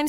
I'm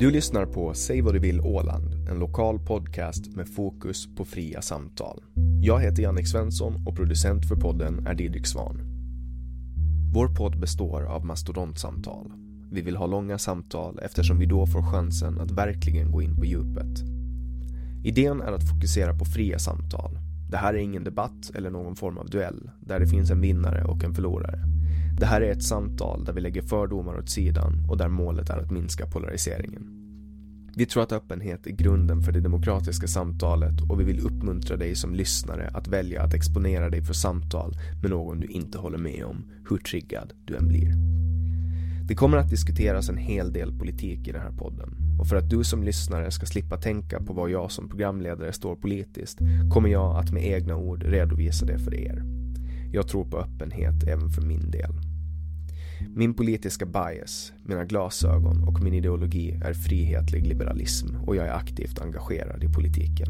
Du lyssnar på Säg vad du vill Åland, en lokal podcast med fokus på fria samtal. Jag heter Janne Svensson och producent för podden är Didrik Svan. Vår podd består av mastodontsamtal. Vi vill ha långa samtal eftersom vi då får chansen att verkligen gå in på djupet. Idén är att fokusera på fria samtal. Det här är ingen debatt eller någon form av duell där det finns en vinnare och en förlorare. Det här är ett samtal där vi lägger fördomar åt sidan och där målet är att minska polariseringen. Vi tror att öppenhet är grunden för det demokratiska samtalet och vi vill uppmuntra dig som lyssnare att välja att exponera dig för samtal med någon du inte håller med om, hur triggad du än blir. Det kommer att diskuteras en hel del politik i den här podden. Och för att du som lyssnare ska slippa tänka på vad jag som programledare står politiskt kommer jag att med egna ord redovisa det för er. Jag tror på öppenhet även för min del. Min politiska bias, mina glasögon och min ideologi är frihetlig liberalism och jag är aktivt engagerad i politiken.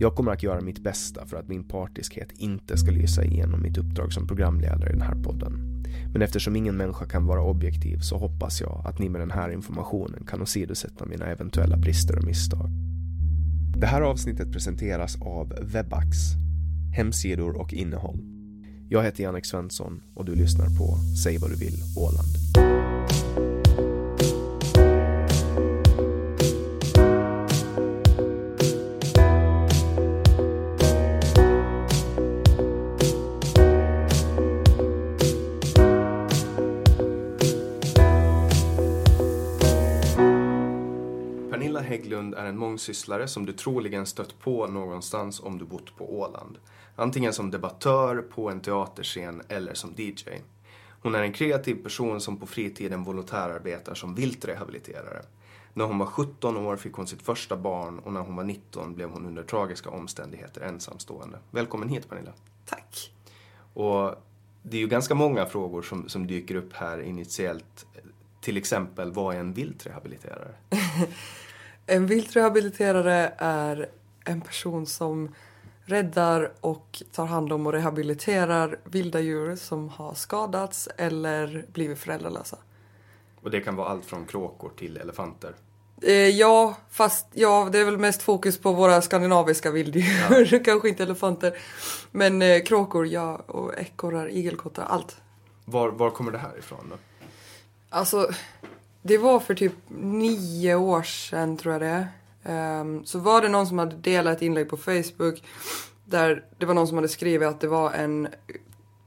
Jag kommer att göra mitt bästa för att min partiskhet inte ska lysa igenom mitt uppdrag som programledare i den här podden. Men eftersom ingen människa kan vara objektiv så hoppas jag att ni med den här informationen kan åsidosätta mina eventuella brister och misstag. Det här avsnittet presenteras av Webax, hemsidor och innehåll. Jag heter Janne Svensson och du lyssnar på Säg vad du vill Åland. Pernilla Hägglund är en mångsysslare som du troligen stött på någonstans om du bott på Åland. Antingen som debattör på en teaterscen eller som DJ. Hon är en kreativ person som på fritiden volontärarbetar som viltrehabiliterare. När hon var 17 år fick hon sitt första barn och när hon var 19 blev hon under tragiska omständigheter ensamstående. Välkommen hit, Pernilla. Tack. Och det är ju ganska många frågor som dyker upp här initiellt. Till exempel, vad är en viltrehabiliterare? En viltrehabiliterare är en person som räddar och tar hand om och rehabiliterar vilda djur som har skadats eller blivit föräldralösa. Och det kan vara allt från kråkor till elefanter? Ja, det är väl mest fokus på våra skandinaviska vilddjur, ja. Kanske inte elefanter. Men kråkor, ja, och ekorrar, igelkottar, allt. Var kommer det här ifrån då? Alltså, det var för typ 9 år sedan tror jag det. Så var det någon som hade delat ett inlägg på Facebook där det var någon som hade skrivit att det var en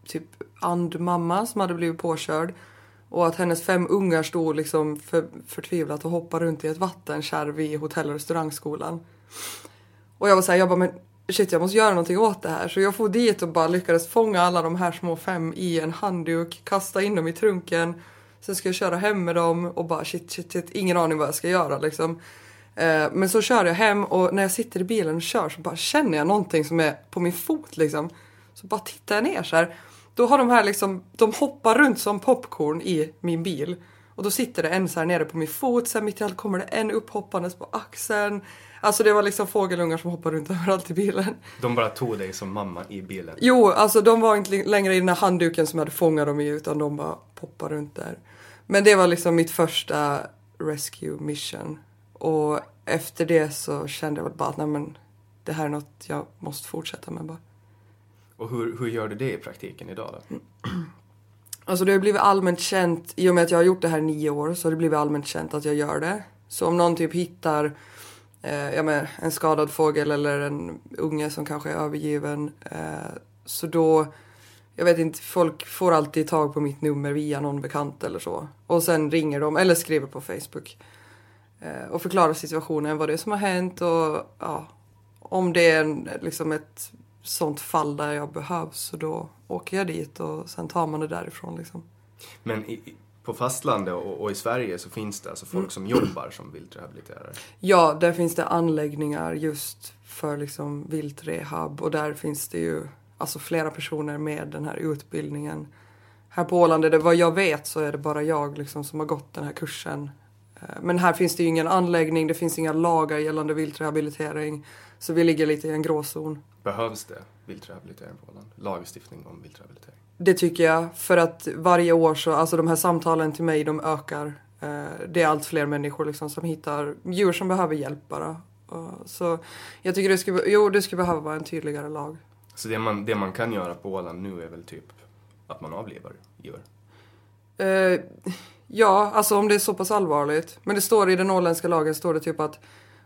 typ andmamma som hade blivit påkörd Och att hennes 5 ungar stod liksom förtvivlat och hoppade runt i ett vattenkärv i hotell- och restaurangskolan. Och jag var så här, jag bara, men shit, jag måste göra någonting åt det här. Så jag får dit och bara lyckades fånga alla de här små 5 i en handduk, kasta in dem i trunken. Sen ska jag köra hem med dem och bara shit, ingen aning vad jag ska göra liksom. Men så kör jag hem och när jag sitter i bilen och kör så bara känner jag någonting som är på min fot liksom. Så bara tittar jag ner så här. Då har de här liksom, de hoppar runt som popcorn i min bil. Och då sitter det en så här nere på min fot. Sen mitt i allt kommer det en upphoppandes på axeln. Alltså det var liksom fågelungar som hoppade runt överallt i bilen. De bara tog dig som mamma i bilen? Jo, alltså de var inte längre i den här handduken som jag hade fångat dem i. Utan de bara poppade runt där. Men det var liksom mitt första rescue mission. Och efter det så kände jag bara att nej, men det här är något jag måste fortsätta med bara. Och hur gör du det i praktiken idag då? Alltså det har blivit allmänt känt, i och med att jag har gjort det här 9 år så har det blivit allmänt känt att jag gör det. Så om någon typ hittar en skadad fågel eller en unge som kanske är övergiven så då, jag vet inte, folk får alltid tag på mitt nummer via någon bekant eller så. Och sen ringer de eller skriver på Facebook och förklarar situationen, vad det är som har hänt och ja, om det är liksom ett sånt fall där jag behövs så då åker jag dit och sen tar man det därifrån liksom. Men på fastlandet och i Sverige så finns det alltså folk som jobbar som viltrehabiliterare? Ja, där finns det anläggningar just för liksom viltrehab och där finns det ju alltså flera personer med den här utbildningen. Här på Åland, vad jag vet så är det bara jag liksom som har gått den här kursen. Men här finns det ju ingen anläggning, det finns inga lagar gällande viltrehabilitering. Så vi ligger lite i en gråzon. Behövs det viltrehabilitering på Åland? Lagstiftning om viltrehabilitering? Det tycker jag, för att varje år så, alltså de här samtalen till mig, de ökar. Det är allt fler människor liksom som hittar djur som behöver hjälp bara. Så jag tycker det skulle behöva vara en tydligare lag. Så det man kan göra på Åland nu är väl typ att man avlivar djur? Ja, alltså om det är så pass allvarligt. Men det står i den åländska lagen står det typ att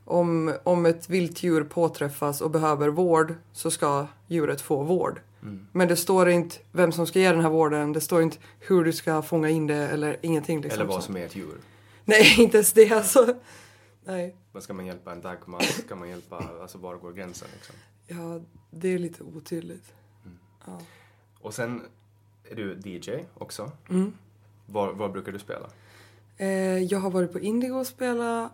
om ett vilt djur påträffas och behöver vård så ska djuret få vård. Mm. Men det står inte vem som ska ge den här vården. Det står inte hur du ska fånga in det eller ingenting. Liksom. Eller vad som är ett djur. Nej, inte ens det alltså. Nej. Vad ska man hjälpa en dagmar? Ska man hjälpa, alltså var går gränsen liksom? Ja, det är lite otydligt. Mm. Ja. Och sen är du DJ också. Mm. Var brukar du spela? Jag har varit på Indigo och spela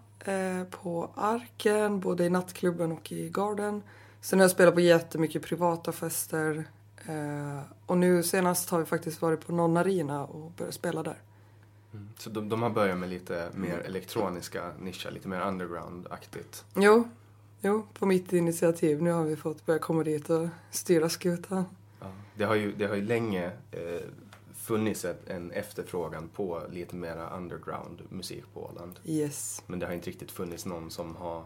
på Arken, både i nattklubben och i Garden. Sen har jag spelat på jättemycket privata fester. Och nu senast har vi faktiskt varit på någon arena och börjat spela där. Mm. Så de har börjat med lite mer elektroniska nischer, lite mer underground-aktigt? Jo, på mitt initiativ. Nu har vi fått börja komma dit och styra skutan. Ja. Det har ju länge... funnits en efterfrågan på lite mera underground musik på Åland. Yes. Men det har inte riktigt funnits någon som har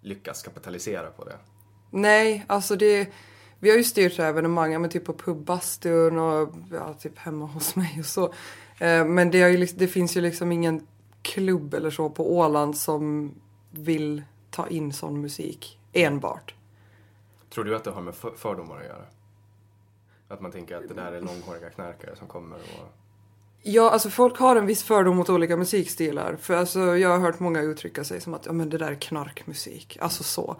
lyckats kapitalisera på det. Nej, alltså det... Vi har ju styrt evenemang, men typ på Pub Bastion och ja, typ hemma hos mig och så. Men det finns ju liksom ingen klubb eller så på Åland som vill ta in sån musik enbart. Tror du att det har med fördomar att göra? Att man tänker att det där är långhåriga knarkare som kommer och... Ja, alltså folk har en viss fördom mot olika musikstilar. För alltså, jag har hört många uttrycka sig som att ja, men det där är knarkmusik. Alltså så.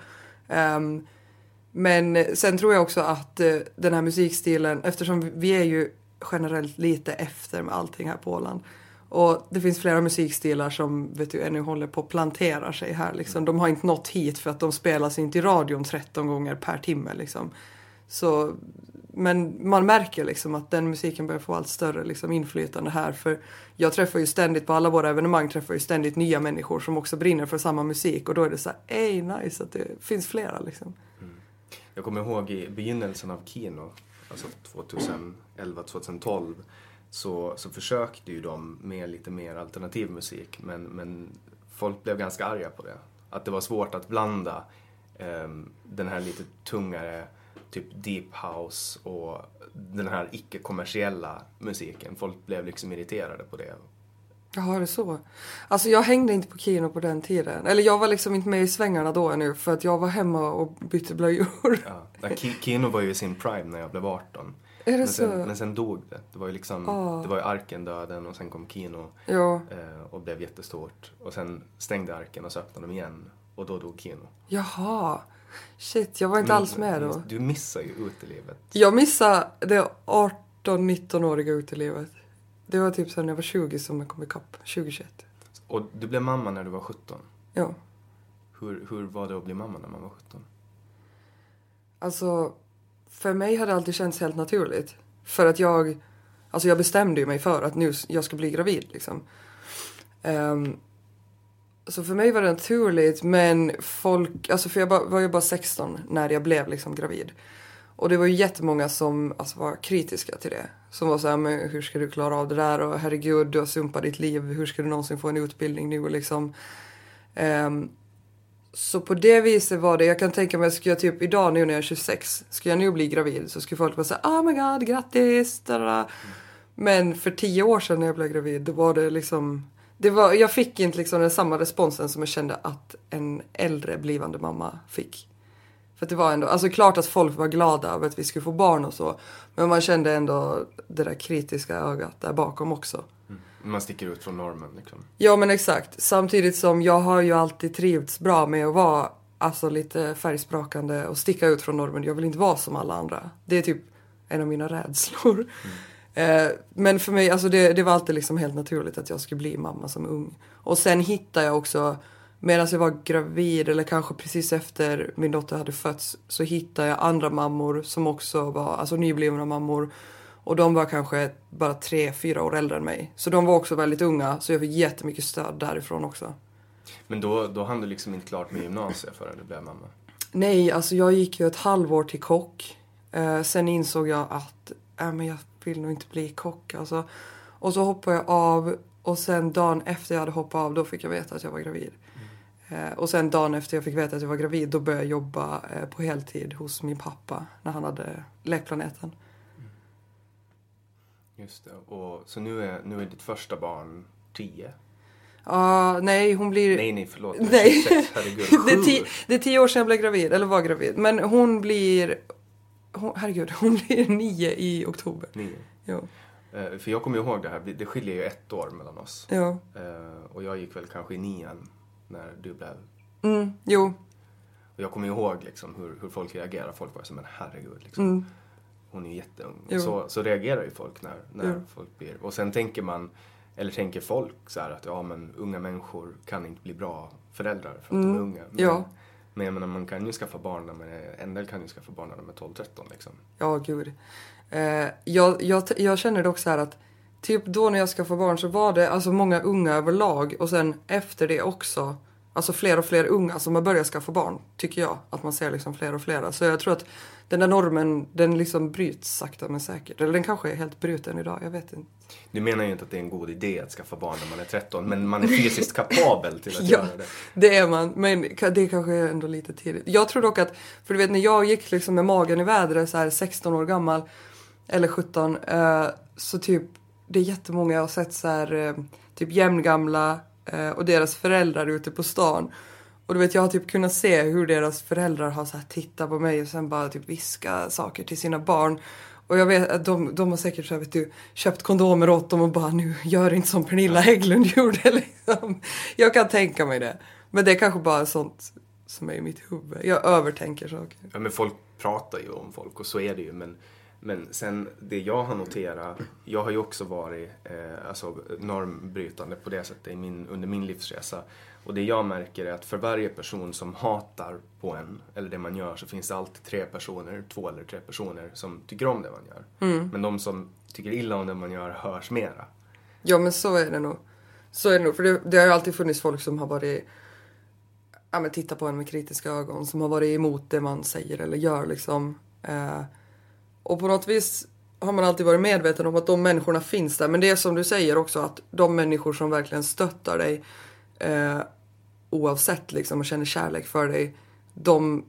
Men sen tror jag också att den här musikstilen... Eftersom vi är ju generellt lite efter med allting här på Åland. Och det finns flera musikstilar som vet du, ännu håller på att plantera sig här. Liksom. De har inte nått hit för att de spelas inte i radion 13 gånger per timme. Liksom. Så... Men man märker liksom att den musiken börjar få allt större liksom inflytande här. För jag träffar ju ständigt, på alla våra evenemang träffar ju ständigt nya människor som också brinner för samma musik. Och då är det så här, ej nice att det finns flera liksom. Mm. Jag kommer ihåg i begynnelsen av Kino, alltså 2011-2012, så försökte ju de med lite mer alternativ musik. Men folk blev ganska arga på det. Att det var svårt att blanda den här lite tungare... typ deep house och den här icke-kommersiella musiken. Folk blev liksom irriterade på det. Jaha, är det så? Alltså jag hängde inte på Kino på den tiden. Eller jag var liksom inte med i svängarna då ännu för att jag var hemma och bytte blöjor. Ja, Kino var ju i sin prime när jag blev 18. Är det men sen dog det. Det var ju liksom, det var ju Arken döden och sen kom Kino och blev jättestort. Och sen stängde Arken och så öppnade de igen och då dog Kino. Jaha. Shit, jag var inte alls med då. Du missar ju utelivet. Jag missade det 18-19-åriga utelivet. Det var typ sen jag var 20 som jag kom i kapp. 2021. Och du blev mamma när du var 17? Ja. Hur var det att bli mamma när man var 17? Alltså, för mig hade det alltid känts helt naturligt. För att jag bestämde ju mig för att nu jag ska bli gravid liksom. Så för mig var det naturligt, men folk, alltså för var ju bara 16 när jag blev liksom gravid. Och det var ju jättemånga som alltså, var kritiska till det. Som var så här, men hur ska du klara av det där? Och herregud, du har sumpat ditt liv. Hur ska du någonsin få en utbildning nu? Liksom. Så på det viset var det, jag kan tänka mig, skulle jag typ idag nu när jag är 26, skulle jag nu bli gravid så skulle folk bara säga, oh my god, grattis. Men för 10 år sedan när jag blev gravid, då var det liksom... jag fick inte liksom den samma responsen som jag kände att en äldre blivande mamma fick. För att det var ändå... Alltså klart att folk var glada över att vi skulle få barn och så. Men man kände ändå det där kritiska ögat där bakom också. Mm. Man sticker ut från normen liksom. Ja men exakt. Samtidigt som jag har ju alltid trivts bra med att vara alltså, lite färgsprakande och sticka ut från normen. Jag vill inte vara som alla andra. Det är typ en av mina rädslor. Mm. Men för mig, alltså det var alltid liksom helt naturligt att jag skulle bli mamma som ung. Och sen hittade jag också, medan jag var gravid eller kanske precis efter min dotter hade fötts, så hittade jag andra mammor som också var, alltså nyblivna mammor. Och de var kanske bara 3-4 år äldre än mig. Så de var också väldigt unga, så jag fick jättemycket stöd därifrån också. Men då hann du liksom inte klart med gymnasiet förrän du blev mamma? Nej, alltså jag gick ju ett halvår till kock. Sen insåg jag att, men jag vill nog inte bli kock alltså. Och så hoppade jag av och sen dagen efter jag hade hoppat av då fick jag veta att jag var gravid. Mm. Och sen dagen efter jag fick veta att jag var gravid då började jag jobba på heltid hos min pappa när han hade Lekplaneten. Mm. Just det. Och så nu är ditt första barn 10? Nej, hon blir... Nej, förlåt. Nej. 26, herregud. Det är 10 år sedan jag blev gravid, eller var gravid. Men hon blir... Herregud, hon blir 9 i oktober. 9? Ja. För jag kommer ihåg det här. Det skiljer ju 1 år mellan oss. Ja. Och jag gick väl kanske i 9 när du blev... Mm, jo. Och jag kommer ihåg liksom hur folk reagerar. Folk var som en herregud liksom. Mm. Hon är ju jätteung. Så reagerar ju folk när folk blir... Och sen tänker man... Eller tänker folk så här att ja, men unga människor kan inte bli bra föräldrar för att de är unga. Men, ja. Men jag menar, man kan ju skaffa barn när en del kan ju skaffa barn när de är 12-13 liksom. Ja, gud. Jag känner dock så här att typ då när jag skaffade barn så var det alltså många unga överlag. Och sen efter det också, alltså fler och fler unga som har börjat skaffa barn, tycker jag. Att man ser liksom fler och fler. Så jag tror att den där normen, den liksom bryts sakta men säkert. Eller den kanske är helt bruten idag, jag vet inte. Du menar ju inte att det är en god idé att skaffa barn när man är 13, men man är fysiskt kapabel till att göra det. Det är man, men det kanske är ändå lite tidigt. Jag tror dock att, för du vet när jag gick liksom med magen i vädret så här 16 år gammal, eller 17, så typ, det är jättemånga jag har sett så här, typ jämngamla och deras föräldrar ute på stan. Och du vet, jag har typ kunnat se hur deras föräldrar har så här tittat på mig och sen bara typ viska saker till sina barn. Och jag vet att de har säkert så här, vet du, köpt kondomer åt dem och bara nu gör inte som Pernilla Hägglund gjorde liksom. Jag kan tänka mig det. Men det är kanske bara sånt som är i mitt huvud. Jag övertänker saker. Ja, men folk pratar ju om folk och så är det ju. Men sen det jag har noterat, jag har ju också varit alltså normbrytande på det sättet under min livsresa. Och det jag märker är att för varje person som hatar på en, eller det man gör, så finns det alltid 2 eller 3 personer som tycker om det man gör. Mm. Men de som tycker illa om det man gör hörs mera. Ja, men så är det nog. Så är det nog, för det har ju alltid funnits folk som har varit... Ja, men titta på en med kritiska ögon, som har varit emot det man säger eller gör liksom. Och på något vis har man alltid varit medveten om att de människorna finns där. Men det är som du säger också, att de människor som verkligen stöttar dig... oavsett liksom, och känner kärlek för dig, de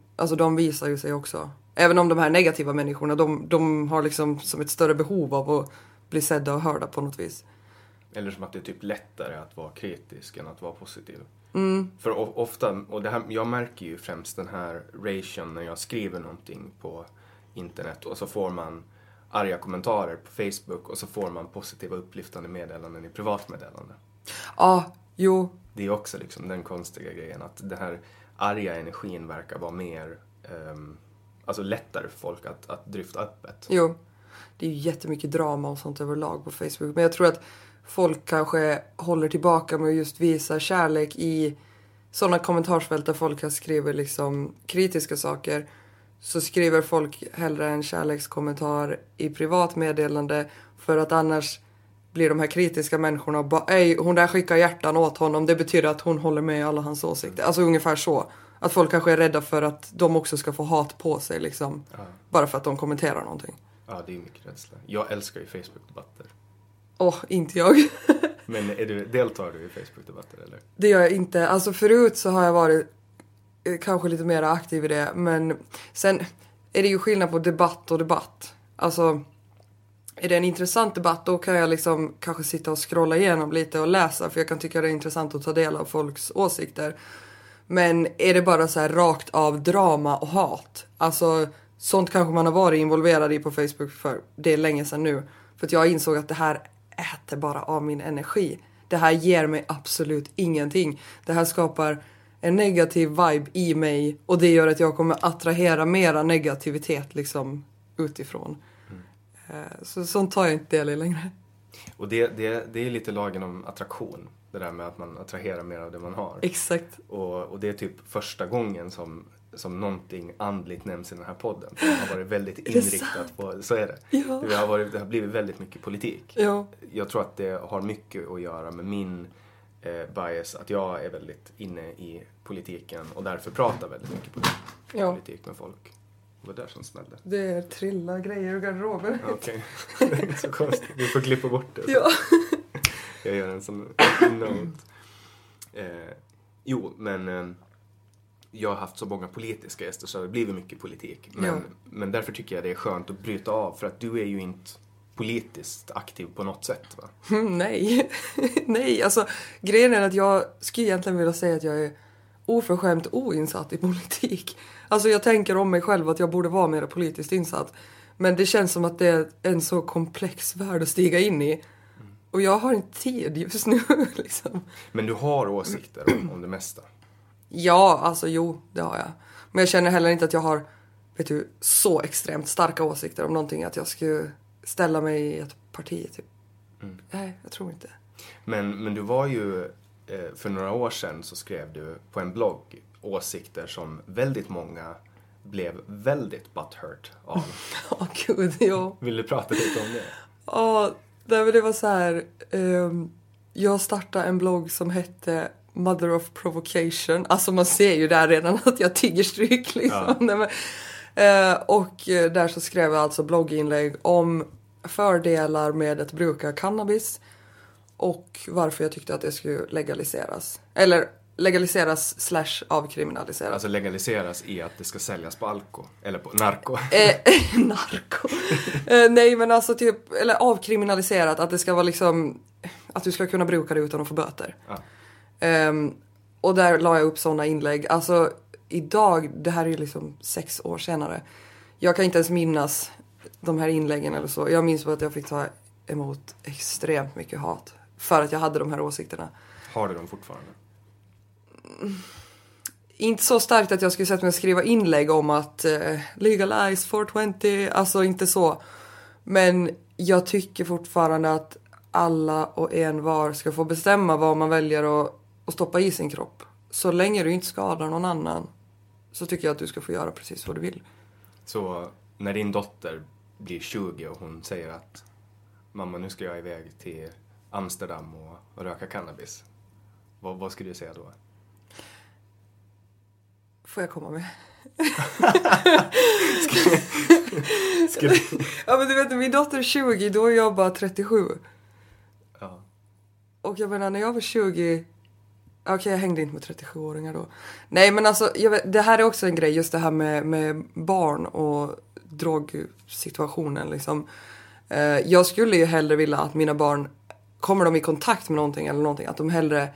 visar ju sig också. Även om de här negativa människorna, de har liksom som ett större behov av att bli sedda och hörda på något vis. Eller som att det är typ lättare att vara kritisk än att vara positiv. Mm. För ofta, och det här, jag märker ju främst den här ration när jag skriver någonting på internet och så får man arga kommentarer på Facebook och så får man positiva upplyftande meddelanden i privatmeddelande. Ja, jo. Det är också liksom den konstiga grejen att den här arga energin verkar vara mer alltså lättare för folk att drifta öppet. Jo, det är ju jättemycket drama och sånt överlag på Facebook. Men jag tror att folk kanske håller tillbaka med att just visa kärlek i sådana kommentarsfält där folk skriver liksom kritiska saker. Så skriver folk hellre en kärlekskommentar i privat meddelande för att annars blir de här kritiska människorna bara, ej, hon där skickar hjärtan åt honom, det betyder att hon håller med alla hans åsikter. Alltså ungefär så. Att folk kanske är rädda för att de också ska få hat på sig liksom. Ja. Bara för att de kommenterar någonting. Ja, det är mycket rädsla. Jag älskar ju Facebook-debatter. Åh, inte jag. Men deltar du i Facebook-debatter eller? Det gör jag inte. Alltså förut så har jag varit kanske lite mer aktiv i det. Men sen är det ju skillnad på debatt och debatt. Alltså, är det en intressant debatt, då kan jag liksom kanske sitta och scrolla igenom lite och läsa. För jag kan tycka det är intressant att ta del av folks åsikter. Men är det bara så här rakt av drama och hat? Alltså, sånt kanske man har varit involverad i på Facebook för det är länge sedan nu. För att jag insåg att det här äter bara av min energi. Det här ger mig absolut ingenting. Det här skapar en negativ vibe i mig. Och det gör att jag kommer attrahera mera negativitet liksom utifrån. Mm. Så sånt tar jag inte del i längre. Och det är lite lagen om attraktion. Det där med att man attraherar mer av det man har. Exakt. Och det är typ första gången som någonting andligt nämns i den här podden. Det har varit väldigt inriktat på, så är det. Ja. Det har blivit väldigt mycket politik. Ja. Jag tror att det har mycket att göra med min bias. Att jag är väldigt inne i politiken och därför pratar väldigt mycket politik med folk. Det var där som smällde. Det trillar grejer och garderober. Okej, okay. Det är så konstigt. Vi får klippa bort det. Ja. Jag gör en sån note. Jag har haft så många politiska gäster så det blivit mycket politik. Men därför tycker jag det är skönt att bryta av. För att du är ju inte politiskt aktiv på något sätt, va? Nej. Nej, alltså grejen är att jag skulle egentligen vilja säga att jag är oförskämt oinsatt i politik. Alltså jag tänker om mig själv att jag borde vara mer politiskt insatt. Men det känns som att det är en så komplex värld att stiga in i. Och jag har inte tid just nu liksom. Men du har åsikter om det mesta? Ja, alltså jo, det har jag. Men jag känner heller inte att jag har så extremt starka åsikter om någonting att jag skulle ställa mig i ett parti typ. Mm. Nej, jag tror inte. Men du var ju för några år sedan så skrev du på en blogg åsikter som väldigt många blev väldigt butthurt av. Åh gud, ja. Vill du prata lite om det? Ja, det var så här jag startade en blogg som hette Mother of Provocation. Alltså man ser ju där redan att jag tigger stryk liksom. Ja. Nej, men, och där så skrev jag alltså blogginlägg om fördelar med att bruka cannabis. Och varför jag tyckte att det skulle legaliseras. Eller legaliseras / avkriminaliseras. Alltså legaliseras i att det ska säljas på alko. Eller på narko. Narko. Nej men alltså typ, eller avkriminaliserat. Att det ska vara liksom, att du ska kunna bruka det utan att få böter. Ja. Och där la jag upp sådana inlägg. Alltså idag, det här är ju liksom 6 år senare. Jag kan inte ens minnas de här inläggen eller så. Jag minns bara att jag fick ta emot extremt mycket hat. För att jag hade de här åsikterna. Har du dem fortfarande? Inte så starkt att jag skulle sätta mig och skriva inlägg om att legalize 420. Alltså inte så. Men jag tycker fortfarande att alla och envar ska få bestämma vad man väljer att stoppa i sin kropp. Så länge du inte skadar någon annan så tycker jag att du ska få göra precis vad du vill. Så när din dotter blir 20 och hon säger att mamma, nu ska jag iväg till Amsterdam och röka cannabis. Vad skulle du säga då? Får jag komma med? Ja men du vet, min dotter är 20, då är jag bara 37. Ja. Och jag menar, när jag var 20... Okej, jag hängde inte med 37-åringar då. Nej, men alltså, det här är också en grej. Just det här med barn och drogsituationen liksom. Jag skulle ju hellre vilja att mina barn, kommer de i kontakt med någonting eller någonting, att de hellre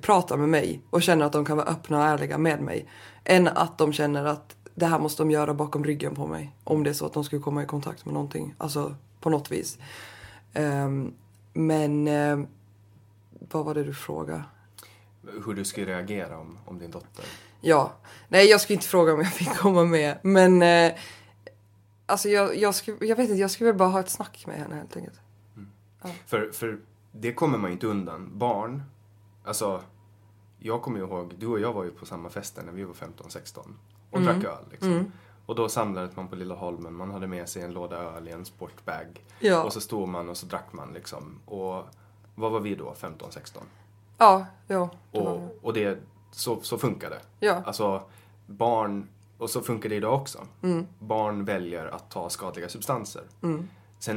pratar med mig och känner att de kan vara öppna och ärliga med mig. Än att de känner att det här måste de göra bakom ryggen på mig. Om det är så att de skulle komma i kontakt med någonting. Alltså på något vis. Men vad var det du frågade? Hur du skulle reagera om din dotter... Ja. Nej, jag skulle inte fråga om jag fick komma med. Men alltså jag vet inte, jag skulle väl bara ha ett snack med henne helt enkelt. Mm. Ja. För det kommer man ju inte undan. Barn, alltså jag kommer ju ihåg, du och jag var ju på samma festen när vi var 15-16 och drack öl liksom. Mm. Och då samlades man på Lilla Holmen, man hade med sig en låda öl i en sportbag. Ja. Och så stod man och så drack man liksom. Och vad var vi då, 15-16? Ja. Och det, så funkar det. Ja. Alltså barn, och så funkar det idag också. Mm. Barn väljer att ta skadliga substanser. Mm.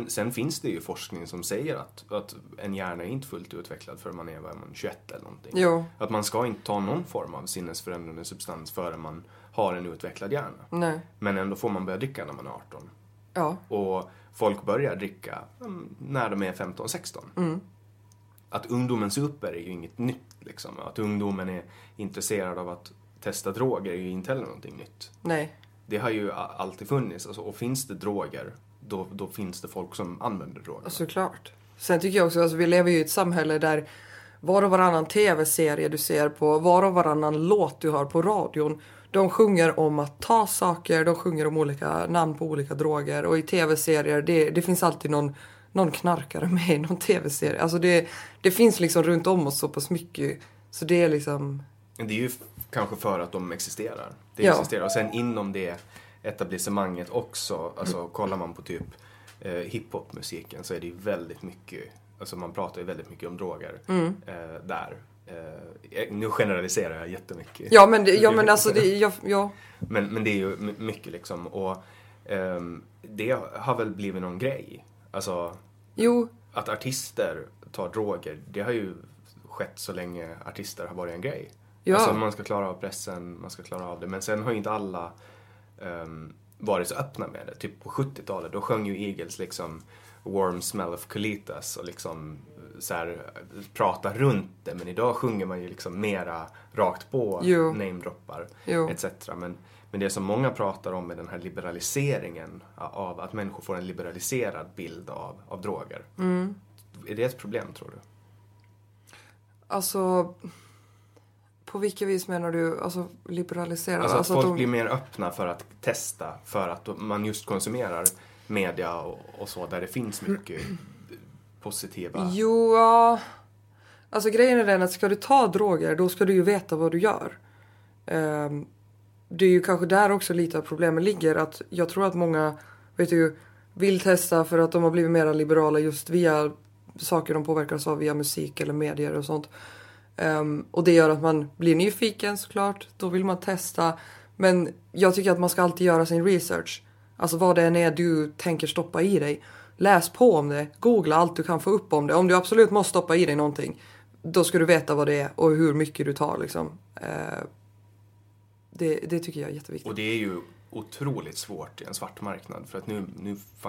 Sen finns det ju forskning som säger att en hjärna är inte fullt utvecklad förrän man är 21 eller någonting. Jo. Att man ska inte ta någon form av sinnesförändrande substans förrän man har en utvecklad hjärna. Nej. Men ändå får man börja dricka när man är 18. Ja. Och folk börjar dricka när de är 15-16. Mm. Att ungdomen super är ju inget nytt liksom. Att ungdomen är intresserad av att testa droger är ju inte heller någonting nytt. Nej. Det har ju alltid funnits. Alltså, och finns det droger, då finns det folk som använder droger. Såklart. Sen tycker jag också att vi lever ju i ett samhälle där var och varannan tv-serie du ser på, var och varannan låt du hör på radion, de sjunger om att ta saker, de sjunger om olika namn på olika droger. Och i tv-serier, det finns alltid någon knarkare med i någon tv-serie. Alltså det finns liksom runt om oss så pass mycket. Så det är liksom... Det är ju kanske för att de existerar. Det existerar. Och sen inom det etablissemanget också. Alltså kollar man på typ hiphopmusiken så är det ju väldigt mycket. Alltså man pratar ju väldigt mycket om droger där. Nu generaliserar jag jättemycket. Ja men, Men det är ju mycket liksom. Och det har väl blivit någon grej. Alltså, jo. Att artister tar droger, det har ju skett så länge artister har varit en grej. Ja. Alltså man ska klara av pressen, man ska klara av det. Men sen har ju inte alla varit så öppna med det. Typ på 70-talet, då sjöng ju Eagles liksom Warm Smell of Colitas och liksom så här, prata runt det. Men idag sjunger man ju liksom mera rakt på, namedroppar etc. Men det som många pratar om är den här liberaliseringen av att människor får en liberaliserad bild av droger. Mm. Är det ett problem, tror du? Alltså, på vilka vis menar du liberaliserad? Alltså att folk blir mer öppna för att testa, för att man just konsumerar media och så där det finns mycket positiva... Jo, ja. Alltså grejen är den att ska du ta droger, då ska du ju veta vad du gör. Det är ju kanske där också lite av problemen ligger. Att jag tror att många vill testa för att de har blivit mer liberala just via saker de påverkas av, via musik eller medier och sånt. Och det gör att man blir nyfiken såklart. Då vill man testa. Men jag tycker att man ska alltid göra sin research. Alltså vad det än är du tänker stoppa i dig. Läs på om det. Googla allt du kan få upp om det. Om du absolut måste stoppa i dig någonting, då ska du veta vad det är och hur mycket du tar liksom. Det tycker jag är jätteviktigt. Och det är ju otroligt svårt i en svart marknad. För att nu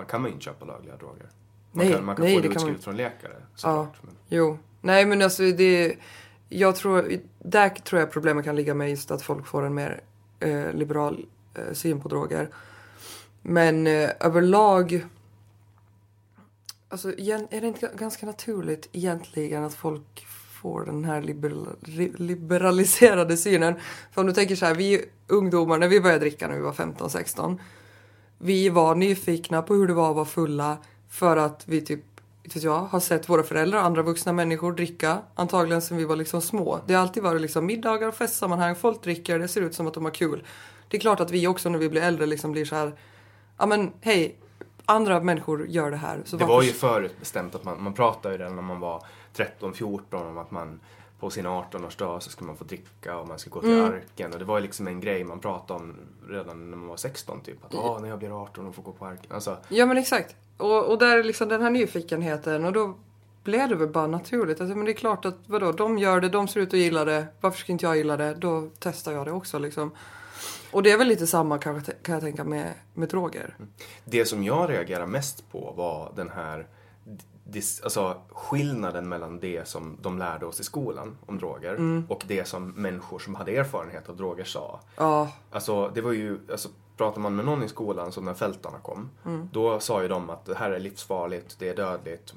kan man ju inte köpa lagliga droger. Man kan få det utskrivet från läkare. Såklart. Ja, jo. Nej, men alltså där tror jag problemet kan ligga med just att folk får en mer liberal syn på droger. Men överlag... Alltså, är det inte ganska naturligt egentligen att folk... får den här liberaliserade synen. För om du tänker så här, vi ungdomar, när vi började dricka när vi var 15-16, vi var nyfikna på hur det var att vara fulla, för att vi har sett våra föräldrar och andra vuxna människor dricka, antagligen sen vi var liksom små. Det har alltid varit liksom middagar och festsammanhang, folk dricker, det ser ut som att de har kul. Det är klart att vi också när vi blir äldre liksom blir så här, ja men hej, andra människor gör det här. Så det var ju förutbestämt att man pratade ju det när man var 13-14 om att man på sin 18-årsdag så ska man få dricka och man ska gå till Arken. Och det var ju liksom en grej man pratade om redan när man var 16 typ. Att när jag blir 18 och får gå på Arken. Alltså... Ja men exakt. Och där är liksom den här nyfikenheten. Och då blev det väl bara naturligt. Alltså, men det är klart att vadå, de gör det, de ser ut att gilla det. Varför ska inte jag gilla det? Då testar jag det också liksom. Och det är väl lite samma kan jag tänka med droger. Det som jag reagerar mest på var den här alltså skillnaden mellan det som de lärde oss i skolan om droger och det som människor som hade erfarenhet av droger sa. Alltså det var ju, alltså, pratar man med någon i skolan som när fältarna kom, då sa ju de att det här är livsfarligt, det är dödligt,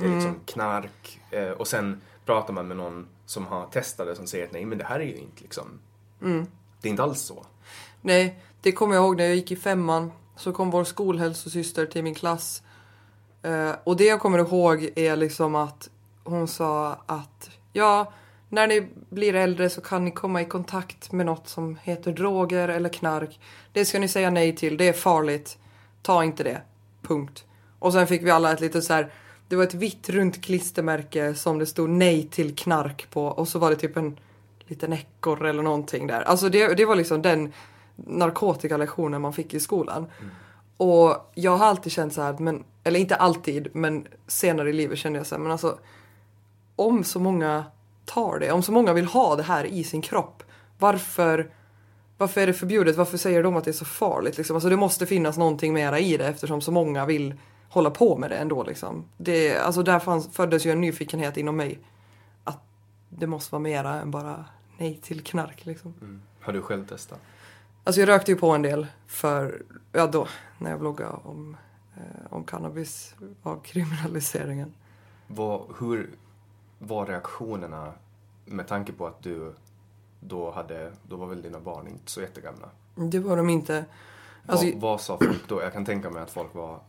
det är liksom knark. Och sen pratar man med någon som har testat det som säger att nej, men det här är ju inte liksom, det är inte alls så. Nej, det kommer jag ihåg när jag gick i 5:an så kom vår skolhälsosyster till min klass. Och det jag kommer ihåg är liksom att hon sa att ja, när ni blir äldre så kan ni komma i kontakt med något som heter droger eller knark. Det ska ni säga nej till, det är farligt. Ta inte det, punkt. Och sen fick vi alla ett litet så här, det var ett vitt runt klistermärke som det stod nej till knark på. Och så var det typ en liten ekorre eller någonting där. Alltså det var liksom den narkotikalektionen man fick i skolan. Mm. Och jag har alltid känt så här, men, eller inte alltid, men senare i livet kände jag så här, men alltså, om så många tar det, om så många vill ha det här i sin kropp, varför är det förbjudet? Varför säger de att det är så farligt? Liksom? Alltså, det måste finnas någonting mera i det eftersom så många vill hålla på med det ändå. Liksom. Det, alltså, där föddes ju en nyfikenhet inom mig att det måste vara mera än bara nej till knark. Liksom. Mm. Har du själv testat? Alltså jag rökte ju på en del för, ja då, när jag bloggade om cannabis av kriminaliseringen. Hur var reaktionerna med tanke på att du då var väl dina barn inte så jättegamla? Det var de inte. Alltså, vad sa folk då? Jag kan tänka mig att folk var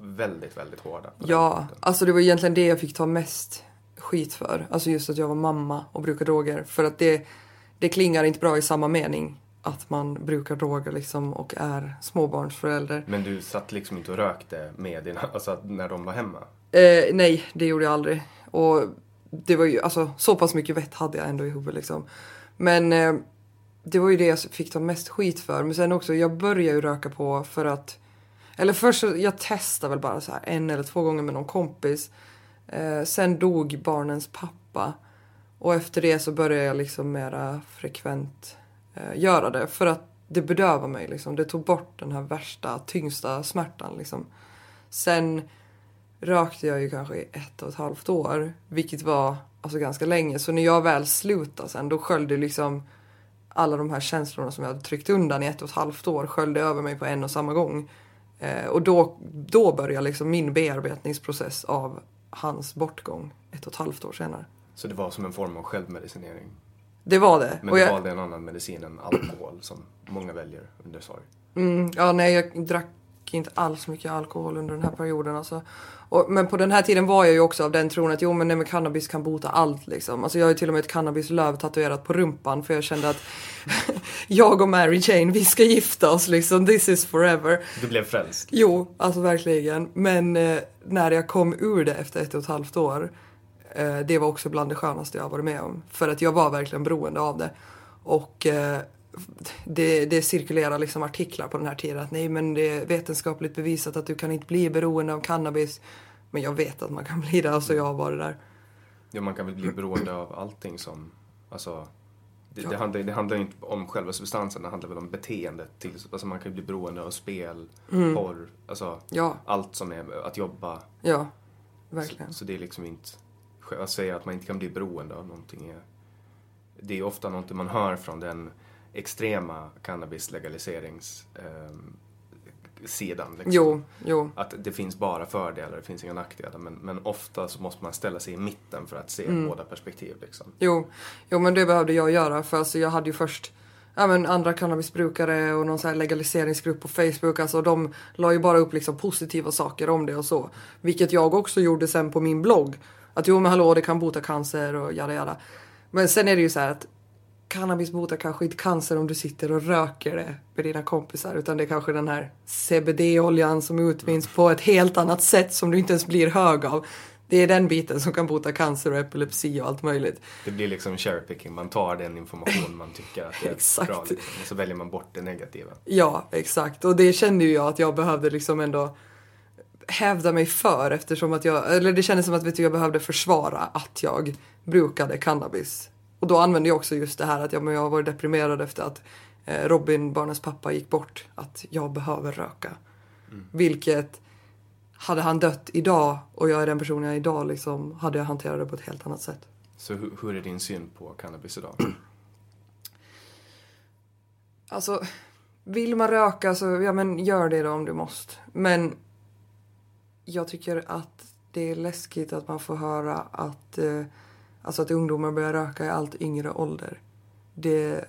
väldigt, väldigt hårda. Ja, alltså det var egentligen det jag fick ta mest skit för. Alltså just att jag var mamma och brukade droger. För att det klingar inte bra i samma mening. Att man brukar droger liksom och är småbarnsförälder. Men du satt liksom inte och rökte med dina, alltså när de var hemma? Nej, det gjorde jag aldrig. Och det var ju, alltså så pass mycket vett hade jag ändå i huvudet liksom. Men det var ju det jag fick ta mest skit för. Men sen också, jag började ju röka på för att, eller först jag testade väl bara så här 1 eller 2 gånger med någon kompis. Sen dog barnens pappa. Och efter det så började jag liksom mera frekvent göra det för att det bedövar mig liksom. Det tog bort den här värsta, tyngsta smärtan liksom. Sen rökte jag ju kanske i 1,5 år, vilket var alltså ganska länge. Så när jag väl slutade sen, då sköljde liksom alla de här känslorna som jag hade tryckt undan i 1,5 år sköljde över mig på en och samma gång. Och då började liksom min bearbetningsprocess av hans bortgång 1,5 år senare. Så det var som en form av självmedicinering? Det var det. Men du valde en annan medicin än alkohol som många väljer under sorg. Ja, nej, jag drack inte alls mycket alkohol under den här perioden. Alltså. Men på den här tiden var jag ju också av den tron att jo, men cannabis kan bota allt. Liksom. Alltså, jag har ju till och med ett cannabislöv tatuerat på rumpan för jag kände att jag och Mary Jane, vi ska gifta oss. Liksom. This is forever. Du blev frälst. Jo, alltså verkligen. Men när jag kom ur det efter 1,5 år, det var också bland det skönaste jag varit med om. För att jag var verkligen beroende av det. Och det cirkulerar liksom artiklar på den här tiden. Att nej, men det är vetenskapligt bevisat att du kan inte bli beroende av cannabis. Men jag vet att man kan bli det. Alltså jag har varit där. Ja, man kan väl bli beroende av allting som... Alltså, det handlar ju inte om själva substansen. Det handlar väl om beteendet. Alltså man kan ju bli beroende av spel, porr. Alltså allt som är att jobba. Ja, verkligen. Så det är liksom inte... Att säga att man inte kan bli beroende av någonting. Det är ofta något man hör från den extrema cannabislegaliseringssidan. Liksom. Jo. Att det finns bara fördelar, det finns inga nackdelar. Men ofta så måste man ställa sig i mitten för att se båda perspektiv. Liksom. Jo, men det behövde jag göra. För alltså, jag hade ju först andra cannabisbrukare och någon så här legaliseringsgrupp på Facebook. Alltså, de la ju bara upp liksom positiva saker om det och så. Vilket jag också gjorde sen på min blogg. Att jo, men hallå, det kan bota cancer och jada jada. Men sen är det ju så här att cannabis botar kanske inte cancer om du sitter och röker det med dina kompisar. Utan det är kanske den här CBD-oljan som utvinns på ett helt annat sätt som du inte ens blir hög av. Det är den biten som kan bota cancer och epilepsi och allt möjligt. Det blir liksom cherry picking. Man tar den information man tycker att det är exakt. Bra. Liksom. Och så väljer man bort det negativa. Ja, exakt. Och det kände ju jag att jag behövde liksom ändå... hävda mig för eftersom att det kändes som att jag behövde försvara att jag brukade cannabis. Och då använde jag också just det här att jag var deprimerad efter att Robin, barnens pappa, gick bort. Att jag behöver röka. Vilket hade han dött idag och jag är den personen jag är idag, liksom, hade jag hanterat det på ett helt annat sätt. Så hur är din syn på cannabis idag? Alltså, vill man röka så ja, men gör det då om du måste. Men jag tycker att det är läskigt att man får höra att, alltså att ungdomar börjar röka i allt yngre ålder. Det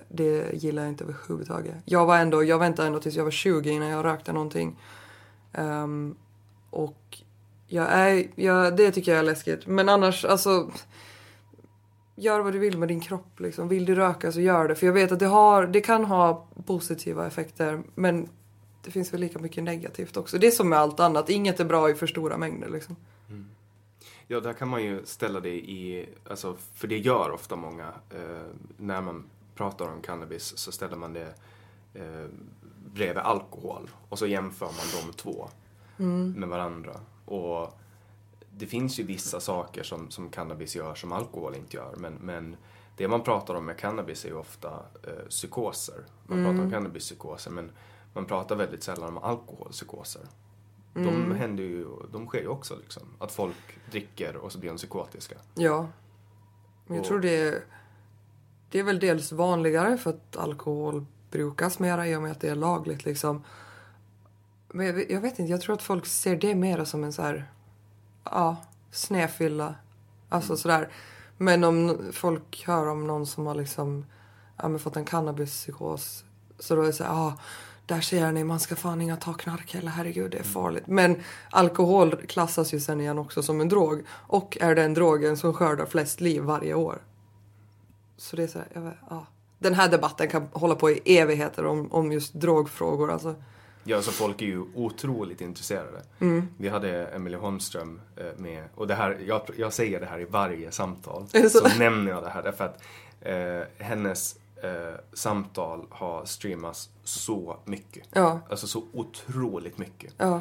gillar jag inte överhuvudtaget. Jag väntade ändå tills jag var 20 innan jag rökte någonting. Och det tycker jag är läskigt. Men annars, alltså, gör vad du vill med din kropp. Liksom. Vill du röka så gör det. För jag vet att det kan ha positiva effekter. Men det finns väl lika mycket negativt också. Det är som med allt annat. Inget är bra i för stora mängder. Liksom. Mm. Ja, där kan man ju ställa det i... Alltså, för det gör ofta många. När man pratar om cannabis så ställer man det bredvid alkohol. Och så jämför man de två med varandra. Och det finns ju vissa saker som cannabis gör som alkohol inte gör. Men det man pratar om med cannabis är ju ofta psykoser. Man pratar om cannabispsykoser, men man pratar väldigt sällan om alkoholpsykoser. De sker ju också liksom. Att folk dricker och så blir de psykotiska. Ja. Men jag tror det är väl dels vanligare för att alkohol brukas mera i och med att det är lagligt liksom. Men jag vet inte, jag tror att folk ser det mera som en så här... Ja, snäfylla. Alltså sådär. Men om folk hör om någon som har liksom, fått en cannabispsykos, så då är det såhär, där säger ni, man ska fan inga ta knark eller herregud, det är farligt. Men alkohol klassas ju sen igen också som en drog. Och är den drogen som skördar flest liv varje år. Så det är såhär, Den här debatten kan hålla på i evigheter om just drogfrågor, alltså. Ja, så folk är ju otroligt intresserade. Vi hade Emily Holmström med. Och det här, jag säger det här i varje samtal. Så nämner jag det här. Därför att hennes samtal har streamats så mycket. Ja. Alltså så otroligt mycket. Ja.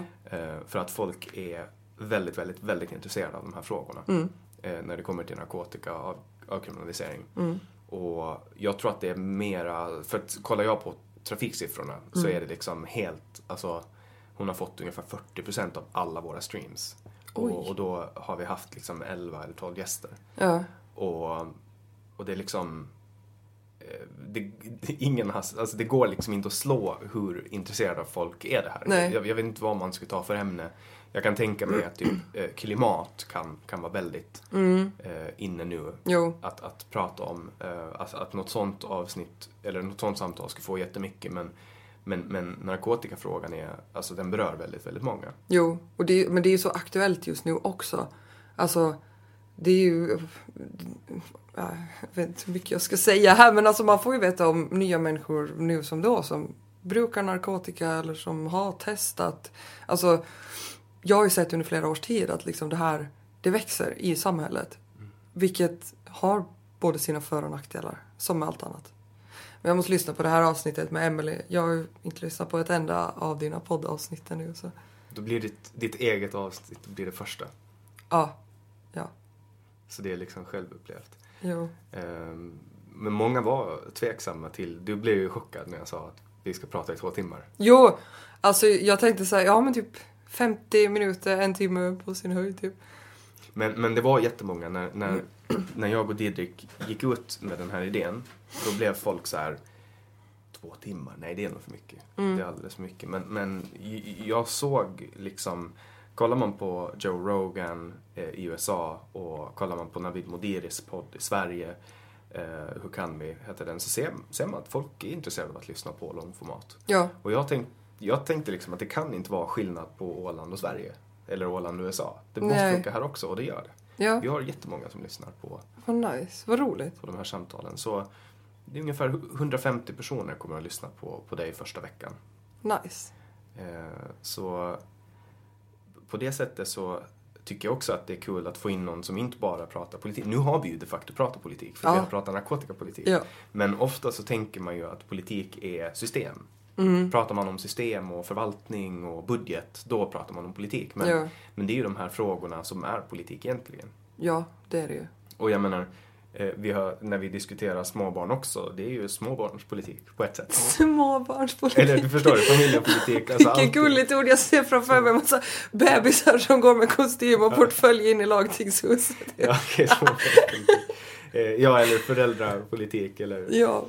För att folk är väldigt, väldigt, väldigt intresserade av de här frågorna. När det kommer till narkotika och avkriminalisering. Och jag tror att det är mera... För att kollar jag på trafiksiffrorna så är det liksom helt, alltså hon har fått ungefär 40% av alla våra streams och då har vi haft liksom 11 eller 12 gäster och det är liksom ingen har, alltså det går liksom inte att slå hur intresserade folk är det här. Jag vet inte vad man ska ta för ämne. Jag kan tänka mig att typ, klimat kan vara väldigt inne nu. Att prata om att något sånt avsnitt eller något sånt samtal ska få jättemycket. Men narkotikafrågan är, alltså, den berör väldigt, väldigt många. Jo, och men det är ju så aktuellt just nu också. Alltså, det är ju... Jag vet inte hur mycket jag ska säga här, men alltså man får ju veta om nya människor nu som då som brukar narkotika eller som har testat. Alltså... Jag har ju sett under flera års tid att liksom det här, det växer i samhället. Vilket har både sina för- och nackdelar, som med allt annat. Men jag måste lyssna på det här avsnittet med Emily. Jag har ju inte lyssnat på ett enda av dina poddavsnitt nu. Så. Då blir ditt eget avsnitt blir det första. Ja. Så det är liksom självupplevt. Jo. Men många var tveksamma till... Du blev ju chockad när jag sa att vi ska prata i 2 timmar. Jo, alltså jag tänkte så här, ja men typ... 50 minuter, 1 timme på sin höjd typ. Men det var jättemånga när jag och Didrik gick ut med den här idén, då blev folk så här 2 timmar, nej det är nog för mycket. Det är alldeles för mycket. Men jag såg liksom, kollar man på Joe Rogan i USA och kollar man på Navid Modiris podd i Sverige, hur kan vi hette den, så ser man att folk är intresserade av att lyssna på långformat. Ja. Och jag tänkte liksom att det kan inte vara skillnad på Åland och Sverige. Eller Åland och USA. Det måste funka här också, och det gör det. Ja. Vi har jättemånga som lyssnar på... Vad nice, vad roligt. ...på de här samtalen. Så det är ungefär 150 personer kommer att lyssna på dig första veckan. Nice. Så på det sättet så tycker jag också att det är kul att få in någon som inte bara pratar politik. Nu har vi ju de facto pratat politik, för vi har pratat narkotikapolitik. Ja. Men ofta så tänker man ju att politik är system. Pratar man om system och förvaltning och budget, då pratar man om politik. Men det är ju de här frågorna som är politik egentligen. Ja, det är det ju. Och jag menar, vi hör när vi diskuterar småbarn också. Det är ju småbarnspolitik på ett sätt. Småbarnspolitik. Eller du förstår det, familjepolitik. Alltså vilket gulligt ord, jag ser framför mig en massa bebisar som går med kostym och portfölj in i lagtingshuset. Ja, okej, småbarnspolitik. Ja, eller föräldrapolitik. Eller, ja.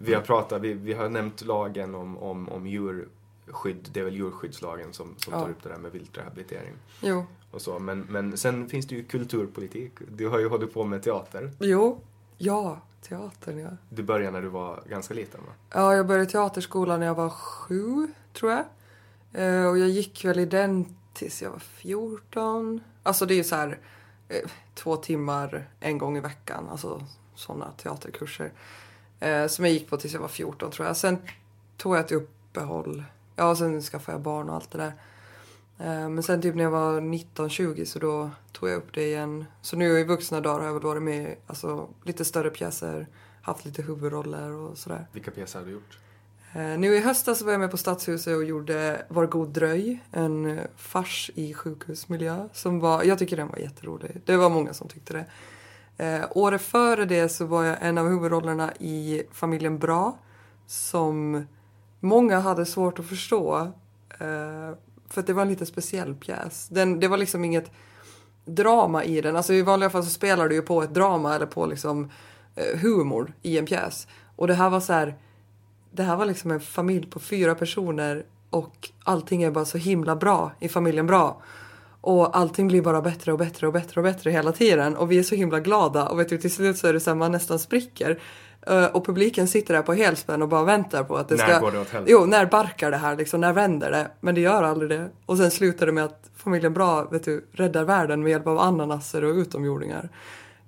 Vi har pratat, vi har nämnt lagen om djurskydd. Det är väl djurskyddslagen som tar upp det där med viltrehabilitering. Jo. Och så. Men sen finns det ju kulturpolitik. Du har ju hållit på med teater. Jo, ja, teatern, ja. Du började när du var ganska liten, va? Ja, jag började teaterskolan när jag var 7, tror jag. Och jag gick väl i den tills jag var 14. Alltså det är ju så här 2 timmar en gång i veckan. Alltså sådana teaterkurser. Som jag gick på tills jag var 14, tror jag. Sen tog jag ett uppehåll. Ja, sen skaffade jag barn och allt det där. Men sen typ när jag var 19-20 så då tog jag upp det igen. Så nu i vuxna dagar har jag väl varit med alltså, lite större pjäser, haft lite huvudroller och sådär. Vilka pjäser har du gjort? Nu i höstas så var jag med på Stadshuset och gjorde Var god dröj, en fars i sjukhusmiljö. Som var, jag tycker den var jätterolig, det var många som tyckte det. Året före det så var jag en av huvudrollerna i Familjen Bra, som många hade svårt att förstå. För att det var en lite speciell pjäs. Det var liksom inget drama i den. Alltså i vanliga fall så spelar du ju på ett drama eller på liksom humor i en pjäs. Och det här var så här, det här var liksom en familj på 4 personer och allting är bara så himla bra i Familjen Bra. Och allting blir bara bättre och bättre och bättre och bättre hela tiden. Och vi är så himla glada och vet du, till slut så är det så här, man nästan spricker. Och publiken sitter där på helspänn och bara väntar på att det ska... När går det åt helvete? Jo, när barkar det här liksom, när vänder det? Men det gör aldrig det. Och sen slutar det med att Familjen Bra, vet du, räddar världen med hjälp av ananaser och utomjordingar.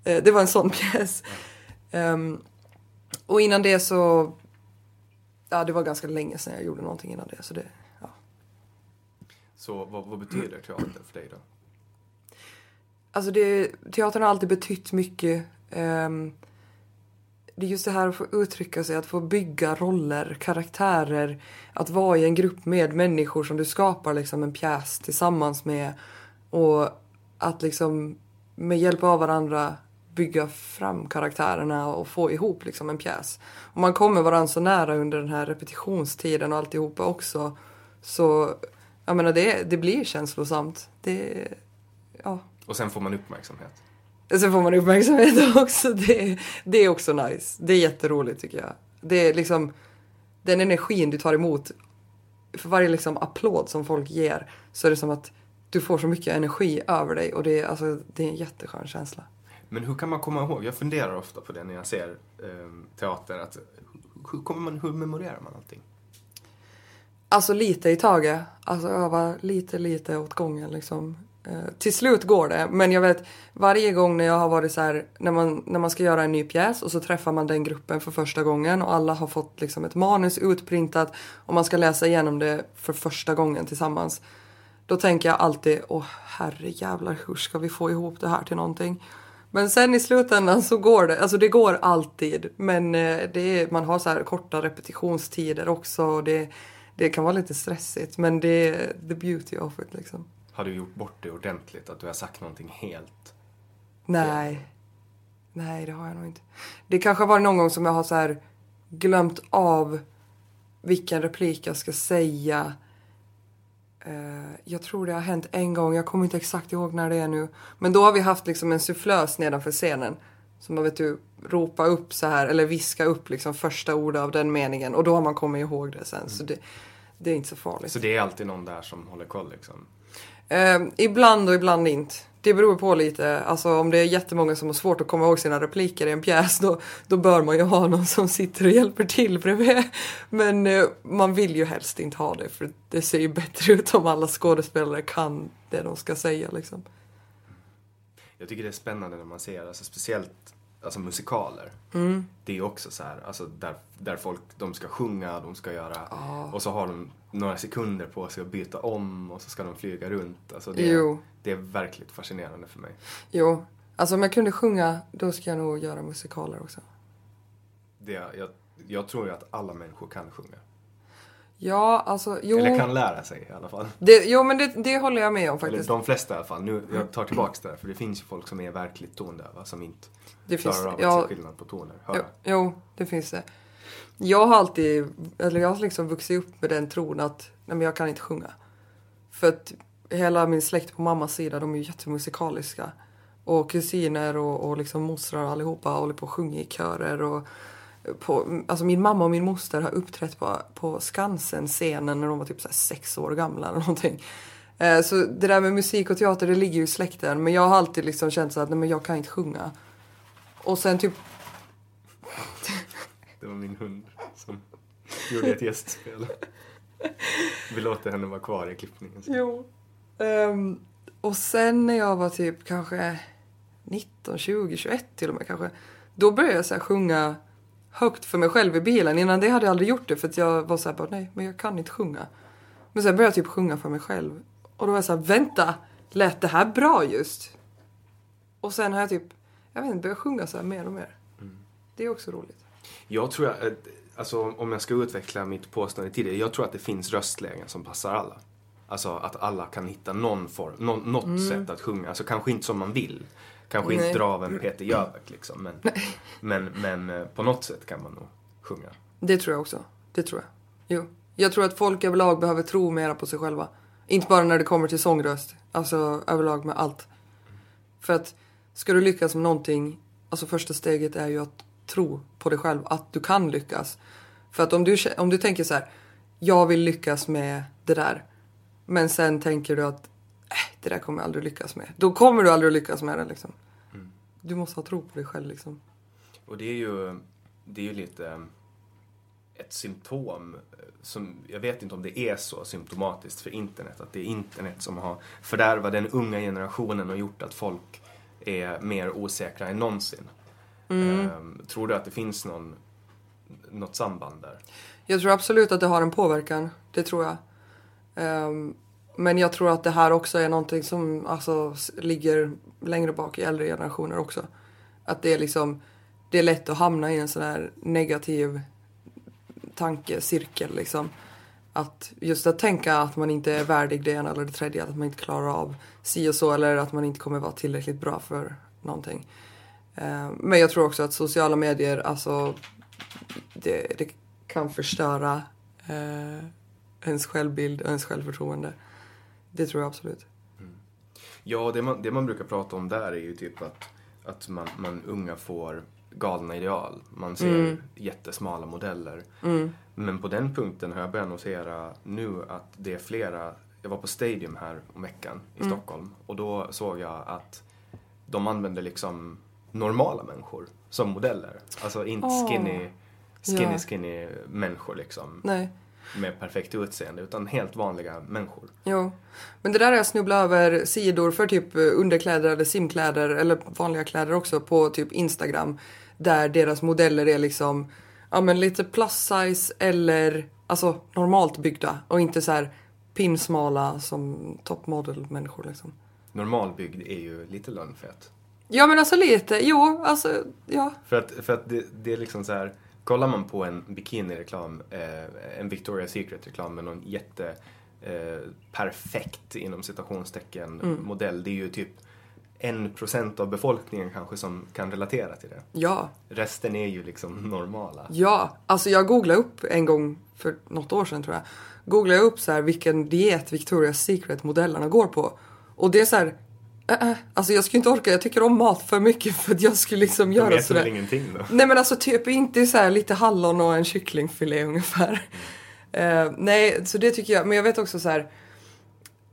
Det var en sån pjäs. Och innan det så... Ja, det var ganska länge sedan jag gjorde någonting innan det. Så, det, ja. Så vad betyder teater för dig då? Alltså teatern har alltid betytt mycket... Det är just det här att få uttrycka sig, att få bygga roller, karaktärer, att vara i en grupp med människor som du skapar liksom en pjäs tillsammans med, och att liksom med hjälp av varandra bygga fram karaktärerna och få ihop liksom en pjäs. Om man kommer varandra så nära under den här repetitionstiden och alltihopa också, så jag menar det blir känslosamt. Det, ja. Och sen får man uppmärksamhet. Sen får man uppmärksamhet också. Det är också nice. Det är jätteroligt tycker jag. Det är liksom den energin du tar emot. För varje liksom applåd som folk ger så är det som att du får så mycket energi över dig. Och det är, alltså, det är en jätteskön känsla. Men hur kan man komma ihåg? Jag funderar ofta på det när jag ser teater. Att, hur memorerar man allting? Alltså lite i taget. Alltså öva lite åt gången liksom. Till slut går det, men jag vet varje gång när jag har varit så här, när man ska göra en ny pjäs och så träffar man den gruppen för första gången och alla har fått liksom ett manus utprintat och man ska läsa igenom det för första gången tillsammans, då tänker jag alltid, åh herrejävlar, hur ska vi få ihop det här till någonting? Men sen i slutändan så går det, alltså det går alltid, men man har så här korta repetitionstider också och det kan vara lite stressigt, men det är the beauty of it liksom. Har du gjort bort det ordentligt? Att du har sagt någonting helt? Nej. Nej, det har jag nog inte. Det kanske var någon gång som jag har så här glömt av vilken replik jag ska säga. Jag tror det har hänt en gång. Jag kommer inte exakt ihåg när det är nu. Men då har vi haft liksom en sufflös nedanför scenen. Som man vet du ropa upp så här. Eller viska upp liksom första ordet av den meningen. Och då har man kommit ihåg det sen. Mm. Så det är inte så farligt. Så det är alltid någon där som håller koll liksom? Ibland och ibland inte. Det beror på lite. Alltså om det är jättemånga som har svårt att komma ihåg sina repliker i en pjäs, då bör man ju ha någon som sitter och hjälper till bredvid. Men man vill ju helst inte ha det, för det ser ju bättre ut om alla skådespelare kan det de ska säga liksom. Jag tycker det är spännande när man ser, alltså speciellt alltså musikaler. Mm. Det är också så här, alltså där folk, de ska sjunga, de ska göra, och så har de några sekunder på sig att byta om och så ska de flyga runt. Alltså det är verkligt fascinerande för mig. Jo, alltså om jag kunde sjunga, då ska jag nog göra musikaler också. Jag tror ju att alla människor kan sjunga. Ja, alltså, jo. Eller kan lära sig i alla fall. Jo, men det håller jag med om faktiskt. Eller de flesta i alla fall. Nu, jag tar tillbaka det här, för det finns ju folk som är verkligt tondöva, som inte det klarar finns, av att se skillnad på toner. Jo, det finns det. Jag har alltid, eller jag har liksom vuxit upp med den tron att nej, men jag kan inte sjunga. För att hela min släkt på mammas sida, de är ju jättemusikaliska. Och kusiner och liksom mostrar allihopa håller på att sjunga i körer och... Alltså min mamma och min moster har uppträtt på Skansen-scenen när de var typ så här 6 år gamla eller någonting. Så det där med musik och teater, det ligger ju i släkten. Men jag har alltid liksom känt så att nej, men jag kan inte sjunga. Och sen typ... Det var min hund som gjorde ett gästspel. Vi låter henne vara kvar i klippningen. Jo. Och sen när jag var typ kanske 19, 20, 21 till och med kanske. Då började jag så här sjunga... högt för mig själv i bilen. Innan det hade jag aldrig gjort det. För att jag var så här bara, nej, men jag kan inte sjunga. Men sen började jag typ sjunga för mig själv. Och då var jag så här, vänta, lät det här bra just? Och sen har jag typ, jag vet inte, börjat sjunga så här mer och mer. Mm. Det är också roligt. Jag tror att, alltså om jag ska utveckla mitt påstående tidigare. Jag tror att det finns röstlägen som passar alla. Alltså att alla kan hitta någon form, något sätt att sjunga. Alltså kanske inte som man vill. Kanske inte dra av en Peter Jöback liksom. Men på något sätt kan man nog sjunga. Det tror jag också. Det tror jag. Jo. Jag tror att folk överlag behöver tro mera på sig själva. Inte bara när det kommer till sångröst. Alltså överlag med allt. För att ska du lyckas med någonting. Alltså första steget är ju att tro på dig själv. Att du kan lyckas. För att om du tänker så här. Jag vill lyckas med det där. Men sen tänker du att. Det där kommer jag aldrig lyckas med. Då kommer du aldrig lyckas med det liksom. Mm. Du måste ha tro på dig själv liksom. Och det är ju lite ett symptom som, jag vet inte om det är så symptomatiskt för internet, att det är internet som har fördärvat den unga generationen och gjort att folk är mer osäkra än någonsin. Mm. Tror du att det finns något samband där? Jag tror absolut att det har en påverkan. Det tror jag. Men jag tror att det här också är någonting som alltså, ligger längre bak i äldre generationer också. Att det är liksom, det är lätt att hamna i en sån här negativ tankecirkel liksom. Att just att tänka att man inte är värdig det ena eller det tredje, att man inte klarar av si och så, eller att man inte kommer vara tillräckligt bra för någonting. Men jag tror också att sociala medier, alltså det kan förstöra ens självbild och ens självförtroende. Det tror jag absolut. Mm. Ja, det man brukar prata om där är ju typ att man unga får galna ideal. Man ser jättesmala modeller. Mm. Men på den punkten har jag börjat notera nu att det är flera... Jag var på Stadium här om veckan i Stockholm. Och då såg jag att de använder liksom normala människor som modeller. Alltså inte skinny människor liksom. Nej. Med perfekt utseende, utan helt vanliga människor. Jo, men det där är att snubbla över sidor för typ underkläder eller simkläder eller vanliga kläder också på typ Instagram. Där deras modeller är liksom, ja men lite plus size eller alltså normalt byggda. Och inte så här pinsmala som toppmodel-människor liksom. Normalbyggd är ju lite lönnfett. Ja men alltså lite, jo alltså, ja. För att det är liksom så här... Kollar man på en bikini-reklam, en Victoria's Secret-reklam med någon jätteperfekt inom citationstecken modell. Det är ju typ 1% av befolkningen kanske som kan relatera till det. Ja. Resten är ju liksom normala. Ja, alltså jag googlade upp en gång för något år sedan tror jag. Googlade upp så här vilken diet Victoria's Secret-modellerna går på. Och det är så här... Alltså jag skulle inte orka, jag tycker om mat för mycket för att jag skulle liksom göra sådär. Väl ingenting då? Nej men alltså typ inte så här lite hallon och en kycklingfilé ungefär. Nej, så det tycker jag, men jag vet också så här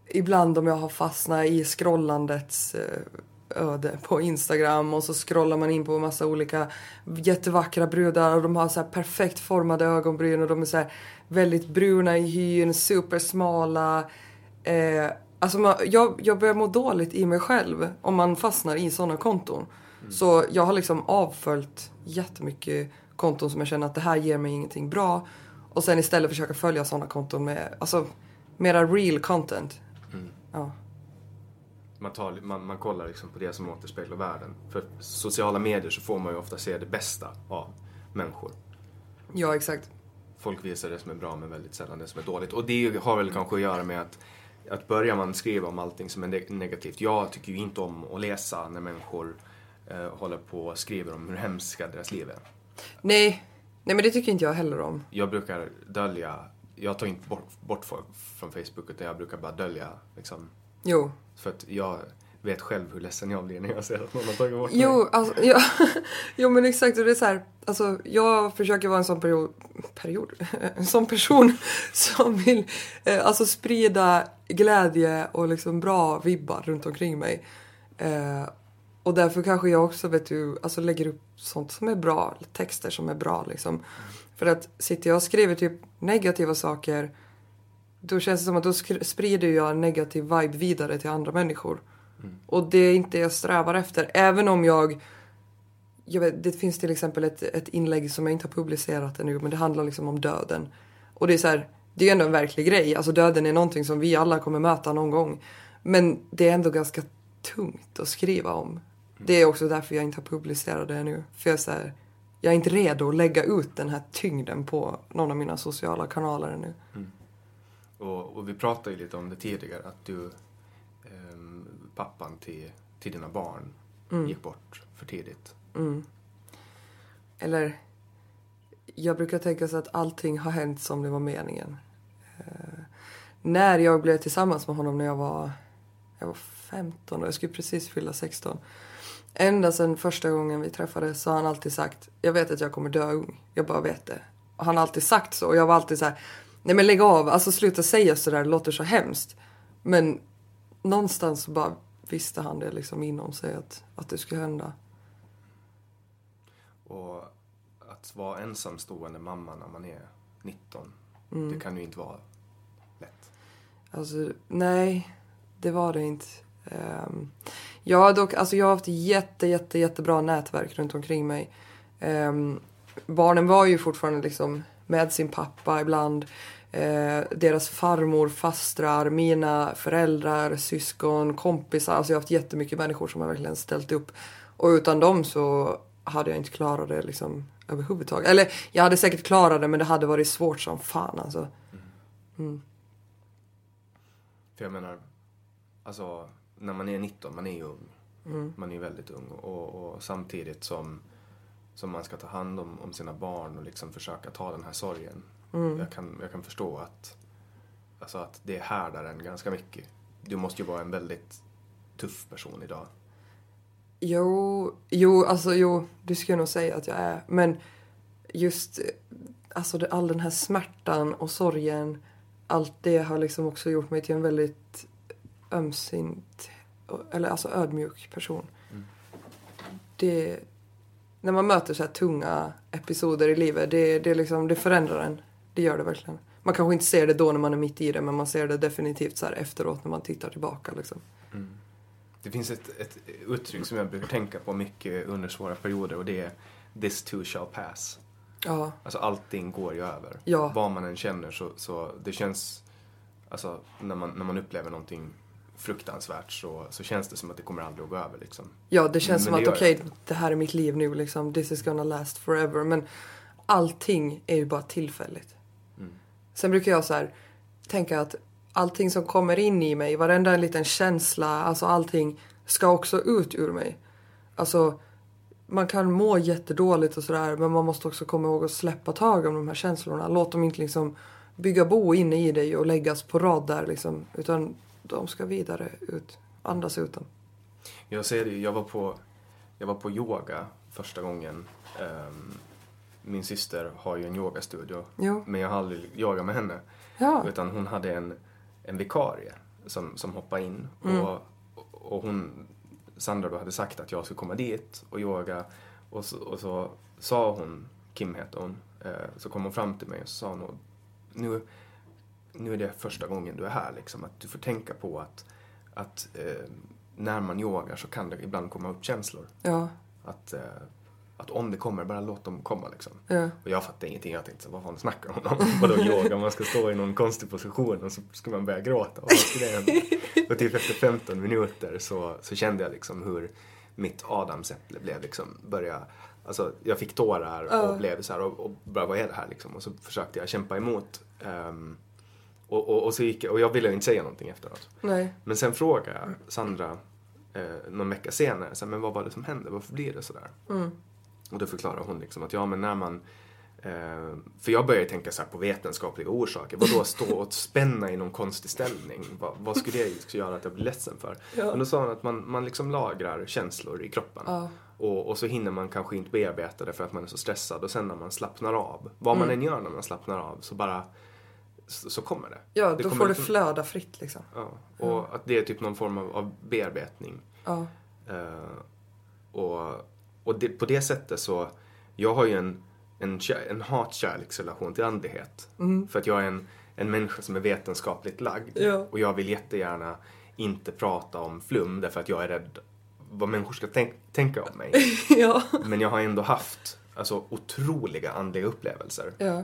ibland om jag har fastnat i scrollandets öde på Instagram och så scrollar man in på en massa olika jättevackra brudar och de har så här perfekt formade ögonbryn och de är så här väldigt bruna i hyn, supersmala alltså jag börjar må dåligt i mig själv om man fastnar i sådana konton. Mm. Så jag har liksom avföljt jättemycket konton som jag känner att det här ger mig ingenting bra. Och sen istället försöka följa sådana konton med, alltså, mera real content. Mm. Ja. Man kollar liksom på det som återspeglar världen. För sociala medier så får man ju ofta se det bästa av människor. Ja, exakt. folk visar det som är bra men väldigt sällan det som är dåligt. Och det har väl kanske att göra med att börjar man skriva om allting som är negativt. Jag tycker ju inte om att läsa när människor håller på och skriver om hur hemska deras liv är. Nej, men det tycker inte jag heller om. Jag brukar dölja, jag tar inte bort folk från Facebook utan jag brukar bara dölja liksom. Jo. För att jag vet själv hur ledsen jag blir när jag ser att någon har tagit bort mig. Jo, men exakt. Och det är så här, alltså, jag försöker vara en sån en sån person som vill alltså sprida glädje och liksom bra vibbar runt omkring mig. Och därför kanske jag också lägger upp sånt som är bra, texter som är bra liksom. För att sitter jag och skriver typ negativa saker, då känns det som att då sprider jag en negativ vibe vidare till andra människor. Mm. Och det är inte jag strävar efter. Även om jag vet, det finns till exempel ett inlägg som jag inte har publicerat ännu, men det handlar liksom om döden. Och det är så här, det är ändå en verklig grej. Alltså döden är någonting som vi alla kommer möta någon gång. Men det är ändå ganska tungt att skriva om. Mm. Det är också därför jag inte har publicerat det ännu. För jag är inte redo att lägga ut den här tyngden på någon av mina sociala kanaler ännu. Mm. Och vi pratade ju lite om det tidigare, att du... pappan till dina barn gick bort för tidigt. Mm. Eller jag brukar tänka så att allting har hänt som det var meningen. När jag blev tillsammans med honom när jag var 15 och jag skulle precis fylla 16. Ända sedan första gången vi träffades så har han alltid sagt, jag vet att jag kommer dö ung. Jag bara vet det. Och han har alltid sagt så. Och jag var alltid så här, nej men lägg av. Alltså sluta säga så där, det låter så hemskt. Men någonstans bara visste han det liksom inom sig att det skulle hända. Och att vara ensamstående mamma när man är 19, det kan ju inte vara lätt. Alltså, nej, det var det inte. Jag har haft jättebra nätverk runt omkring mig. Barnen var ju fortfarande liksom med sin pappa ibland. Deras farmor, fastrar, mina föräldrar, syskon, kompisar. Alltså jag har haft jättemycket människor som har verkligen ställt upp. Och utan dem så hade jag inte klarat det liksom överhuvudtaget. Eller jag hade säkert klarat det, men det hade varit svårt som fan alltså. Mm. För jag menar, alltså när man är 19, man är ju ung. Man är väldigt ung. Och samtidigt som man ska ta hand om sina barn och liksom försöka ta den här sorgen. Mm. Jag kan förstå att det härdar en ganska mycket. Du måste ju vara en väldigt tuff person idag. Jo, du skulle nog säga att jag är. Men just alltså all den här smärtan och sorgen, allt det har liksom också gjort mig till en väldigt ömsint, eller alltså ödmjuk person. Mm. Det... När man möter så här tunga episoder i livet, det förändrar en. Det gör det verkligen. Man kanske inte ser det då när man är mitt i det, men man ser det definitivt så här efteråt när man tittar tillbaka. Liksom. Mm. Det finns ett uttryck som jag brukar tänka på mycket under svåra perioder, och det är this too shall pass. Ja. Alltså allting går ju över. Ja. Vad man än känner så det känns, alltså när man upplever någonting fruktansvärt så känns det som att det kommer aldrig att gå över liksom. Ja, det känns men som att det här är mitt liv nu liksom, this is gonna last forever, men allting är ju bara tillfälligt. Mm. Sen brukar jag så här tänka att allting som kommer in i mig, varenda en liten känsla, alltså allting ska också ut ur mig. Alltså man kan må jättedåligt och sådär, men man måste också komma ihåg att släppa tag om de här känslorna. Låt dem inte liksom bygga bo inne i dig och läggas på rad där liksom, utan de ska vidare ut, andas ut dem. Jag ser det, jag var på yoga första gången. Min syster har ju en yogastudio. Jo. Men jag har aldrig yogat med henne. Ja. Utan hon hade en vikarie som hoppade in. Mm. Och Sandra då hade sagt att jag skulle komma dit och yoga. Och så sa hon, Kim heter hon, så kom hon fram till mig och sa hon, nu är det första gången du är här liksom, att du får tänka på att när man yogar så kan det ibland komma upp känslor. Ja. Att om det kommer, bara låt dem komma liksom. Ja. Och jag fattade ingenting, jag tänkte så, vad fan snackar hon om? Vadå yoga, man ska stå i någon konstig position och så ska man börja gråta. Och typ efter 15 minuter så kände jag liksom hur mitt adamsäpple blev liksom, börja, alltså jag fick tårar och blev så här och bara, vad är det här liksom? Och så försökte jag kämpa emot och så gick, och jag ville inte säga någonting efteråt. Nej. Men sen frågade jag Sandra någon vecka senare så här, men vad var det som hände? Varför blir det så där? Mm. Och då förklarar hon liksom att ja, men när man för jag började tänka så här på vetenskapliga orsaker. Vadå stå och spänna i någon konstig ställning? Vad skulle det göra att jag blir ledsen för? Ja. Men då sa hon att man liksom lagrar känslor i kroppen. Ja. Och så hinner man kanske inte bearbeta det för att man är så stressad. Och sen när man slappnar av, vad man än gör när man slappnar av, så bara så kommer det. Ja, då får det flöda fritt liksom. Ja. Och att det är typ någon form av bearbetning. Ja. Och det, på det sättet så, jag har ju en hatkärleksrelation till andlighet. Mm. För att jag är en människa som är vetenskapligt lagd. Ja. Och jag vill jättegärna inte prata om flum. Därför att jag är rädd vad människor ska tänka om mig. Ja. Men jag har ändå haft alltså, otroliga andliga upplevelser. Ja.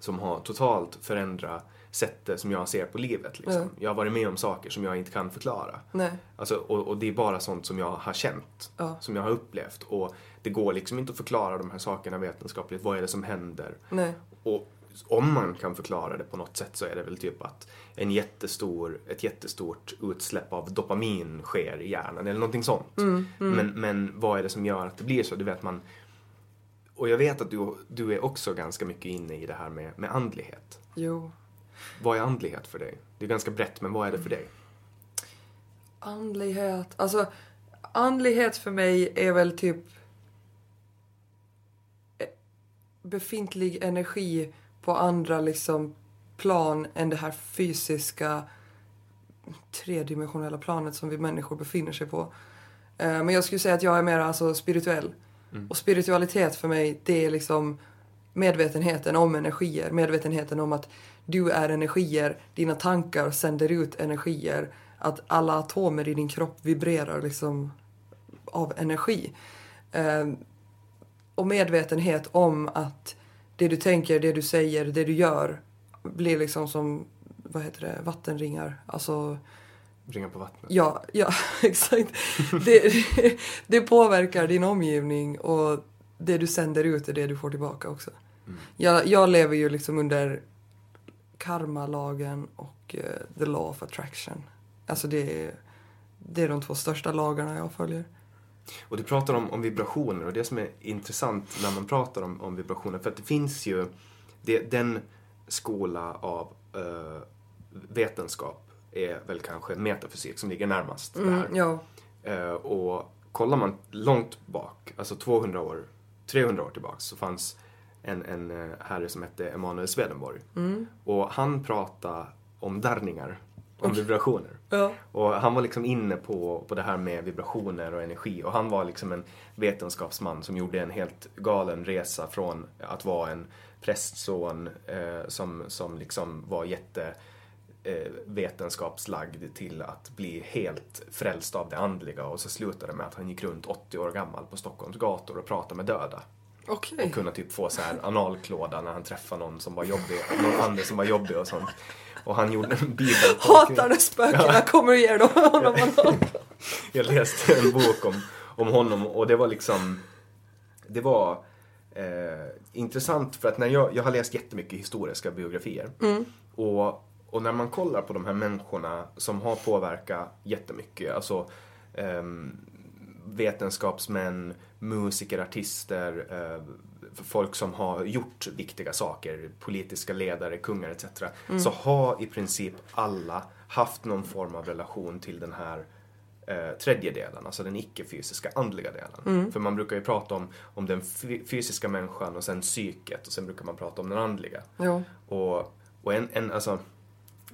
Som har totalt förändrat sättet som jag ser på livet. Liksom. Ja. Jag har varit med om saker som jag inte kan förklara. Nej. Alltså, och det är bara sånt som jag har känt. Ja. Som jag har upplevt. Och det går liksom inte att förklara de här sakerna vetenskapligt. Vad är det som händer? Nej. Och om man kan förklara det på något sätt så är det väl typ att ett jättestort utsläpp av dopamin sker i hjärnan. Eller någonting sånt. Mm. Men vad är det som gör att det blir så? Det vet man. Och jag vet att du är också ganska mycket inne i det här med andlighet. Jo. Vad är andlighet för dig? Det är ganska brett, men vad är det för dig? Andlighet. Alltså, andlighet för mig är väl typ befintlig energi på andra liksom plan än det här fysiska tredimensionella planet som vi människor befinner sig på. Men jag skulle säga att jag är mer alltså spirituell. Mm. Och spiritualitet för mig, det är liksom medvetenheten om energier. Medvetenheten om att du är energier, dina tankar sänder ut energier. Att alla atomer i din kropp vibrerar liksom av energi. Och medvetenhet om att det du tänker, det du säger, det du gör blir liksom som, vad heter det, vattenringar. Alltså, ringar på vattnet. Ja, exakt. Det påverkar din omgivning och det du sänder ut är det du får tillbaka också. Mm. Jag lever ju liksom under karmalagen och the law of attraction. Alltså det är de två största lagarna jag följer. Och du pratar om vibrationer, och det som är intressant när man pratar om vibrationer, för att det finns ju den skola av vetenskap är väl kanske metafysik som ligger närmast där. Ja. Och kollar man långt bak, alltså 200 år, 300 år tillbaka, så fanns en herre som hette Emanuel Swedenborg. Mm. Och han pratade om darrningar. Om vibrationer. Ja. Och han var liksom inne på det här med vibrationer och energi. Och han var liksom en vetenskapsman som gjorde en helt galen resa från att vara en prästson som liksom var jättevetenskapslagd till att bli helt frälst av det andliga. Och så slutade med att han gick runt 80 år gammal på Stockholms gator och pratade med döda. Okay. Och kunna typ få så här analklåda när han träffade någon som var jobbig, någon annan som var jobbig och sånt. Och han gjorde en bibeltolkning. Hatar det spökena, ja. Kommer och ger dem honom. Jag läste en bok om honom, och det var liksom, det var intressant, för att när jag har läst jättemycket historiska biografier. Mm. Och när man kollar på de här människorna som har påverkat jättemycket, alltså vetenskapsmän, musiker, artister, folk som har gjort viktiga saker, politiska ledare, kungar etc. Mm. Så har i princip alla haft någon form av relation till den här tredje delen, alltså den icke-fysiska andliga delen. Mm. För man brukar ju prata om den fysiska människan och sen psyket, och sen brukar man prata om den andliga. Ja. Och alltså,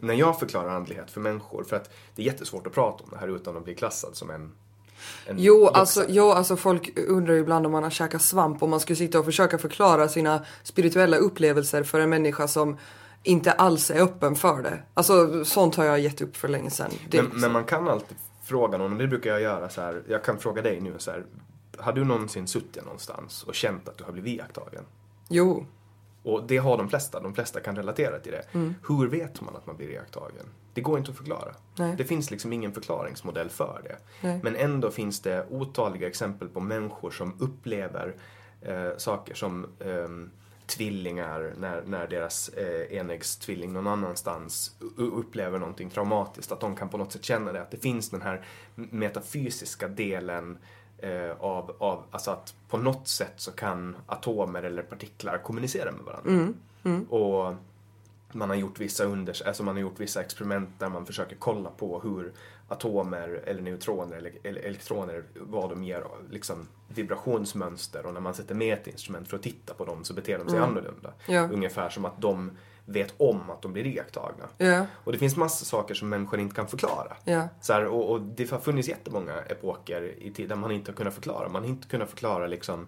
när jag förklarar andlighet för människor, för att det är jättesvårt att prata om det här utan att bli klassad som alltså folk undrar ju ibland om man har käkat svamp, om man skulle sitta och försöka förklara sina spirituella upplevelser för en människa som inte alls är öppen för det. Alltså sånt har jag gett upp för länge sedan. Men man kan alltid fråga någon, och det brukar jag göra så här, jag kan fråga dig nu så här, har du någonsin suttit någonstans och känt att du har blivit iakttagen? Jo. Och det har de flesta kan relatera till det. Mm. Hur vet man att man blir iakttagen? Det går inte att förklara. Nej. Det finns liksom ingen förklaringsmodell för det. Nej. Men ändå finns det otaliga exempel på människor som upplever saker som tvillingar, när deras enäggstvilling någon annanstans upplever någonting traumatiskt, att de kan på något sätt känna det, att det finns den här metafysiska delen av alltså att på något sätt så kan atomer eller partiklar kommunicera med varandra. Mm. Mm. Och man har gjort vissa experiment där man försöker kolla på hur atomer eller neutroner eller elektroner, vad de ger liksom vibrationsmönster, och när man sätter med ett instrument för att titta på dem så beter de sig annorlunda. Ja. Ungefär som att de vet om att de blir iakttagna. Ja. Och det finns massa saker som människor inte kan förklara. Ja. Så här, och det har funnits jättemånga epoker i tid där man inte har kunnat förklara. Man har inte kunnat förklara liksom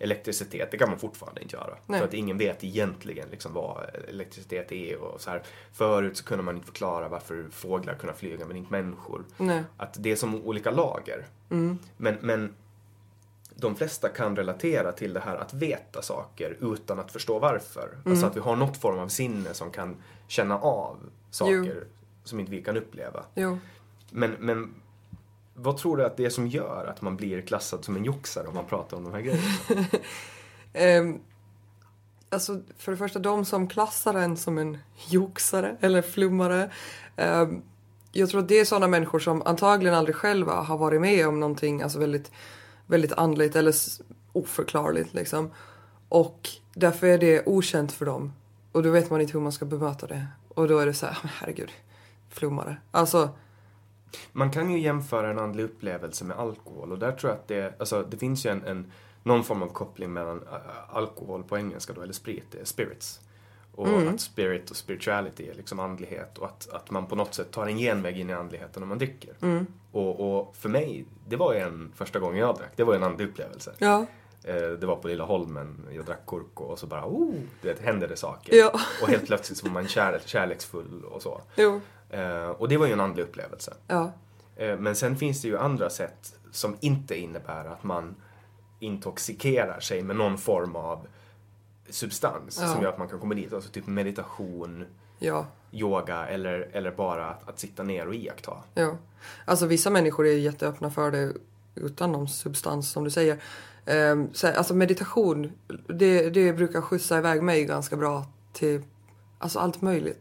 elektricitet, det kan man fortfarande inte göra. Nej. För att ingen vet egentligen liksom vad elektricitet är och så här. Förut så kunde man inte förklara varför fåglar kunde flyga men inte människor. Nej. Att det är som olika lager. Mm. Men de flesta kan relatera till det här att veta saker utan att förstå varför. Mm. Alltså att vi har något form av sinne som kan känna av saker som inte vi kan uppleva. Jo. Men vad tror du att det är som gör att man blir klassad som en joxare om man pratar om de här grejerna? Alltså för det första, de som klassar en som en joxare eller flummare. Jag tror att det är sådana människor som antagligen aldrig själva har varit med om någonting alltså väldigt, väldigt andligt eller oförklarligt liksom. Och därför är det okänt för dem. Och då vet man inte hur man ska bemöta det. Och då är det så här, herregud, flummare. Alltså... Man kan ju jämföra en andlig upplevelse med alkohol, och där tror jag att det finns ju någon form av koppling mellan alkohol på engelska då, eller sprit, spirits. Och att spirit och spirituality är liksom andlighet, och att man på något sätt tar en genväg in i andligheten när man dricker. Mm. Och för mig, det var ju första gången jag drack, det var en andlig upplevelse. Ja. Det var på Lilla Holmen, jag drack korko och så bara, hände det saker. Ja. Och helt plötsligt så var man kärleksfull och så. Jo. Och det var ju en andlig upplevelse. Ja. Men sen finns det ju andra sätt som inte innebär att man intoxikerar sig med någon form av substans som gör att man kan komma dit. Alltså typ meditation, yoga eller bara att sitta ner och iaktta. Ja. Alltså vissa människor är ju jätteöppna för det utan någon substans som du säger. Alltså meditation, det brukar skjutsa iväg mig ganska bra till alltså allt möjligt.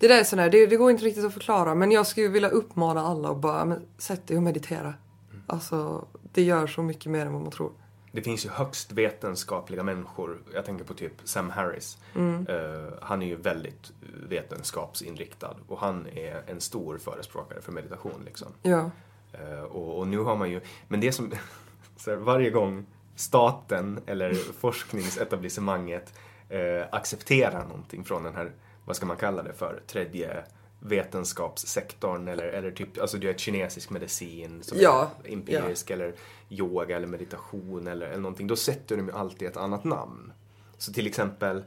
Det där är sån här, det går inte riktigt att förklara. Men jag skulle vilja uppmana alla och bara, sätt dig och meditera. Mm. Alltså, det gör så mycket mer än vad man tror. Det finns ju högst vetenskapliga människor. Jag tänker på typ Sam Harris. Mm. Han är ju väldigt vetenskapsinriktad. Och han är en stor förespråkare för meditation liksom. Ja. Och nu har man ju... Men det som... så här, varje gång staten eller forskningsetablissemanget accepterar någonting från den här... Vad ska man kalla det för? Tredje vetenskapssektorn eller typ, alltså det är kinesisk medicin som är empirisk eller yoga eller meditation eller någonting. Då sätter de ju alltid ett annat namn. Så till exempel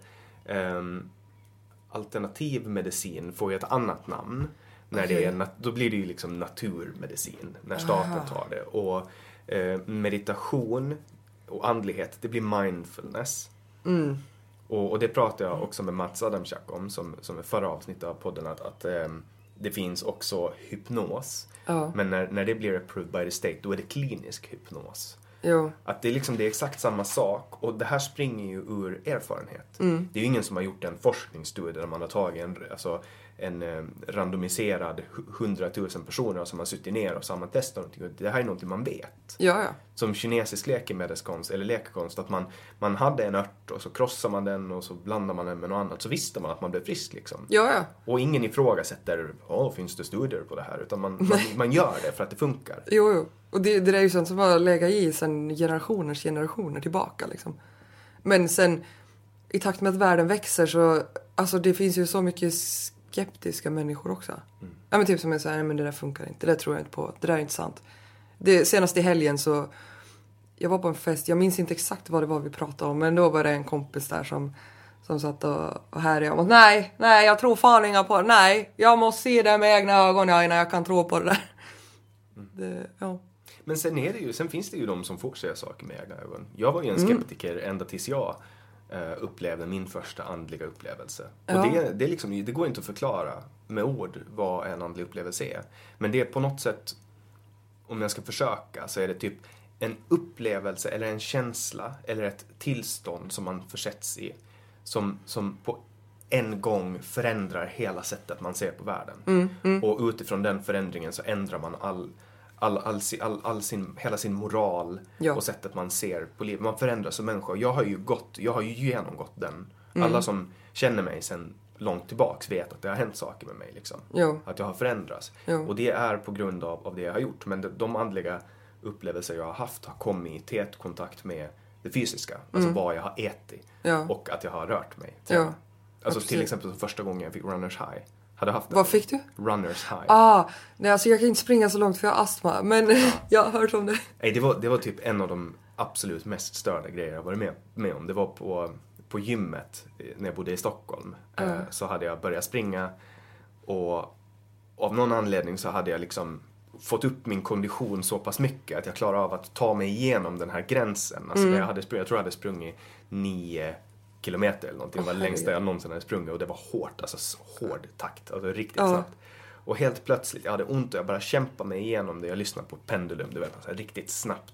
alternativ medicin får ju ett annat namn. När det är, då blir det ju liksom naturmedicin när staten tar det. Och meditation och andlighet, det blir mindfulness. Mm. Och det pratar jag också med Mats Adamczak om, som är förra avsnittet av podden, att det finns också hypnos. Men när det blir approved by the state, då är det klinisk hypnos. Jo. Att det är liksom, det är exakt samma sak, och det här springer ju ur erfarenhet. Mm. Det är ju ingen som har gjort en forskningsstudie där man har tagit en randomiserad 100,000 personer som har suttit ner och sammantestat någonting. Det här är någonting man vet. Ja, ja. Som kinesisk läkemedelskonst eller läkekonst, att man hade en ört och så krossar man den och så blandar man den med något annat, så visste man att man blev frisk liksom. Ja, ja. Och ingen ifrågasätter, finns det studier på det här? Utan man gör det för att det funkar. Jo. Och det är ju sånt som har legat i sedan generationer tillbaka liksom. Men sen i takt med att världen växer så, alltså det finns ju så mycket skeptiska människor också. Mm. Ja, men typ som jag säger, nej men det där funkar inte, det där tror jag inte på, det där är inte sant. Senast i helgen så, jag var på en fest, jag minns inte exakt vad det var vi pratade om, men då var det en kompis där som satt och här är jag, nej jag tror fan inga på det, nej jag måste se det med egna ögon innan jag kan tro på det där. Mm. Men sen är det ju, sen finns det ju de som får säga saker med egna ögon. Jag var ju en skeptiker ända tills jag upplevde min första andliga upplevelse. Och det går inte att förklara med ord vad en andlig upplevelse är. Men det är på något sätt, om jag ska försöka, så är det typ en upplevelse eller en känsla eller ett tillstånd som man försätts i. Som på en gång förändrar hela sättet man ser på världen. Och utifrån den förändringen så ändrar man hela sin moral och sättet man ser på livet. Man förändras som människa. Jag har ju genomgått den. Alla som känner mig sedan långt tillbaks vet att det har hänt saker med mig. Liksom. Att jag har förändrats. Och det är på grund av det jag har gjort. Men de andliga upplevelser jag har haft har kommit i tät kontakt med det fysiska. Alltså vad jag har ätit. Och att jag har rört mig. Alltså till exempel första gången jag fick runners high. Vad fick du? Runners high. Nej, alltså jag kan inte springa så långt för jag har astma. Men jag har hört om det. Nej, det var typ en av de absolut mest störda grejer jag varit med om. Det var på gymmet när jag bodde i Stockholm. Så hade jag börjat springa. Och av någon anledning så hade jag liksom fått upp min kondition så pass mycket att jag klarade av att ta mig igenom den här gränsen. Alltså jag tror jag hade sprungit 9 kilometer eller någonting. Det var längst där jag någonsin hade sprungit. Och det var hårt. Alltså hård takt. Alltså riktigt snabbt. Och helt plötsligt, jag hade ont och jag bara kämpade mig igenom det. Jag lyssnade på Pendulum. Det var alltså riktigt snabbt.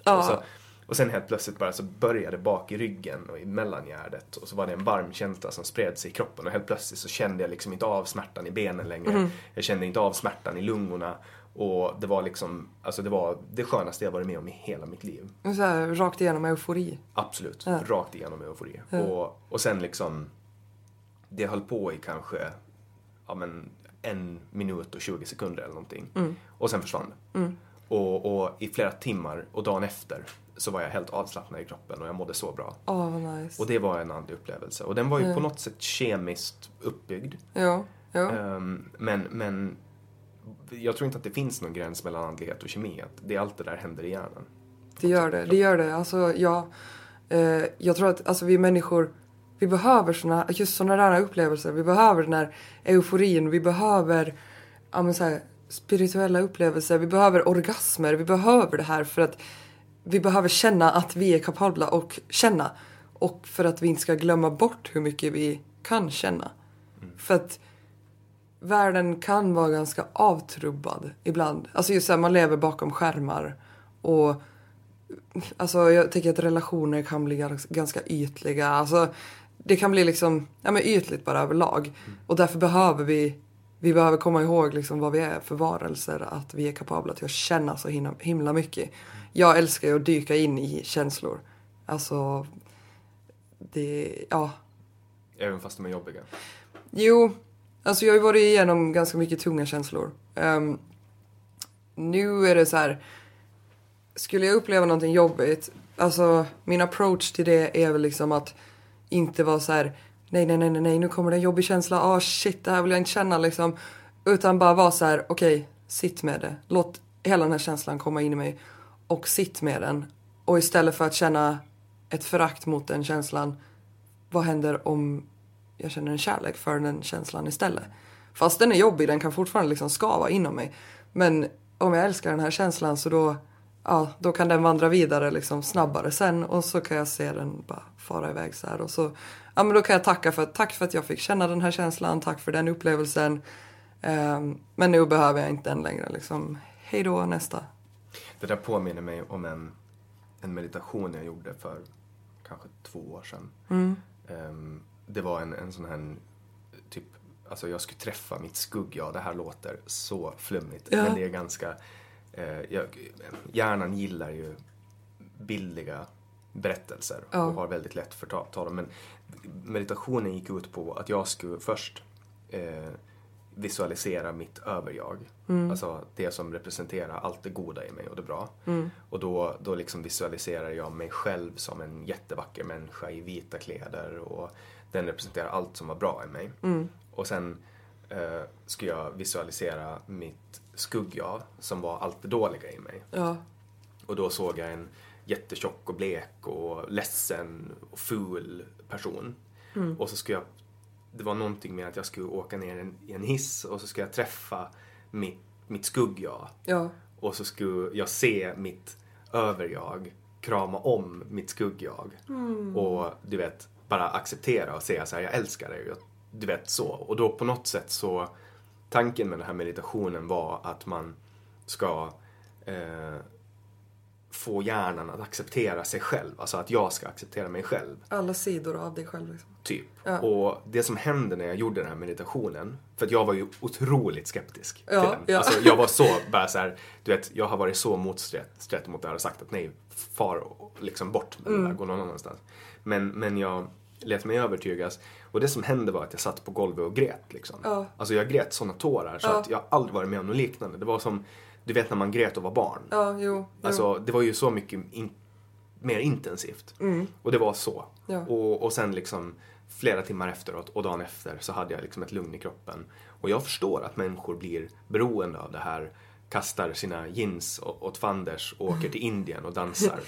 Och sen helt plötsligt bara så började bak i ryggen och i mellangärdet. Och så var det en varm känsla som spred sig i kroppen. Och helt plötsligt så kände jag liksom inte av smärtan i benen längre. Jag kände inte av smärtan i lungorna. Och det var liksom, alltså det var det skönaste jag varit med om i hela mitt liv. Så här, rakt igenom eufori? Absolut, rakt igenom eufori. Och sen liksom, det höll på i kanske 1 minut och 20 sekunder eller någonting. Och sen försvann det. Och i flera timmar och dagen efter så var jag helt avslappnad i kroppen och jag mådde så bra. Nice. Och det var en andlig upplevelse. Och den var ju på något sätt kemiskt uppbyggd. Men jag tror inte att det finns någon gräns mellan andlighet och kemi. Det är allt det där händer i hjärnan. Det gör det. Alltså, jag tror att alltså, vi människor, vi behöver såna där upplevelser. Vi behöver den här euforin. Vi behöver spirituella upplevelser. Vi behöver orgasmer. Vi behöver det här för att vi behöver känna att vi är kapabla och känna. Och för att vi inte ska glömma bort hur mycket vi kan känna. För att världen kan vara ganska avtrubbad ibland. Alltså just såhär, man lever bakom skärmar. Och alltså jag tänker att relationer kan bli ganska ytliga. Alltså det kan bli liksom ytligt bara överlag. Och därför behöver vi behöver komma ihåg liksom vad vi är för varelser. Att vi är kapabla till att känna så himla mycket. Jag älskar ju att dyka in i känslor. Alltså det, även fast de är jobbiga. Jo. Alltså jag har ju varit igenom ganska mycket tunga känslor. Nu är det så här, skulle jag uppleva någonting jobbigt, alltså min approach till det är väl liksom att inte vara så här, nej, nu kommer det en jobbig känsla, shit, det här vill jag inte känna liksom. Utan bara vara så här, okej, sitt med det. Låt hela den här känslan komma in i mig och sitt med den. Och istället för att känna ett förakt mot den känslan, vad händer om jag känner en kärlek för den känslan istället? Fast den är jobbig, den kan fortfarande liksom skava inom mig. Men om jag älskar den här känslan så då kan den vandra vidare liksom snabbare sen. Och så kan jag se den bara fara iväg så här. Och så, men då kan jag tacka för att jag fick känna den här känslan. Tack för den upplevelsen. Men nu behöver jag inte den längre. Liksom. Hej då, nästa. Det där påminner mig om en meditation jag gjorde för kanske 2 år sedan. Det var en sån här typ, alltså jag skulle träffa mitt skugg. Ja, det här låter så flummigt. Men det är ganska, hjärnan gillar ju bildliga berättelser. Och har väldigt lätt för att ta dem. Men meditationen gick ut på att jag skulle först visualisera mitt överjag. Alltså det som representerar allt det goda i mig och det bra. Och då liksom visualiserar jag mig själv som en jättevacker människa i vita kläder och den representerar allt som var bra i mig. Och sen ska jag visualisera mitt skugga som var allt det dåliga i mig. Och då såg jag en jättetjock och blek och ledsen och ful person. Och så ska jag, det var någonting med att jag skulle åka ner i en hiss och så ska jag träffa mitt skugga. Och så skulle jag se mitt överjag krama om mitt skuggjag. Och du vet, bara acceptera och säga så här, jag älskar dig, du vet så. Och då på något sätt så tanken med den här meditationen var att man ska få hjärnan att acceptera sig själv. Alltså att jag ska acceptera mig själv. Alla sidor av dig själv liksom. Typ. Ja. Och det som hände när jag gjorde den här meditationen, för att jag var ju otroligt skeptisk till den. Ja. Alltså jag var så, bara så här, du vet, jag har varit så motsträtt mot det här och sagt att nej, far liksom bort med det där, gå någon annanstans. Men jag lät mig övertygas. Och det som hände var att jag satt på golvet och grät liksom. Ja. Alltså jag grät sådana tårar så att jag aldrig varit med om något liknande. Det var som, du vet när man grät och var barn. Ja, jo. Alltså det var ju så mycket mer intensivt. Mm. Och det var så. Ja. Och sen liksom flera timmar efteråt och dagen efter så hade jag liksom ett lugn i kroppen. Och jag förstår att människor blir beroende av det här. Kastar sina jeans åt fanders och åker till Indien och dansar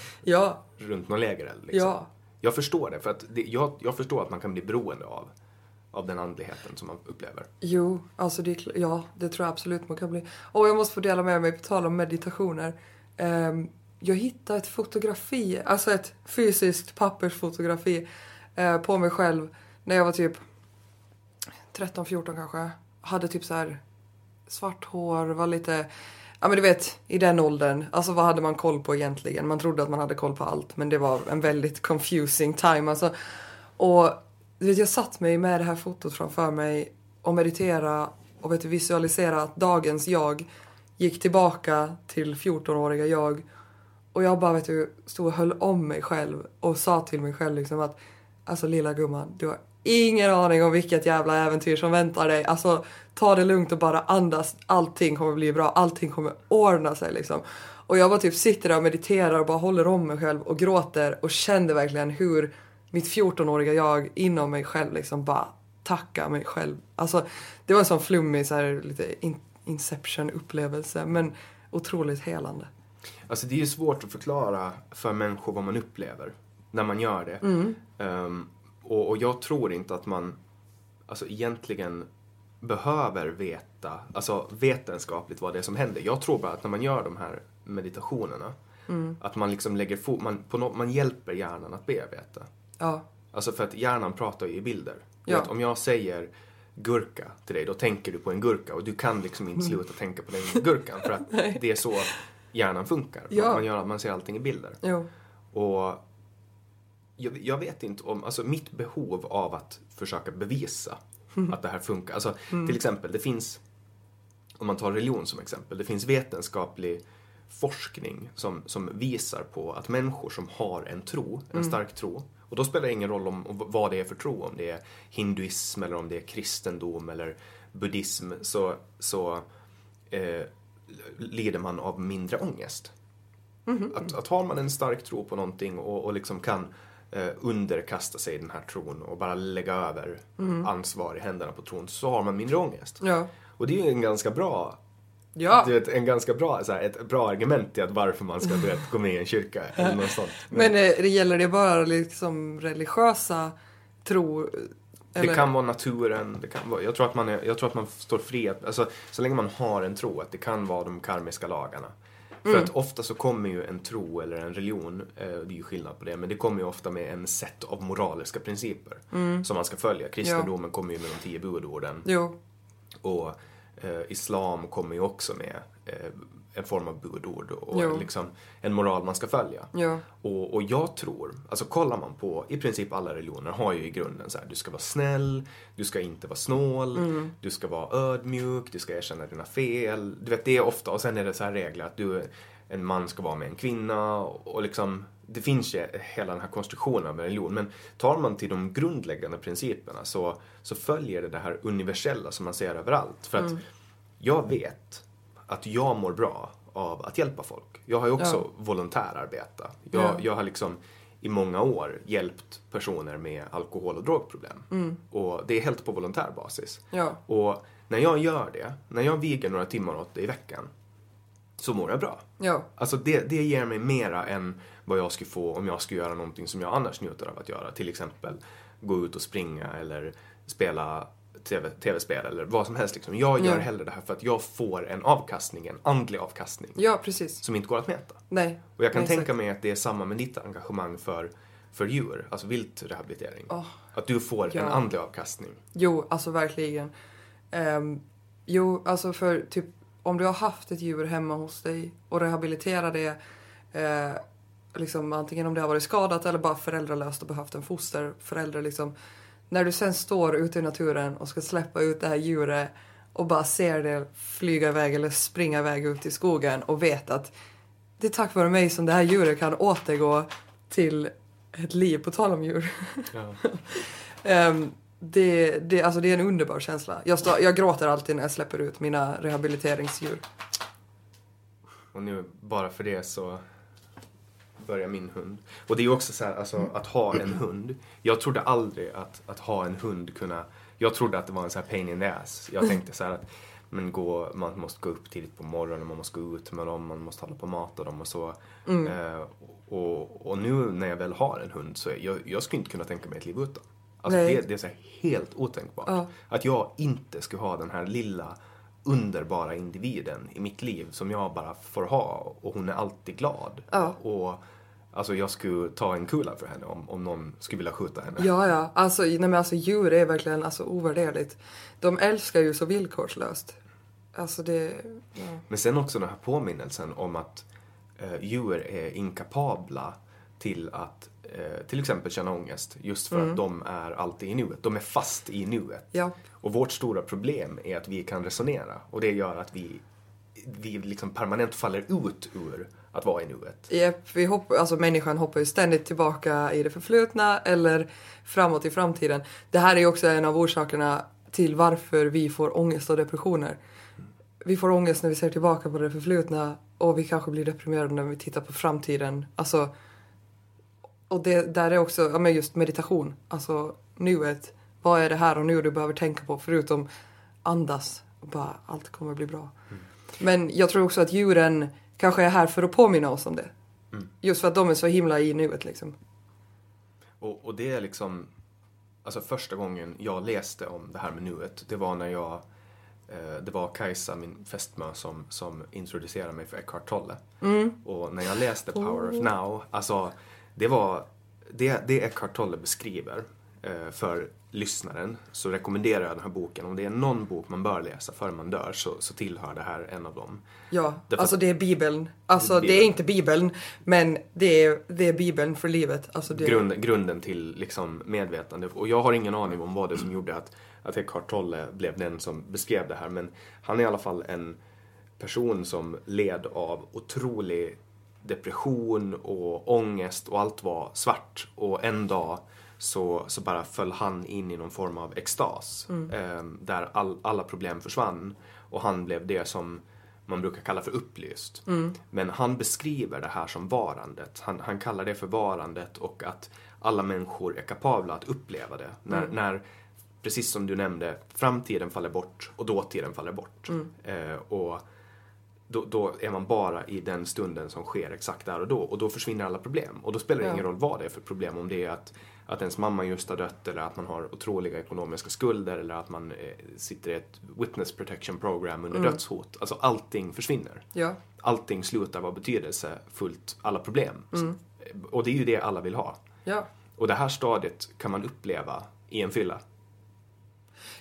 runt någon lägereld liksom. Ja. Jag förstår det, för att jag förstår att man kan bli beroende av den andligheten som man upplever. Jo, alltså det tror jag absolut man kan bli. Och jag måste få dela med mig på tal om meditationer. Jag hittade ett fotografi, alltså ett fysiskt pappersfotografi på mig själv när jag var typ 13-14 kanske. Hade typ så här svart hår, var lite... Ja men du vet, i den åldern, alltså vad hade man koll på egentligen? Man trodde att man hade koll på allt, men det var en väldigt confusing time alltså. Och du vet, jag satt mig med det här fotot framför mig och meditera och vet, visualisera att dagens jag gick tillbaka till 14-åriga jag. Och jag bara stod och höll om mig själv och sa till mig själv liksom att alltså lilla gumman, du har ingen aning om vilket jävla äventyr som väntar dig. Alltså, ta det lugnt och bara andas. Allting kommer bli bra. Allting kommer ordna sig liksom. Och jag bara sitter där och mediterar och bara håller om mig själv och gråter. Och kände verkligen hur mitt 14-åriga jag inom mig själv liksom bara tackar mig själv. Alltså, det var en sån flummig så här, lite Inception-upplevelse. Men otroligt helande. Alltså, det är ju svårt att förklara för människor vad man upplever när man gör det. Mm. Och jag tror inte att man alltså egentligen behöver veta, alltså vetenskapligt vad det är som händer. Jag tror bara att när man gör de här meditationerna, att man liksom lägger man hjälper hjärnan att bearbeta. Ja. Alltså för att hjärnan pratar ju i bilder. Ja. Om jag säger gurka till dig, då tänker du på en gurka. Och du kan liksom inte sluta tänka på den gurkan. För att det är så hjärnan funkar. Ja. Att man ser allting i bilder. Jo. Och... Jag vet inte om, alltså mitt behov av att försöka bevisa att det här funkar. Alltså till exempel, det finns, om man tar religion som exempel, det finns vetenskaplig forskning som visar på att människor som har en tro, en stark tro, och då spelar det ingen roll om vad det är för tro, om det är hinduism eller om det är kristendom eller buddhism, så lider man av mindre ångest. Mm. Att har man en stark tro på någonting och liksom kan underkasta sig den här tron och bara lägga över ansvar i händerna på tron, så har man mindre ångest. Ja. Och det är ju en ganska bra ett bra argument i att varför man ska gå med i en kyrka eller något sånt. Men gäller det bara liksom religiösa tro? Eller? Det kan vara naturen, det kan vara, jag tror att man står fri, alltså, så länge man har en tro, att det kan vara de karmiska lagarna. För att ofta så kommer ju en tro eller en religion, det är ju skillnad på det, men det kommer ju ofta med en set av moraliska principer som man ska följa. Kristendomen kommer ju med de 10 budorden. Jo. Och islam kommer ju också med en form av budord och liksom en moral man ska följa. Ja. Och jag tror, alltså kollar man på, i princip alla religioner har ju i grunden så här: du ska vara snäll, du ska inte vara snål, du ska vara ödmjuk, du ska erkänna dina fel. Du vet, det är ofta, och sen är det så här regler att en man ska vara med en kvinna och liksom, det finns ju hela den här konstruktionen av religion. Men tar man till de grundläggande principerna så följer det här universella som man ser överallt. För att jag vet att jag mår bra av att hjälpa folk. Jag har ju också volontärarbeta. Jag har liksom i många år hjälpt personer med alkohol- och drogproblem. Och det är helt på volontärbasis. Ja. Och när jag gör det, när jag viger några timmar åt det i veckan, så mår jag bra. Ja. Alltså det ger mig mera än vad jag skulle få om jag skulle göra någonting som jag annars njuter av att göra. Till exempel gå ut och springa eller spela tv-spel eller vad som helst liksom. Jag gör hellre det här för att jag får en avkastning, en andlig avkastning. Ja, precis. Som inte går att mäta. Nej. Och jag kan tänka mig att det är samma med ditt engagemang för djur, alltså viltrehabilitering. Att du får en andlig avkastning. Jo, alltså verkligen. Jo, alltså för typ om du har haft ett djur hemma hos dig och rehabiliterar det, liksom antingen om det har varit skadat eller bara föräldralöst och behövt en fosterförälder liksom. När du sen står ute i naturen och ska släppa ut det här djuret och bara ser det flyga iväg eller springa iväg ut i skogen och vet att det är tack vare mig som det här djuret kan återgå till ett liv, på tal om djur. Ja. Alltså det är en underbar känsla. Jag gråter alltid när jag släpper ut mina rehabiliteringsdjur. Och nu bara för det så börjar min hund. Och det är ju också så här, alltså, att ha en hund. Jag trodde aldrig att ha en hund kunna... Jag trodde att det var en så här pain in the ass. Jag tänkte så här att man måste gå upp tidigt på morgonen, man måste gå ut med dem, man måste hålla på mat och dem och så. Mm. Och nu när jag väl har en hund så jag skulle inte kunna tänka mig ett liv utan. Alltså det är så här helt otänkbart. Ja. Att jag inte skulle ha den här lilla underbara individen i mitt liv som jag bara får ha och hon är alltid glad. Ja. Och alltså jag skulle ta en kula för henne om någon skulle vilja skjuta henne. Ja. Alltså, nej men alltså djur är verkligen alltså ovärderligt. De älskar ju så villkorslöst. Alltså det... Ja. Men sen också den här påminnelsen om att djur är inkapabla till att till exempel känna ångest. Just för att de är alltid i nuet. De är fast i nuet. Ja. Och vårt stora problem är att vi kan resonera. Och det gör att vi liksom permanent faller ut ur att vara i nuet. Yep, människan hoppar ju ständigt tillbaka i det förflutna eller framåt i framtiden. Det här är ju också en av orsakerna till varför vi får ångest och depressioner. Vi får ångest när vi ser tillbaka på det förflutna och vi kanske blir deprimerade när vi tittar på framtiden. Alltså, och det där är också men just meditation. Alltså nuet. Vad är det här och nu du behöver tänka på förutom andas och bara allt kommer bli bra. Mm. Men jag tror också att djuren kanske är här för att påminna oss om det. Mm. Just för att de är så himla i nuet liksom. Och det är liksom... Alltså första gången jag läste om det här med nuet. Det var när jag... Det var Kajsa, min fästmö, som introducerade mig för Eckhart Tolle. Mm. Och när jag läste Power of Now... Alltså det var... Det Eckhart Tolle beskriver för lyssnaren så rekommenderar jag den här boken. Om det är någon bok man bör läsa före man dör så tillhör det här en av dem. Ja, därför alltså det är Bibeln. Alltså det är inte Bibeln, men det är Bibeln för livet. Alltså, det... grunden till liksom medvetande. Och jag har ingen aning om vad det som gjorde att Eckhart Tolle blev den som beskrev det här. Men han är i alla fall en person som led av otrolig depression och ångest och allt var svart. Och en dag... Så bara föll han in i någon form av extas. Mm. Där alla problem försvann. Och han blev det som man brukar kalla för upplyst. Mm. Men han beskriver det här som varandet. Han kallar det för varandet. Och att alla människor är kapabla att uppleva det. När precis som du nämnde, framtiden faller bort. Och dåtiden faller bort. Mm. Och då är man bara i den stunden som sker exakt där och då. Och då försvinner alla problem. Och då spelar det ingen roll vad det är för problem. Om det är att ens mamma just har dött. Eller att man har otroliga ekonomiska skulder. Eller att man sitter i ett witness protection program under dödshot. Alltså allting försvinner. Ja. Allting slutar vara betydelsefullt. Alla problem. Mm. Och det är ju det alla vill ha. Ja. Och det här stadiet kan man uppleva i en fylla.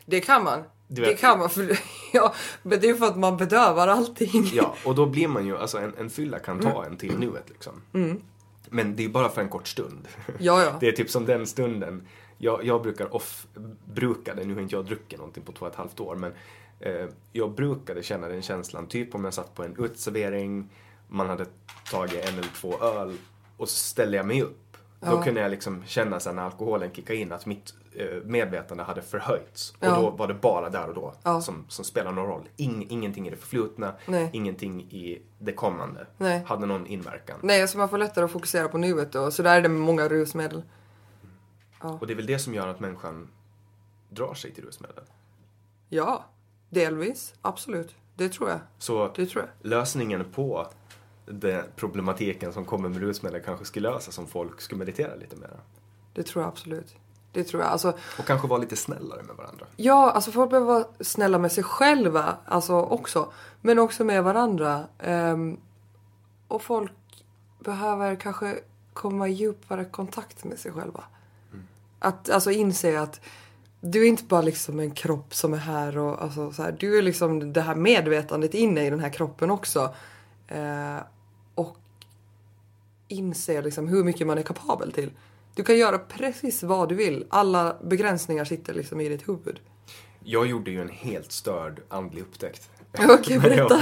Det kan man. Det kan man, för men det är för att man bedövar allting. Ja, och då blir man ju, alltså en fylla kan ta en till nuet liksom. Mm. Men det är bara för en kort stund. Ja. Det är typ som den stunden, jag brukade, nu har inte jag druckit någonting på 2,5 år, men jag brukade känna den känslan, typ om jag satt på en utservering, man hade tagit 1 eller 2 öl och så ställde jag mig upp. Ja. Då kunde jag liksom känna sen när alkoholen kickade in att mitt medvetande hade förhöjts. Ja. Och då var det bara där och då som spelade någon roll. Ingenting i det förflutna, ingenting i det kommande hade någon inverkan. Nej, så man får lättare att fokusera på nuet då. Så där är det med många rusmedel. Mm. Ja. Och det är väl det som gör att människan drar sig till rusmedel? Ja, delvis. Absolut. Det tror jag. Så lösningen på... den problematiken som kommer med rusmedel kanske skulle lösas som folk skulle meditera lite mer. Det tror jag absolut. Det tror jag. Alltså, och kanske vara lite snällare med varandra. Ja, alltså folk behöver vara snälla med sig själva alltså också. Men också med varandra. Och folk behöver kanske komma i djupare kontakt med sig själva. Mm. Att, alltså inse att Du är inte bara liksom en kropp som är här och alltså, så här. Du är liksom det här medvetandet inne i den här kroppen också. Och inser liksom hur mycket man är kapabel till. Du kan göra precis vad du vill. Alla begränsningar sitter liksom i ditt huvud. Jag gjorde ju en helt störd andlig upptäckt. Okej, berätta.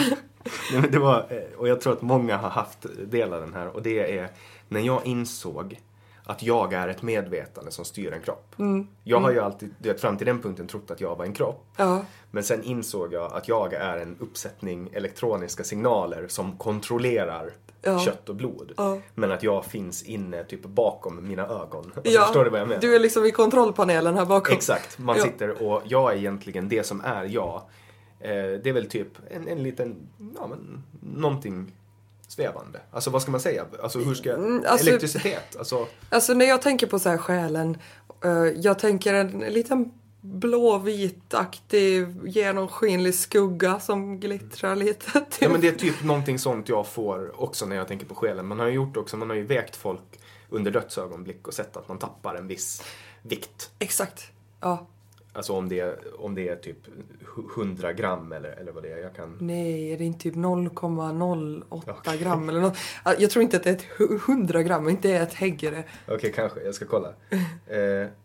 Det var, och jag tror att många har haft del av den här. Och det är när jag insåg att jag är ett medvetande som styr en kropp. Mm. Jag har ju alltid fram till den punkten trott att jag var en kropp. Ja. Men sen insåg jag att jag är en uppsättning elektroniska signaler som kontrollerar kött och blod. Ja. Men att jag finns inne typ bakom mina ögon. Alltså, ja. Förstår du vad jag menar? Du är liksom i kontrollpanelen här bakom. Exakt. Man sitter och jag är egentligen det som är jag. Det är väl typ en liten, ja men, någonting svävande. Alltså vad ska man säga? Alltså hur ska elektricitet? Alltså när jag tänker på så här själen, jag tänker en liten blåvitaktig genomskinlig skugga som glittrar lite. Typ. Ja men det är typ någonting sånt jag får också när jag tänker på själen. Man har ju vägt folk under dödsögonblick och sett att man tappar en viss vikt. Exakt, ja. Alltså om det är typ 100 gram eller vad det är. Nej, är det inte typ 0,08 gram eller något? Jag tror inte att det är ett 100 gram, inte ett häggare. Okej, kanske. Jag ska kolla.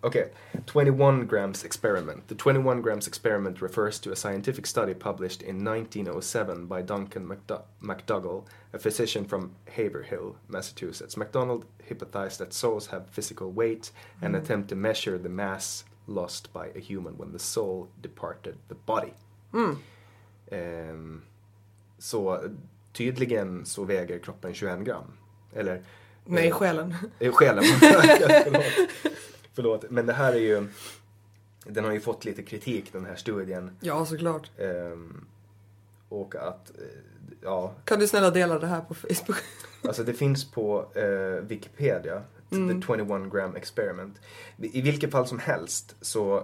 Okej. 21 grams experiment. The 21 grams experiment refers to a scientific study published in 1907 by Duncan McDougall, a physician from Haverhill, Massachusetts. McDonald hypothesized that souls have physical weight and attempt to measure the mass lost by a human when the soul departed the body. Mm. Så tydligen så väger kroppen 21 gram. Eller... Nej, själen. Själen. Förlåt. Men det här är ju... Den har ju fått lite kritik, den här studien. Ja, såklart. Och att... Ja. Kan du snälla dela det här på Facebook? Alltså det finns på Wikipedia... The 21 gram experiment. I vilket fall som helst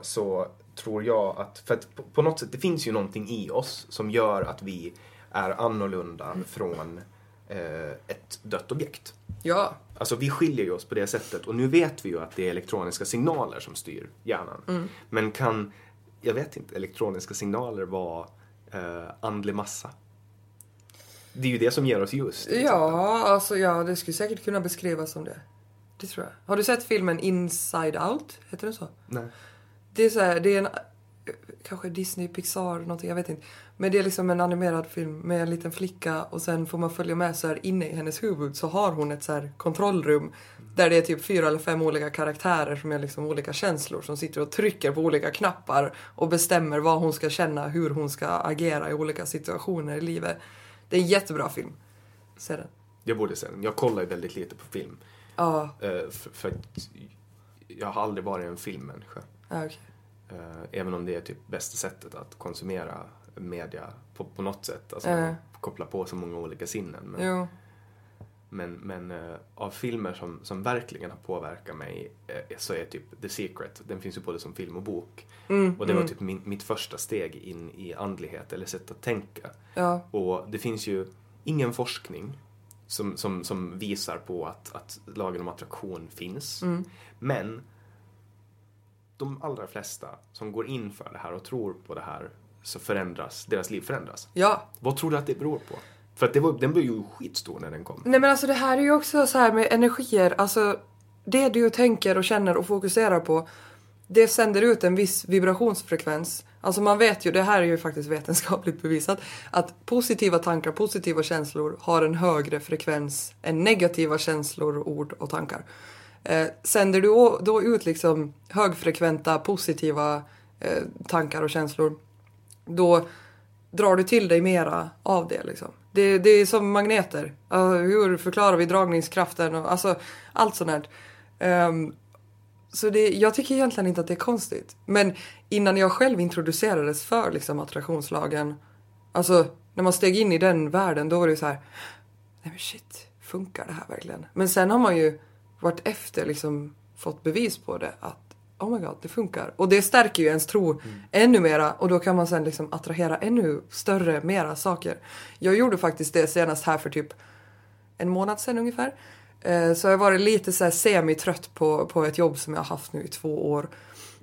så tror jag att... För att på något sätt, det finns ju någonting i oss som gör att vi är annorlunda från ett dött objekt. Ja. Alltså vi skiljer ju oss på det sättet. Och nu vet vi ju att det är elektroniska signaler som styr hjärnan. Mm. Men kan, jag vet inte, elektroniska signaler vara andlig massa? Det är ju det som ger oss just. Ja, alltså, ja, det skulle säkert kunna beskrivas som det. Det tror jag. Har du sett filmen Inside Out? Heter den så? Nej. Det är så här, det är en... Kanske Disney, Pixar, någonting, jag vet inte. Men det är liksom en animerad film med en liten flicka. Och sen får man följa med så här inne i hennes huvud. Så har hon ett så här kontrollrum. Där det är typ 4 eller 5 olika karaktärer som är liksom olika känslor. Som sitter och trycker på olika knappar. Och bestämmer vad hon ska känna. Hur hon ska agera i olika situationer i livet. Det är en jättebra film. Se den. Jag borde se den. Jag kollar ju väldigt lite på film. Ja. För jag har aldrig varit en filmmänniska. Okay. Även om det är typ bästa sättet att konsumera media på något sätt. Alltså man kopplar på så många olika sinnen. Men av filmer som verkligen har påverkat mig så är typ The Secret. Den finns ju både som film och bok. Och det var typ mitt första steg in i andlighet eller sätt att tänka. Ja. Och det finns ju ingen forskning som visar på att lagen om attraktion finns. Men de allra flesta som går in för det här och tror på det här, så förändras, deras liv förändras. Ja. Vad tror du att det beror på? För att den blev ju skitstor när den kom. Nej men alltså det här är ju också så här med energier. Alltså det du tänker och känner och fokuserar på, det sänder ut en viss vibrationsfrekvens. Alltså man vet ju, det här är ju faktiskt vetenskapligt bevisat, att positiva tankar, positiva känslor har en högre frekvens än negativa känslor, ord och tankar. Sänder du då ut liksom högfrekventa, positiva tankar och känslor, då drar du till dig mera av det liksom. Det är som magneter. Alltså, hur förklarar vi dragningskraften? Alltså allt sånt här. Så det, jag tycker egentligen inte att det är konstigt. Men innan jag själv introducerades för liksom attraktionslagen, alltså när man steg in i den världen, då var det ju så här, nej men shit, funkar det här verkligen? Men sen har man ju varit efter liksom fått bevis på det, att oh my god, det funkar. Och det stärker ju ens tro ännu mera. Och då kan man sen liksom attrahera ännu större, mera saker. Jag gjorde faktiskt det senast här för typ en månad sedan ungefär. Så jag har varit lite så här semi-trött på ett jobb som jag har haft nu i 2 år.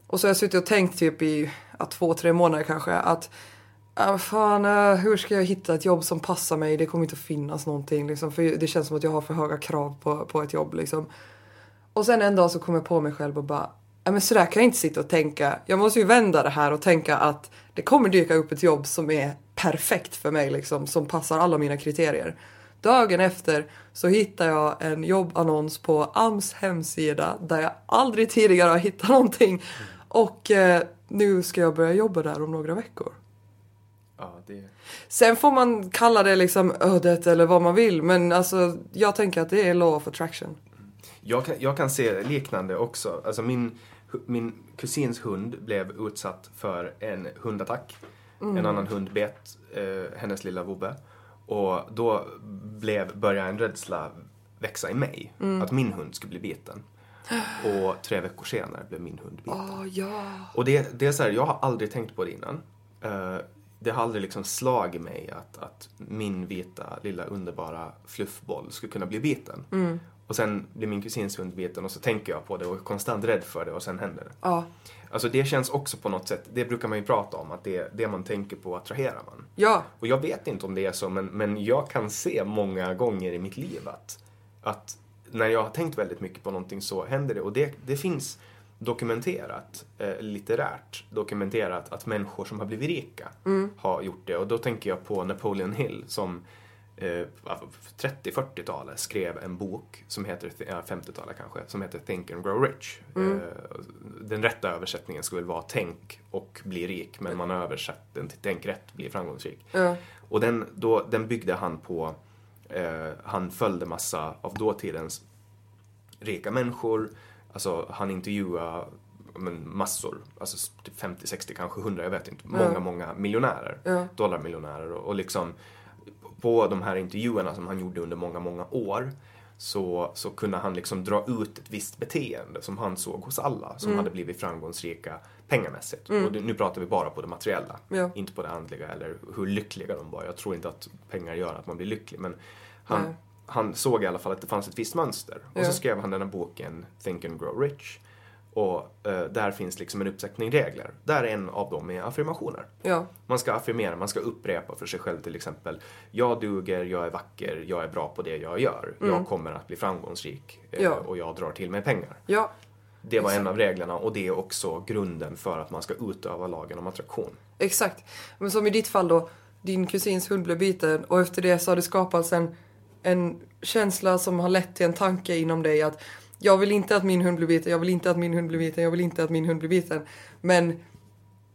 Och så har jag suttit och tänkt typ i 2-3 månader kanske att fan, hur ska jag hitta ett jobb som passar mig? Det kommer inte att finnas någonting liksom, för det känns som att jag har för höga krav på ett jobb liksom. Och sen en dag så kom jag på mig själv och bara, men så där kan jag inte sitta och tänka. Jag måste ju vända det här och tänka att det kommer dyka upp ett jobb som är perfekt för mig liksom, som passar alla mina kriterier. Dagen efter så hittar jag en jobbannons på AMS hemsida där jag aldrig tidigare har hittat någonting. Och nu ska jag börja jobba där om några veckor. Ja, det... Sen får man kalla det liksom ödet eller vad man vill. Men alltså, jag tänker att det är law of attraction. Jag kan se liknande också. Alltså min kusins hund blev utsatt för en hundattack. Mm. En annan hund bet hennes lilla vovve. Och då började en rädsla växa i mig. Mm. Att min hund skulle bli biten. Och 3 veckor senare blev min hund biten. Oh, ja. Och det är så här, jag har aldrig tänkt på det innan. Det har aldrig liksom slagit mig att min vita, lilla, underbara fluffboll skulle kunna bli biten. Mm. Och sen blir min kusins hund biten och så tänker jag på det och är konstant rädd för det och sen händer det. Ja. Alltså det känns också på något sätt, det brukar man ju prata om, att det man tänker på attraherar man. Ja. Och jag vet inte om det är så, men jag kan se många gånger i mitt liv att när jag har tänkt väldigt mycket på någonting så händer det. Och det finns dokumenterat, litterärt dokumenterat, att människor som har blivit rika har gjort det. Och då tänker jag på Napoleon Hill som... 30-40-talet skrev en bok som heter 50-talet kanske, som heter Think and Grow Rich. Den rätta översättningen skulle vara tänk och bli rik, men man har översatt den till tänk rätt, bli framgångsrik. Och den byggde han på, han följde massa av dåtidens rika människor. Alltså han intervjuade massor, alltså 50, 60, kanske 100, jag vet inte, många miljonärer, dollarmiljonärer och liksom på de här intervjuerna som han gjorde under många år så kunde han liksom dra ut ett visst beteende som han såg hos alla som hade blivit framgångsrika pengamässigt. Och nu pratar vi bara på det materiella, inte på det andliga eller hur lyckliga de var. Jag tror inte att pengar gör att man blir lycklig, men han såg i alla fall att det fanns ett visst mönster. Och så skrev han den här boken Think and Grow Rich. Och där finns liksom en uppsättning regler. Där en av dem är affirmationer. Ja. Man ska affirmera, man ska upprepa för sig själv till exempel. Jag duger, jag är vacker, jag är bra på det jag gör. Jag kommer att bli framgångsrik och jag drar till mig pengar. Ja. Det var en av reglerna och det är också grunden för att man ska utöva lagen om attraktion. Exakt. Men som i ditt fall då, din kusins hund blev biten och efter det så har det skapats en känsla som har lett till en tanke inom dig att jag vill inte att min hund blir biten, jag vill inte att min hund blir biten, jag vill inte att min hund blir biten. Men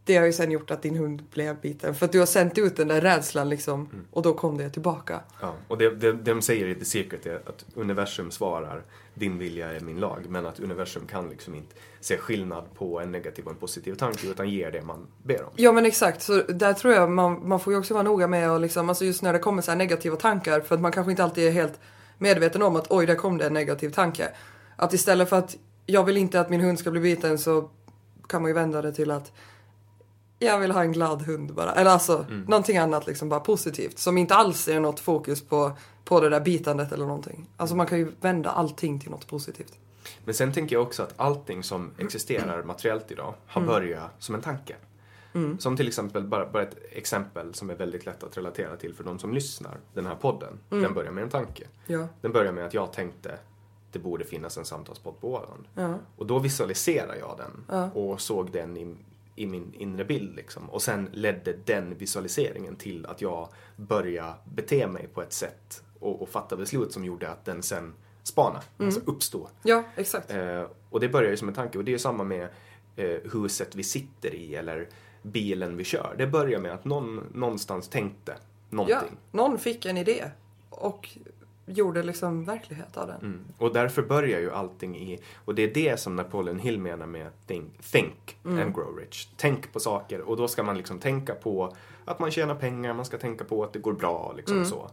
det har ju sen gjort att din hund blev biten. För att du har sänt ut den där rädslan liksom, och då kom det tillbaka. Ja, och de säger i The Secret är att universum svarar, din vilja är min lag. Men att universum kan liksom inte se skillnad på en negativ och en positiv tanke utan ger det man ber om. Ja men exakt, så där tror jag man får ju också vara noga med och liksom, alltså just när det kommer så här negativa tankar, för att man kanske inte alltid är helt medveten om att oj, där kom det en negativ tanke. Att istället för att jag vill inte att min hund ska bli biten så kan man ju vända det till att jag vill ha en glad hund bara. Eller alltså någonting annat liksom bara positivt. Som inte alls är något fokus på det där bitandet eller någonting. Alltså man kan ju vända allting till något positivt. Men sen tänker jag också att allting som existerar materiellt idag har börjat som en tanke. Som till exempel, bara ett exempel som är väldigt lätt att relatera till för de som lyssnar. Den här podden, den börjar med en tanke. Ja. Den börjar med att jag tänkte... det borde finnas en samtalspodd på Åland. Ja. Och då visualiserade jag den. Ja. Och såg den i min inre bild. Liksom. Och sen ledde den visualiseringen till att jag började bete mig på ett sätt. Och fatta beslut som gjorde att den sen spanade. Alltså uppstod. Ja, exakt. Och det börjar ju som en tanke. Och det är ju samma med huset vi sitter i. Eller bilen vi kör. Det börjar med att någon någonstans tänkte någonting. Ja, någon fick en idé. Och... gjorde liksom verklighet av den. Och därför börjar ju allting i... och det är det som Napoleon Hill menar med think and grow rich. Tänk på saker. Och då ska man liksom tänka på att man tjänar pengar. Man ska tänka på att det går bra. Liksom så.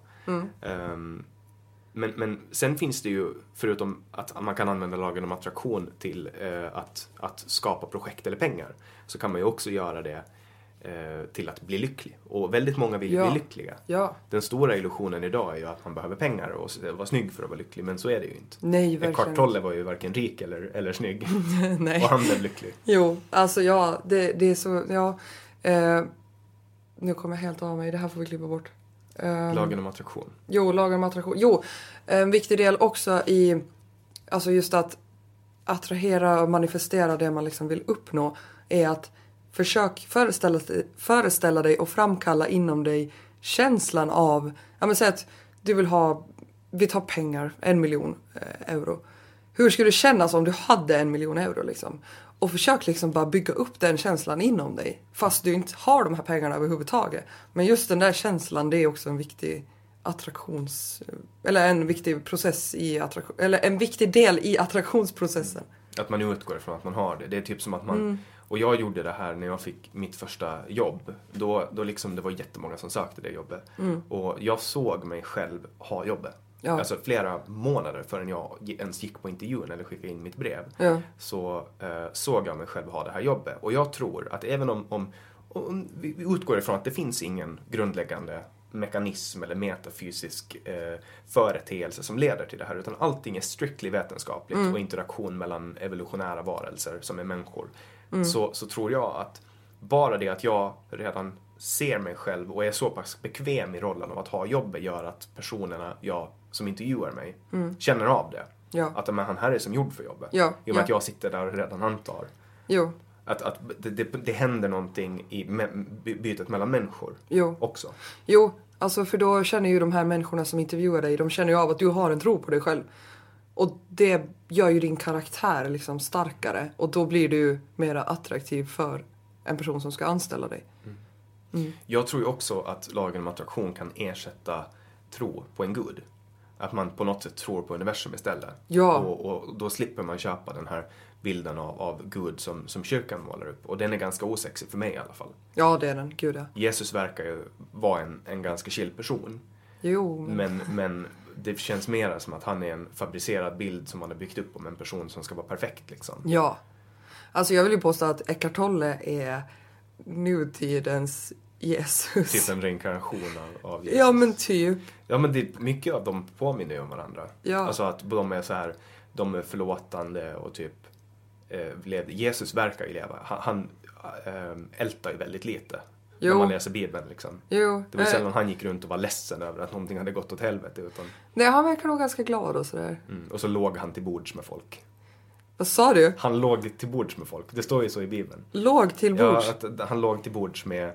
Men sen finns det ju... förutom att man kan använda lagen om attraktion till att skapa projekt eller pengar. Så kan man ju också göra det till att bli lycklig. Och väldigt många vill bli lyckliga. Ja. Den stora illusionen idag är ju att man behöver pengar och vara snygg för att vara lycklig. Men så är det ju inte. Nej, Eckhart Tolle var ju varken rik eller snygg. Nej. Och han blev lycklig. Jo, alltså ja, det är så... Ja, nu kommer jag helt av mig. Det här får vi klippa bort. Lagen om attraktion. Jo, lagen om attraktion. Jo, en viktig del också i... Alltså just att attrahera och manifestera det man liksom vill uppnå är att försök föreställa dig och framkalla inom dig känslan av... Ja, men säg att du vill ha... Vi tar pengar, 1 miljon euro. Hur skulle det kännas om du hade 1 miljon euro liksom? Och försök liksom bara bygga upp den känslan inom dig. Fast du inte har de här pengarna överhuvudtaget. Men just den där känslan, det är också en viktig attraktions... Eller en viktig process i attraktion... Eller en viktig del i attraktionsprocessen. Att man utgår ifrån att man har det. Det är typ som att man... Mm. Och jag gjorde det här när jag fick mitt första jobb. Då liksom det var jättemånga som sökte det jobbet. Mm. Och jag såg mig själv ha jobbet. Ja. Alltså flera månader förrän jag ens gick på intervjun eller skickade in mitt brev. Ja. Så såg jag mig själv ha det här jobbet. Och jag tror att även om vi utgår ifrån att det finns ingen grundläggande mekanism eller metafysisk företeelse som leder till det här, utan allting är strictly vetenskapligt och interaktion mellan evolutionära varelser som är människor. Mm. Så tror jag att bara det att jag redan ser mig själv och är så pass bekväm i rollen av att ha jobbet gör att personerna som intervjuar mig känner av det. Ja. Att men, han här är som gjord för jobbet. Ja. I och med att jag sitter där och redan antar. Jo. Att det händer någonting i bytet mellan människor också. Jo, alltså för då känner ju de här människorna som intervjuar dig, de känner ju av att du har en tro på dig själv. Och det gör ju din karaktär liksom starkare. Och då blir du mer attraktiv för en person som ska anställa dig. Mm. Mm. Jag tror ju också att lagen om attraktion kan ersätta tro på en gud. Att man på något sätt tror på universum istället. Ja. Och då slipper man köpa den här bilden av Gud som kyrkan målar upp. Och den är ganska osexig för mig i alla fall. Ja, det är den. Gud, ja. Jesus verkar ju vara en ganska chill person. Jo. Men det känns mer som att han är en fabricerad bild som man har byggt upp om en person som ska vara perfekt liksom. Ja. Alltså jag vill ju påstå att Eckhart Tolle är nutidens Jesus. Typ en reinkarnation av Jesus. Ja, men typ. Ja, men det, mycket av dem påminner ju om varandra. Ja. Alltså att de är så här, de är förlåtande och typ Jesus verkar ju leva. Han ältar ju väldigt lite. Jo. När man läser Bibeln liksom. Jo. Det var sällan han gick runt och var ledsen över att någonting hade gått åt helvete. Utan... Nej, han verkar nog ganska glad och sådär. Mm. Och så låg han till bords med folk. Vad sa du? Han låg till bords med folk. Det står ju så i Bibeln. Låg till bords? Ja, att han låg till bords med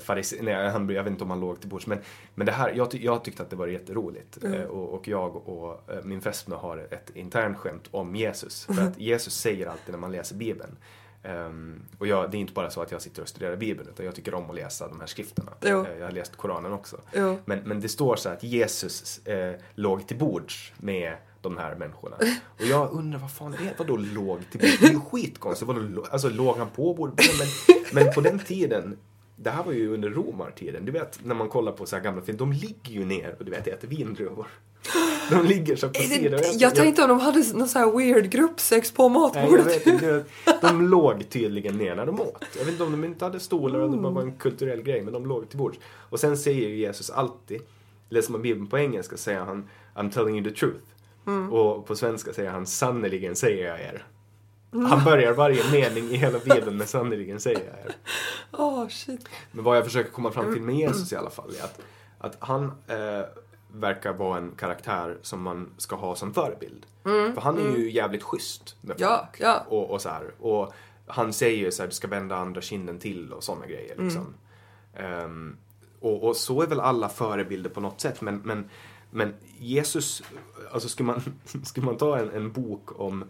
farisén. Nej, jag vet inte om han låg till bords. Men det här, jag tyckte att det var jätteroligt. Mm. Och jag och min fästmö har ett internskämt om Jesus. För att Jesus säger alltid när man läser Bibeln. Och det är inte bara så att jag sitter och studerar Bibeln, utan jag tycker om att läsa de här skrifterna. Jag har läst Koranen också. Men det står så att Jesus låg till bords med de här människorna. Och jag undrar vad fan det är. Vadå låg till bords? Det är ju skitkonstigt. Alltså låg han på bordet? Men på den tiden, det här var ju under romartiden. Du vet, när man kollar på så här gamla film, de ligger ju ner och du vet, äter vindruvor. De ligger så på sidan. Jag tänkte om de hade någon så här weird gruppsex på matbordet. Nej, jag vet inte. De låg tydligen ner när de åt. Jag vet inte om de inte hade stolar eller det var en kulturell grej, men de låg till bords. Och sen säger ju Jesus alltid, läser man Bibeln på engelska säger han I'm telling you the truth. Mm. Och på svenska säger han sannerligen säger jag er. Han börjar varje mening i hela Bibeln med sannerligen säger jag er. Oh, shit. Men vad jag försöker komma fram till med Jesus i alla fall är att han... verkar vara en karaktär som man ska ha som förebild. För han är ju jävligt schysst med folk. Ja. Och så här. Och han säger ju så här, du ska vända andra kinden till och sådana grejer liksom. Och så är väl alla förebilder på något sätt. Men Jesus, alltså ska man ta en bok om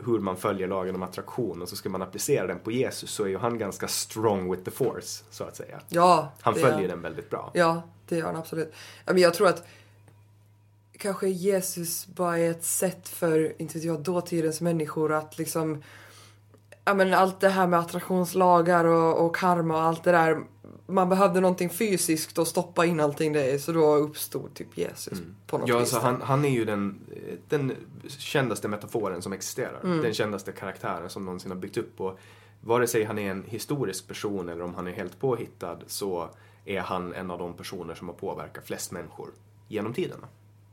hur man följer lagen om attraktion och så ska man applicera den på Jesus, så är ju han ganska strong with the force så att säga. Ja, han följer den väldigt bra. Ja, det gör han absolut. Men jag tror att kanske Jesus bara är ett sätt för, inte vet jag, dåtidens människor att liksom, ja men allt det här med attraktionslagar och karma och allt det där, man behövde någonting fysiskt och stoppa in allting det, så då uppstod typ Jesus på något vis. Ja, så han är ju den kändaste metaforen som existerar. Den kändaste karaktären som någonsin har byggt upp. Och vare sig han är en historisk person eller om han är helt påhittad, så är han en av de personer som har påverkat flest människor genom tiderna.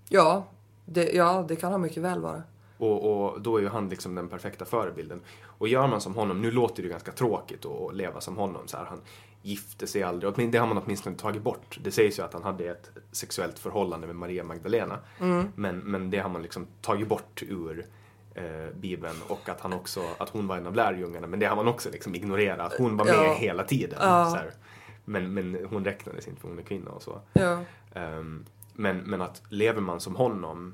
Ja, det kan han mycket väl vara. Och då är ju han liksom den perfekta förebilden. Och gör man som honom, nu låter det ju ganska tråkigt att leva som honom. Så här, han gifte sig aldrig, det har man åtminstone tagit bort. Det sägs ju att han hade ett sexuellt förhållande med Maria Magdalena. Mm. Men det har man liksom tagit bort ur Bibeln. Och att han också, att hon var en av lärjungarna. Men det har man också liksom ignorerat. Hon var med hela tiden. Ja. Så här. Men hon räknades inte för hon är kvinna och så. Ja. Men att lever man som honom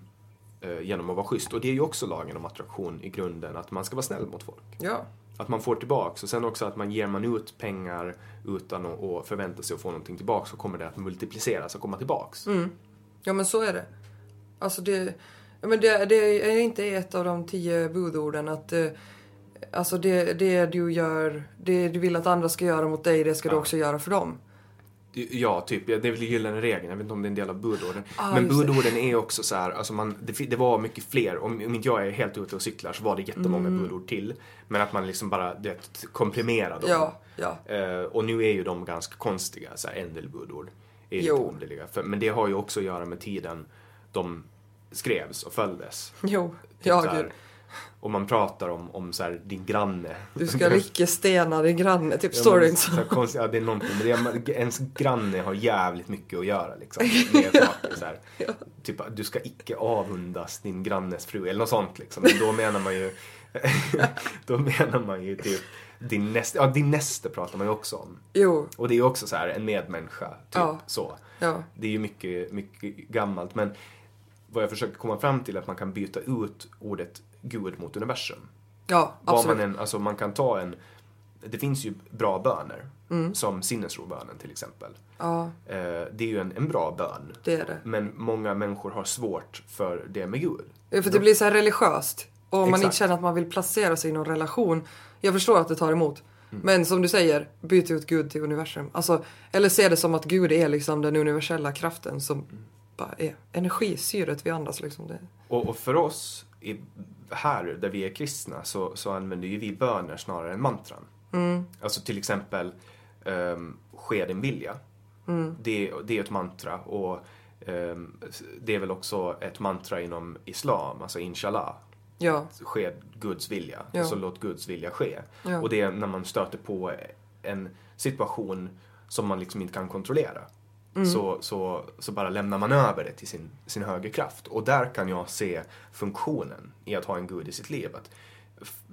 genom att vara schysst. Och det är ju också lagen om attraktion i grunden. Att man ska vara snäll mot folk. Ja. Att man får tillbaka. Och sen också att man ger man ut pengar utan att förvänta sig att få någonting tillbaka. Så kommer det att multipliceras och komma tillbaka. Mm. Ja men så är det. Alltså det är inte ett av de 10 budorden. Att, alltså det du gör. Det du vill att andra ska göra mot dig. Det ska du också göra för dem. Ja, typ. Det är väl gyllene regeln. Jag vet inte om det är en del av budorden. Men budorden är också så här... Alltså det var mycket fler. Om inte jag är helt ute och cyklar så var det jättemånga budord till. Men att man liksom bara komprimerar dem. Ja. Och nu är ju de ganska konstiga. Så här, ändelbudord är lite underliga. Men det har ju också att göra med tiden de skrevs och följdes. Jo, ja gud. Och man pratar om så här, din granne. Du ska icke stena din granne, typ står det inte så. Ja, det är någonting. Ens granne har jävligt mycket att göra liksom. Saker, så här. Ja. Typ du ska icke avundas din grannes fru eller något sånt liksom. Men då menar man ju typ din nästa, pratar man ju också om. Jo. Och det är ju också så här en medmänniska typ så. Ja. Det är ju mycket gammalt, men vad jag försöker komma fram till är att man kan byta ut ordet Gud mot universum. Ja, absolut. Man kan ta det finns ju bra böner. Mm. Som sinnesrobönen till exempel. Ja. Det är ju en bra bön. Det är det. Men många människor har svårt för det med Gud. Ja, för det blir så här religiöst. Och om man inte känner att man vill placera sig i någon relation. Jag förstår att det tar emot. Mm. Men som du säger, byt ut Gud till universum. Alltså, eller se det som att Gud är liksom den universella kraften som bara är energisyret vi andas. Liksom det. Och för oss... här där vi är kristna så använder ju vi böner snarare än mantran. Mm. Alltså till exempel ske din vilja. Mm. Det är ett mantra och det är väl också ett mantra inom islam, alltså inshallah. Ja. Ske Guds vilja. Ja. Alltså låt Guds vilja ske. Ja. Och det är när man stöter på en situation som man liksom inte kan kontrollera. Mm. Så bara lämnar man över det till sin högre kraft. Och där kan jag se funktionen i att ha en gud i sitt liv. Att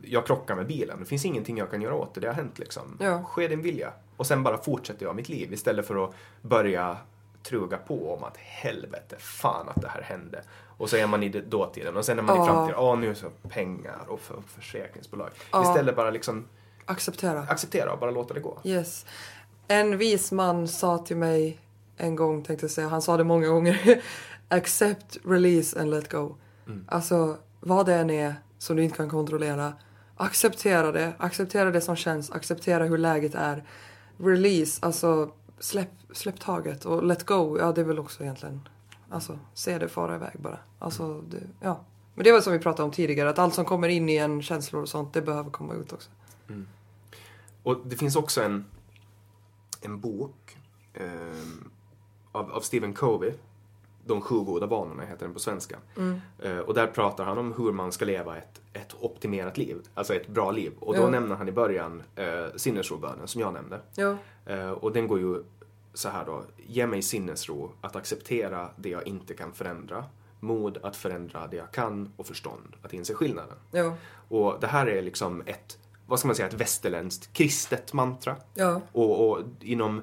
jag krockar med bilen. Det finns ingenting jag kan göra åt det. Det har hänt liksom. Ja. Sker din vilja. Och sen bara fortsätter jag mitt liv. Istället för att börja truga på om att helvete, fan att det här hände. Och så är man i dåtiden. Och sen är man i framtiden. Nu så pengar och försäkringsbolag. Istället bara liksom... Acceptera och bara låta det gå. Yes. En vis man sa till mig... en gång tänkte jag säga, han sa det många gånger. Accept, release and let go. Mm. Alltså, vad det än är som du inte kan kontrollera. Acceptera det som känns. Acceptera hur läget är. Release, alltså släpp taget och let go. Ja, det är väl också egentligen. Alltså, se det fara iväg bara. Alltså, det, ja. Men det var som vi pratade om tidigare. Att allt som kommer in i en känslor och sånt, det behöver komma ut också. Mm. Och det finns också en bok av Stephen Covey, De 7 goda vanorna heter den på svenska. Mm. Och där pratar han om hur man ska leva ett optimerat liv, alltså ett bra liv. Och då nämner han i början sinnesrobönen som jag nämnde. Ja. Och den går ju så här då: ge mig sinnesro att acceptera det jag inte kan förändra, mod att förändra det jag kan och förstånd att inse skillnaden. Ja. Och det här är liksom ett västerländskt kristet mantra. Ja. Och inom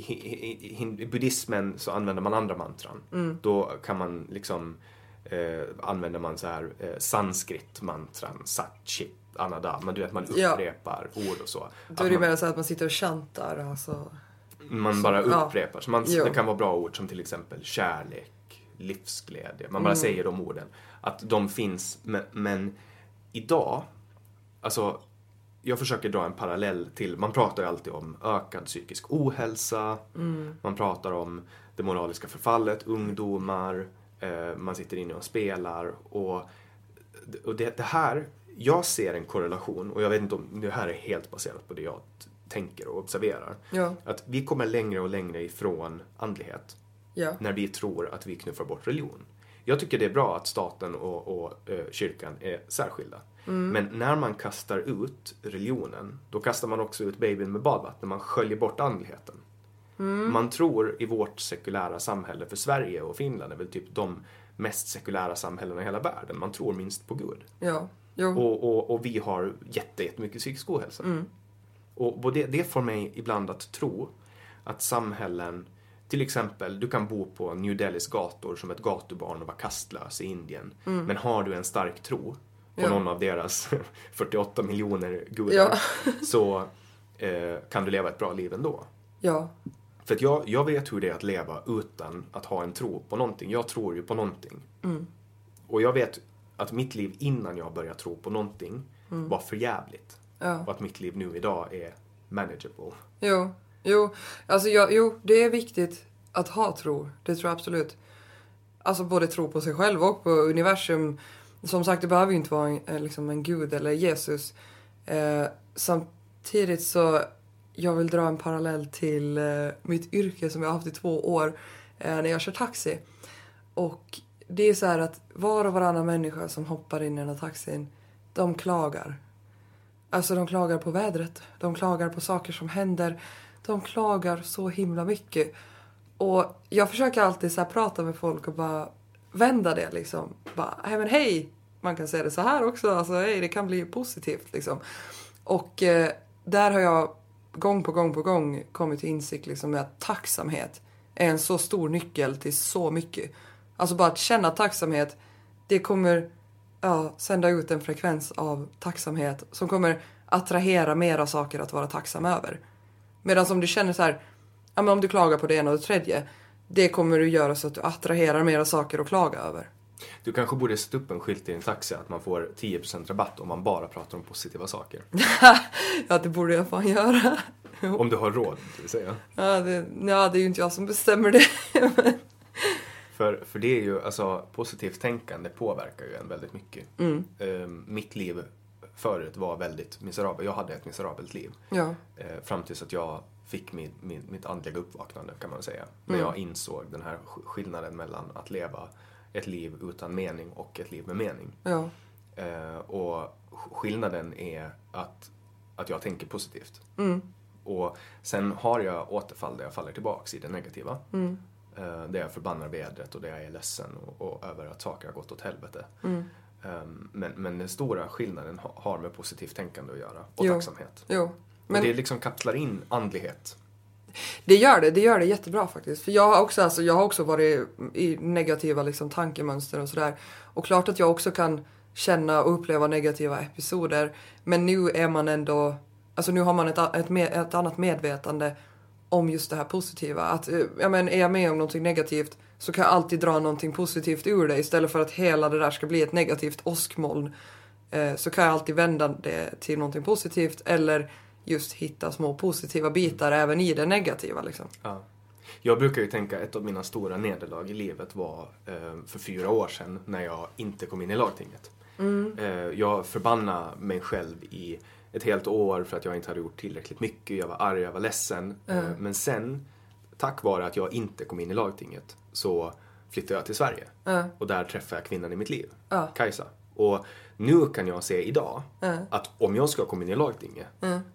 i buddhismen så använder man andra mantran. Mm. Då kan man liksom använder man så här sanskrit mantran, satchit anada, men du vet man upprepar ord och så. Då är det mer så att man sitter och chantar, alltså man bara upprepar. Så det kan vara bra ord som till exempel kärlek, livsglädje. Man bara säger de orden, att de finns, men idag alltså jag försöker dra en parallell till... Man pratar ju alltid om ökad psykisk ohälsa. Mm. Man pratar om det moraliska förfallet. Ungdomar. Man sitter inne och spelar. Och det här jag ser en korrelation, och jag vet inte om det här är helt baserat på det jag tänker och observerar, ja, att vi kommer längre och längre ifrån andlighet, ja, när vi tror att vi knuffar bort religion. Jag tycker det är bra att staten och kyrkan är särskilda. Mm. Men när man kastar ut religionen, då kastar man också ut babyn med badvattnet. Man sköljer bort andligheten. Mm. Man tror i vårt sekulära samhälle, för Sverige och Finland är väl typ de mest sekulära samhällena i hela världen. Man tror minst på Gud. Ja. Och vi har jättemycket psykisk ohälsa. Mm. Och det får mig ibland att tro att samhällen... Till exempel, du kan bo på New Delhis gator som ett gatubarn och vara kastlös i Indien. Mm. Men har du en stark tro på, ja, någon av deras 48 miljoner gudar, ja, så kan du leva ett bra liv ändå. Ja. För att jag vet hur det är att leva utan att ha en tro på någonting. Jag tror ju på någonting. Mm. Och jag vet att mitt liv innan jag började tro på någonting var förjävligt. Ja. Och att mitt liv nu idag är manageable. Ja. Jo, det är viktigt att ha tro. Det tror jag absolut. Alltså både tro på sig själv och på universum. Som sagt, det behöver ju inte vara en gud eller Jesus. Samtidigt så jag vill dra en parallell till mitt yrke som jag har haft i 2 år när jag kör taxi. Och det är så här att var och varannan människa som hoppar in i den här taxin, de klagar. Alltså de klagar på vädret. De klagar på saker som händer. De klagar så himla mycket. Och jag försöker alltid så här prata med folk och bara vända det liksom. Bara, hej, man kan säga det så här också. Alltså hej, det kan bli positivt liksom. Och där har jag gång på gång kommit till insikt liksom med att tacksamhet är en så stor nyckel till så mycket. Alltså bara att känna tacksamhet, det kommer sända ut en frekvens av tacksamhet som kommer attrahera mera saker att vara tacksam över. Medan om du känner så här, ja, men om du klagar på det ena och det tredje, det kommer du göra så att du attraherar mera saker att klaga över. Du kanske borde sätta upp en skylt i en taxi att man får 10% rabatt om man bara pratar om positiva saker. Ja, det borde jag fan göra. Om du har råd, vill säga. Det är ju inte jag som bestämmer det. För det är ju, alltså, positivt tänkande påverkar ju en väldigt mycket. Mm. Mitt liv förut var väldigt miserabelt. Jag hade ett miserabelt liv. Ja. Fram tills att jag fick mitt andliga uppvaknande, kan man säga. När jag insåg den här skillnaden mellan att leva ett liv utan mening och ett liv med mening. Ja. Och skillnaden är att jag tänker positivt. Mm. Och sen har jag återfall där jag faller tillbaka i det negativa. Mm. Där jag förbannar vädret och där jag är ledsen och över att saker har gått åt helvete. Mm. Men den stora skillnaden har med positivt tänkande att göra. Och tacksamhet. Jo, men det liksom kapslar in andlighet. Det gör det jättebra faktiskt. För jag har också varit i negativa liksom, tankemönster och sådär. Och klart att jag också kan känna och uppleva negativa episoder. Men nu är man ändå... Alltså nu har man ett annat medvetande om just det här positiva. Att, ja, men, är jag med om någonting negativt så kan jag alltid dra någonting positivt ur det. Istället för att hela det där ska bli ett negativt åskmoln. Så kan jag alltid vända det till någonting positivt. Eller just hitta små positiva bitar även i det negativa. Liksom. Ja. Jag brukar ju tänka att ett av mina stora nederlag i livet var för 4 år sedan. När jag inte kom in i lagtinget. Mm. Jag förbannade mig själv i ett helt år för att jag inte hade gjort tillräckligt mycket. Jag var arg, jag var ledsen. Mm. Men sen, tack vare att jag inte kom in i lagtinget, så flyttade jag till Sverige. Och där träffade jag kvinnan i mitt liv, Kajsa. Och nu kan jag se idag att om jag ska komma in i lagtinget,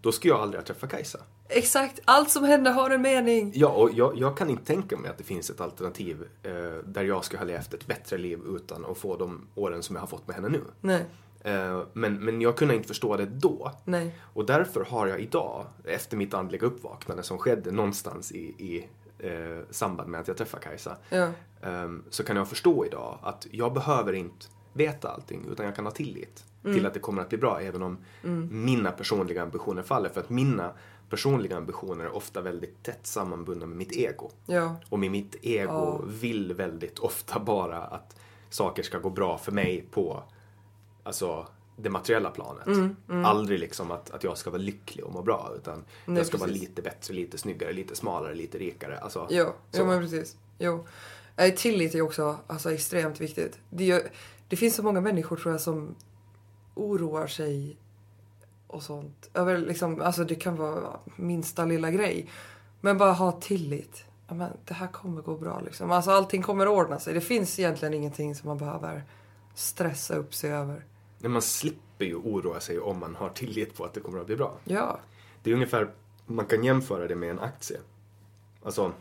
då ska jag aldrig träffa Kajsa. Exakt, allt som händer har en mening. Ja, och jag kan inte tänka mig att det finns ett alternativ där jag ska hålla efter ett bättre liv utan att få de åren som jag har fått med henne nu. Nej. Men jag kunde inte förstå det då. Nej. Och därför har jag idag, efter mitt andliga uppvaknande som skedde någonstans i samband med att jag träffade Kajsa, så kan jag förstå idag att jag behöver inte veta allting, utan jag kan ha tillit till att det kommer att bli bra, även om mina personliga ambitioner faller. För att mina personliga ambitioner är ofta väldigt tätt sammanbundna med mitt ego. Ja. Och med mitt ego vill väldigt ofta bara att saker ska gå bra för mig på, alltså, det materiella planet. Aldrig liksom att jag ska vara lycklig och må bra, utan jag ska vara lite bättre, lite snyggare, lite smalare, lite rikare. Alltså, jo, men precis. Jo. Tillit är också, alltså, extremt viktigt. Det finns så många människor, tror jag, som oroar sig och sånt. Över liksom, alltså det kan vara minsta lilla grej. Men bara ha tillit. Ja, men det här kommer gå bra liksom. Alltså allting kommer ordna sig. Det finns egentligen ingenting som man behöver stressa upp sig över. Men man slipper ju oroa sig om man har tillit på att det kommer att bli bra. Ja. Det är ungefär, man kan jämföra det med en aktie. Alltså,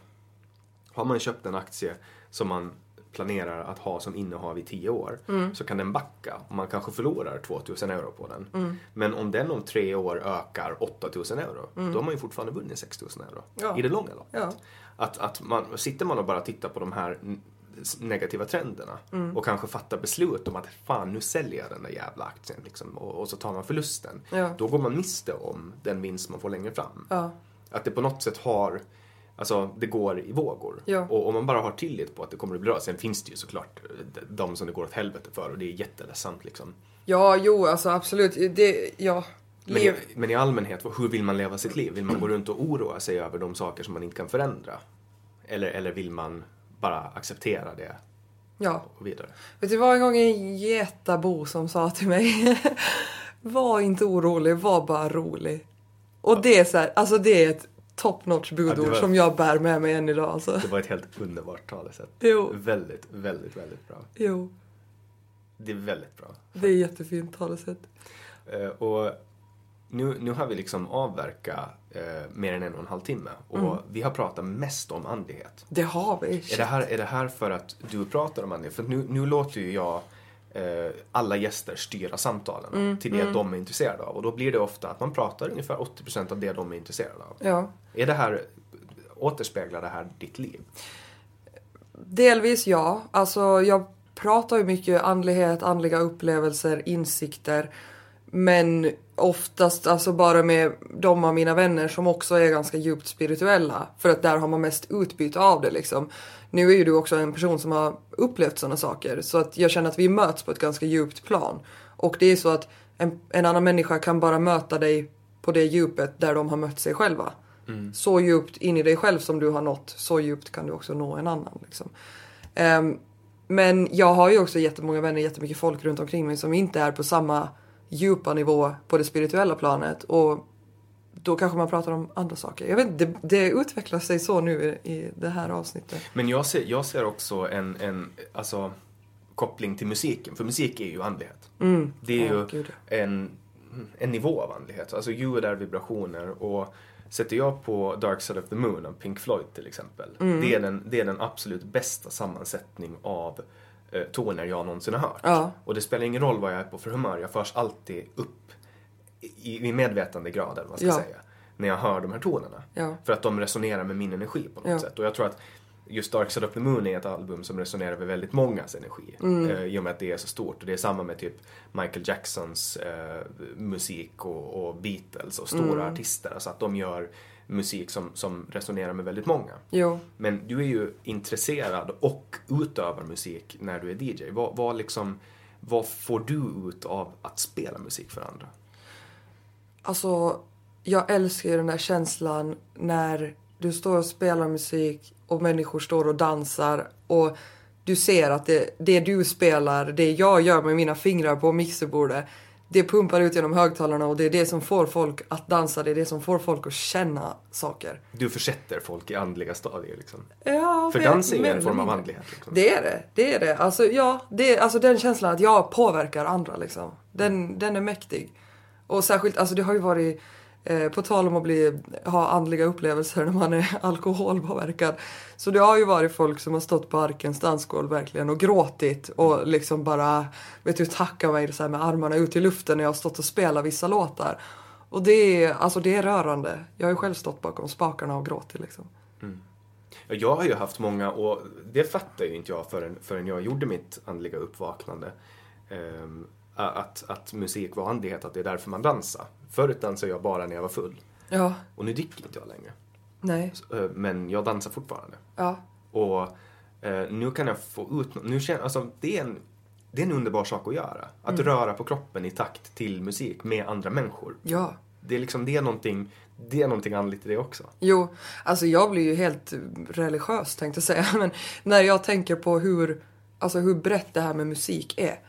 har man köpt en aktie som man planerar att ha som innehav i 10 år, så kan den backa och man kanske förlorar 2000 euro på den. Mm. Men om den om 3 år ökar 8000 euro, då har man ju fortfarande vunnit 6000 euro i det långa loppet. Ja. Att man, sitter man och bara tittar på de här negativa trenderna och kanske fattar beslut om att fan, nu säljer jag den där jävla aktien liksom, och så tar man förlusten, då går man miste om den vinst man får längre fram. Ja. Att det på något sätt har, alltså det går i vågor. Ja. Och om man bara har tillit på att det kommer att bli bra. Sen finns det ju såklart de som det går åt helvete för, och det är jätteledsamt liksom. Ja, jo, alltså absolut. Det, ja. Men i allmänhet, hur vill man leva sitt liv? Vill man gå runt och oroa sig över de saker som man inte kan förändra? Eller vill man bara acceptera det? Ja. Och vidare. Vet du, det var en gång en jättabo som sa till mig var inte orolig, var bara rolig. Och det är så här, alltså det är ett top-notch budord som jag bär med mig än idag. Alltså. Det var ett helt underbart talesätt. Jo. Väldigt, väldigt, väldigt bra. Jo. Det är väldigt bra. Det är jättefint talesätt. Och nu har vi liksom avverkat mer än 1,5 timme. Och vi har pratat mest om andlighet. Det har vi. Är det här för att du pratar om andlighet? För nu låter ju jag alla gäster styra samtalen till det de är intresserade av. Och då blir det ofta att man pratar ungefär 80% av det de är intresserade av. Ja. Är det här, återspeglar det här ditt liv? Delvis ja. Alltså jag pratar ju mycket andlighet, andliga upplevelser, insikter. Men oftast alltså bara med de av mina vänner som också är ganska djupt spirituella. För att där har man mest utbyte av det liksom. Nu är ju du också en person som har upplevt sådana saker. Så att jag känner att vi möts på ett ganska djupt plan. Och det är så att en annan människa kan bara möta dig på det djupet där de har mött sig själva. Mm. Så djupt in i dig själv som du har nått, så djupt kan du också nå en annan liksom. Men jag har ju också jättemånga vänner, jättemycket folk runt omkring mig som inte är på samma djupa nivå på det spirituella planet, och då kanske man pratar om andra saker. Jag vet inte, det utvecklar sig så nu i det här avsnittet. Men jag ser också en alltså, koppling till musiken, för musik är ju andlighet. Mm. Det är ju en nivå av andlighet, alltså ljud är vibrationer, och sätter jag på Dark Side of the Moon av Pink Floyd till exempel, det är den absolut bästa sammansättning av toner jag någonsin har hört. Ja. Och det spelar ingen roll vad jag är på för humör. Jag förs alltid upp i medvetande grad, eller vad man ska säga, när jag hör de här tonerna. Ja. För att de resonerar med min energi på något sätt. Och jag tror att just Dark Side of the Moon är ett album som resonerar med väldigt mångas energi. I och med att det är så stort. Och det är samma med typ Michael Jacksons musik och Beatles och stora artister. Så alltså att de gör musik som resonerar med väldigt många. Jo. Men du är ju intresserad och utövar musik när du är DJ. Vad får du ut av att spela musik för andra? Alltså, jag älskar ju den där känslan när du står och spelar musik och människor står och dansar och du ser att det du spelar, det jag gör med mina fingrar på mixerbordet, det pumpar ut genom högtalarna, och det är det som får folk att dansa. Det är det som får folk att känna saker. Du försätter folk i andliga stadier liksom. Ja, för dans är en form av andlighet liksom. Det är det. Alltså, alltså den känslan att jag påverkar andra liksom. Den är mäktig. Och särskilt, alltså det har ju varit på tal om att ha andliga upplevelser när man är alkoholpåverkad. Så det har ju varit folk som har stått på Arkens dansgolv verkligen och gråtit och liksom bara, vet du, tacka mig så här med armarna ut i luften när jag har stått och spelat vissa låtar. Och det är rörande. Jag har ju själv stått bakom spakarna och gråtit liksom. Mm. Jag har ju haft många, och det fattar ju inte jag förrän jag gjorde mitt andliga uppvaknande. Att musik var andlighet, att det är därför man dansar. Förut dansade jag bara när jag var full. Ja. Och nu dricker inte jag längre. Nej. Men jag dansar fortfarande. Ja. Och nu kan jag få ut, nu känner, alltså, det är en underbar sak att göra. Att röra på kroppen i takt till musik med andra människor. Ja. Det är liksom, det är någonting andligt i det också. Jo, alltså jag blir ju helt religiös, tänkte jag säga. Men när jag tänker på hur brett det här med musik är.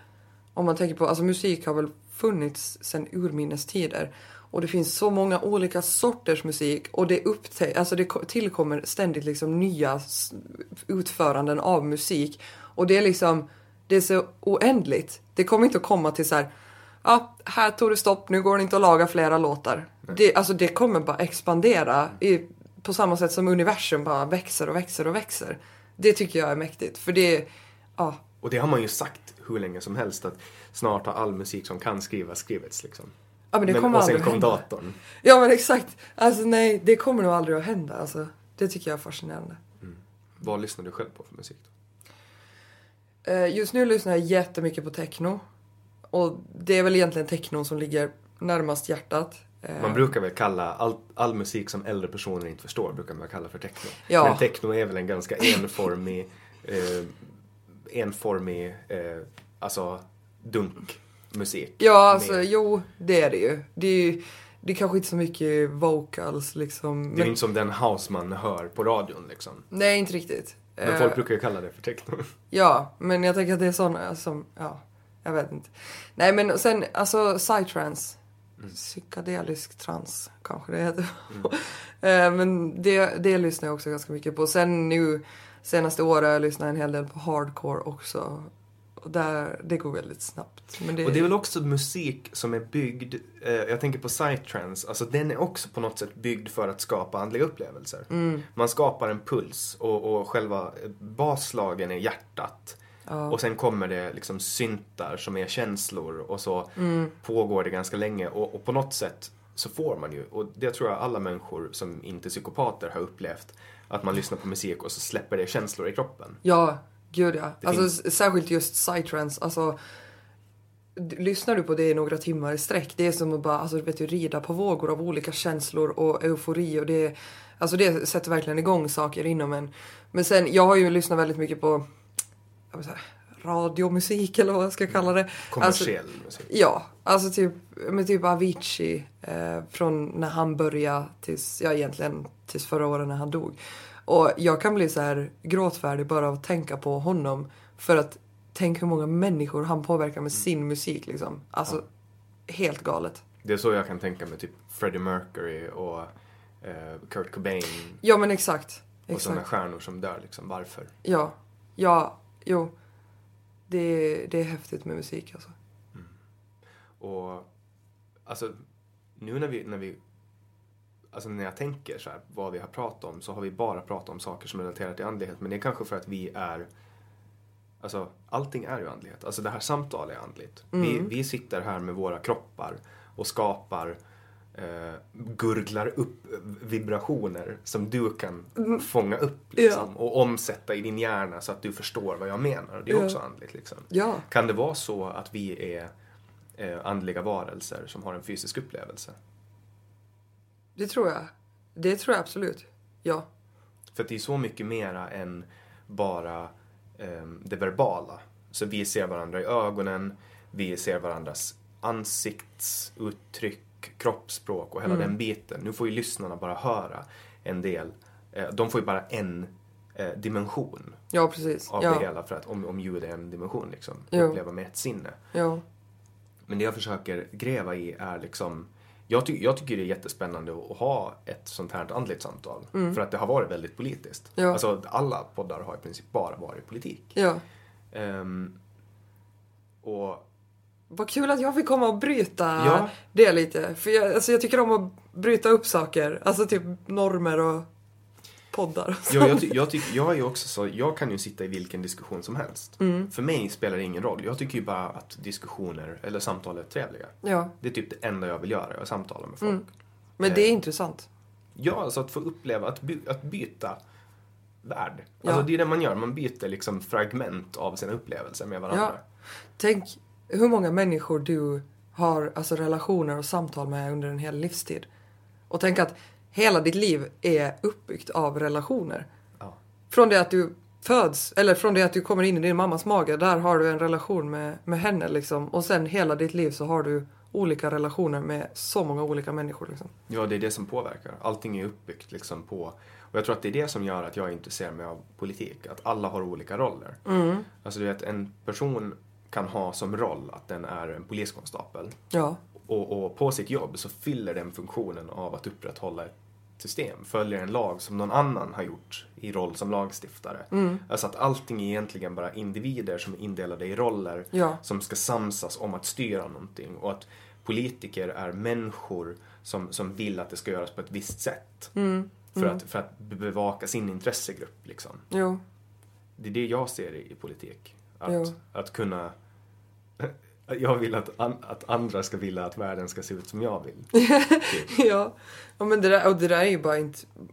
Om man tänker på, alltså musik har väl funnits sedan urminnes tider. Och det finns så många olika sorters musik. Och det, det tillkommer ständigt liksom nya utföranden av musik. Och det är liksom, det är så oändligt. Det kommer inte att komma till så här, ja, här tog det stopp, nu går det inte att laga flera låtar. Det, alltså det kommer bara expandera på samma sätt som universum bara växer och växer och växer. Det tycker jag är mäktigt. För det, ja. Och det har man ju sagt hur länge som helst, att snart har all musik som kan skrivas skrivits liksom. Ja, men det kommer aldrig att hända. Datorn. Ja, men exakt. Alltså nej, det kommer nog aldrig att hända. Alltså, det tycker jag är fascinerande. Mm. Vad lyssnar du själv på för musik då? Just nu lyssnar jag jättemycket på techno. Och det är väl egentligen techno som ligger närmast hjärtat. Man brukar väl kalla all musik som äldre personer inte förstår brukar man kalla för techno. Ja. Men techno är väl en ganska enformig alltså dunk musik. Ja, alltså jo, det är det ju. Det är kanske inte så mycket vocals liksom. Det är inte som den house man hör på radion liksom. Nej, inte riktigt. Men folk brukar ju kalla det för techno. Ja, men jag tänker att det är sådana som, ja, jag vet inte. Nej, men sen, alltså psytrance. Psykedelisk trans kanske det heter. Men det lyssnar jag också ganska mycket på. Sen nu, senaste året jag lyssnar en hel del på hardcore också. Och det går väldigt snabbt. Men det... Och det är väl också musik som är byggd, jag tänker på psytrance, alltså den är också på något sätt byggd för att skapa andliga upplevelser. Mm. Man skapar en puls och själva baslagen är hjärtat. Ja. Och sen kommer det liksom syntar som är känslor och så pågår det ganska länge och på något sätt så får man ju, och det tror jag alla människor som inte är psykopater har upplevt, att man lyssnar på musik och så släpper det känslor i kroppen. Ja, gud ja. Alltså särskilt just psytrance, alltså lyssnar du på det i några timmar i sträck, det är som att bara, alltså vet du, rida på vågor av olika känslor och eufori, och det, alltså det sätter verkligen igång saker inom en. Men sen, jag har ju lyssnat väldigt mycket på radiomusik eller vad jag ska kalla det. Kommersiell musik. Ja, alltså typ, med typ Avicii från när han började tills, ja egentligen tills förra året när han dog. Och jag kan bli så här gråtfärdig bara av att tänka på honom, för att tänk hur många människor han påverkar med sin musik liksom. Alltså helt galet. Det är så jag kan tänka med typ Freddie Mercury och Kurt Cobain. Ja men exakt. Och sådana stjärnor som dör liksom, varför? Ja. Jo, det är häftigt med musik alltså. Mm. Och alltså nu när jag tänker så här, vad vi har pratat om, så har vi bara pratat om saker som är relaterade till andlighet, men det är kanske för att vi är, alltså allting är ju andlighet. Alltså det här samtalet är andligt. Vi sitter här med våra kroppar och skapar gurglar upp vibrationer som du kan fånga upp liksom, och omsätta i din hjärna så att du förstår vad jag menar. Det är också andligt liksom. Ja. Kan det vara så att vi är andliga varelser som har en fysisk upplevelse? Det tror jag absolut. Ja. För det är så mycket mera än bara det verbala. Så vi ser varandra i ögonen, vi ser varandras ansiktsuttryck, kroppsspråk och hela den biten. Nu får ju lyssnarna bara höra en del. De får ju bara en dimension av det hela, för att om ljud är en dimension liksom, uppleva med ett sinne. Jo. Men det jag försöker gräva i är liksom, jag tycker det är jättespännande att ha ett sånt här andligt samtal, för att det har varit väldigt politiskt. Jo. Alltså alla poddar har i princip bara varit politik. Ja. Och vad kul att jag fick komma och bryta det lite. För jag tycker om att bryta upp saker. Alltså typ normer och poddar. Och sånt. Jag är ju också så, jag kan ju sitta i vilken diskussion som helst. Mm. För mig spelar det ingen roll. Jag tycker ju bara att diskussioner eller samtal är trevliga. Ja. Det är typ det enda jag vill göra, jag samtalar med folk. Mm. Men det är intressant. Ja, alltså att få uppleva, att byta värld. Alltså det är det man gör. Man byter liksom fragment av sina upplevelser med varandra. Ja. Tänk hur många människor du har, alltså relationer och samtal med under en hel livstid. Och tänk att hela ditt liv är uppbyggt av relationer. Ja. Från det att du föds, eller från det att du kommer in i din mammas mage, där har du en relation med henne liksom. Och sen hela ditt liv så har du olika relationer med så många olika människor liksom. Ja, det är det som påverkar. Allting är uppbyggt liksom på... Och jag tror att det är det som gör att jag intresserar mig av politik. Att alla har olika roller. Mm. Alltså du vet, en person kan ha som roll att den är en poliskonstapel. Ja. Och på sitt jobb så fyller den funktionen av att upprätthålla ett system. Följer en lag som någon annan har gjort i roll som lagstiftare. Mm. Alltså att allting är egentligen bara individer som är indelade i roller. Ja. Som ska samsas om att styra någonting. Och att politiker är människor som vill att det ska göras på ett visst sätt. Mm. För att bevaka sin intressegrupp liksom. Jo. Det är det jag ser i politik. Att kunna... Jag vill att andra ska vilja att världen ska se ut som jag vill. Ja, men det där är ju bara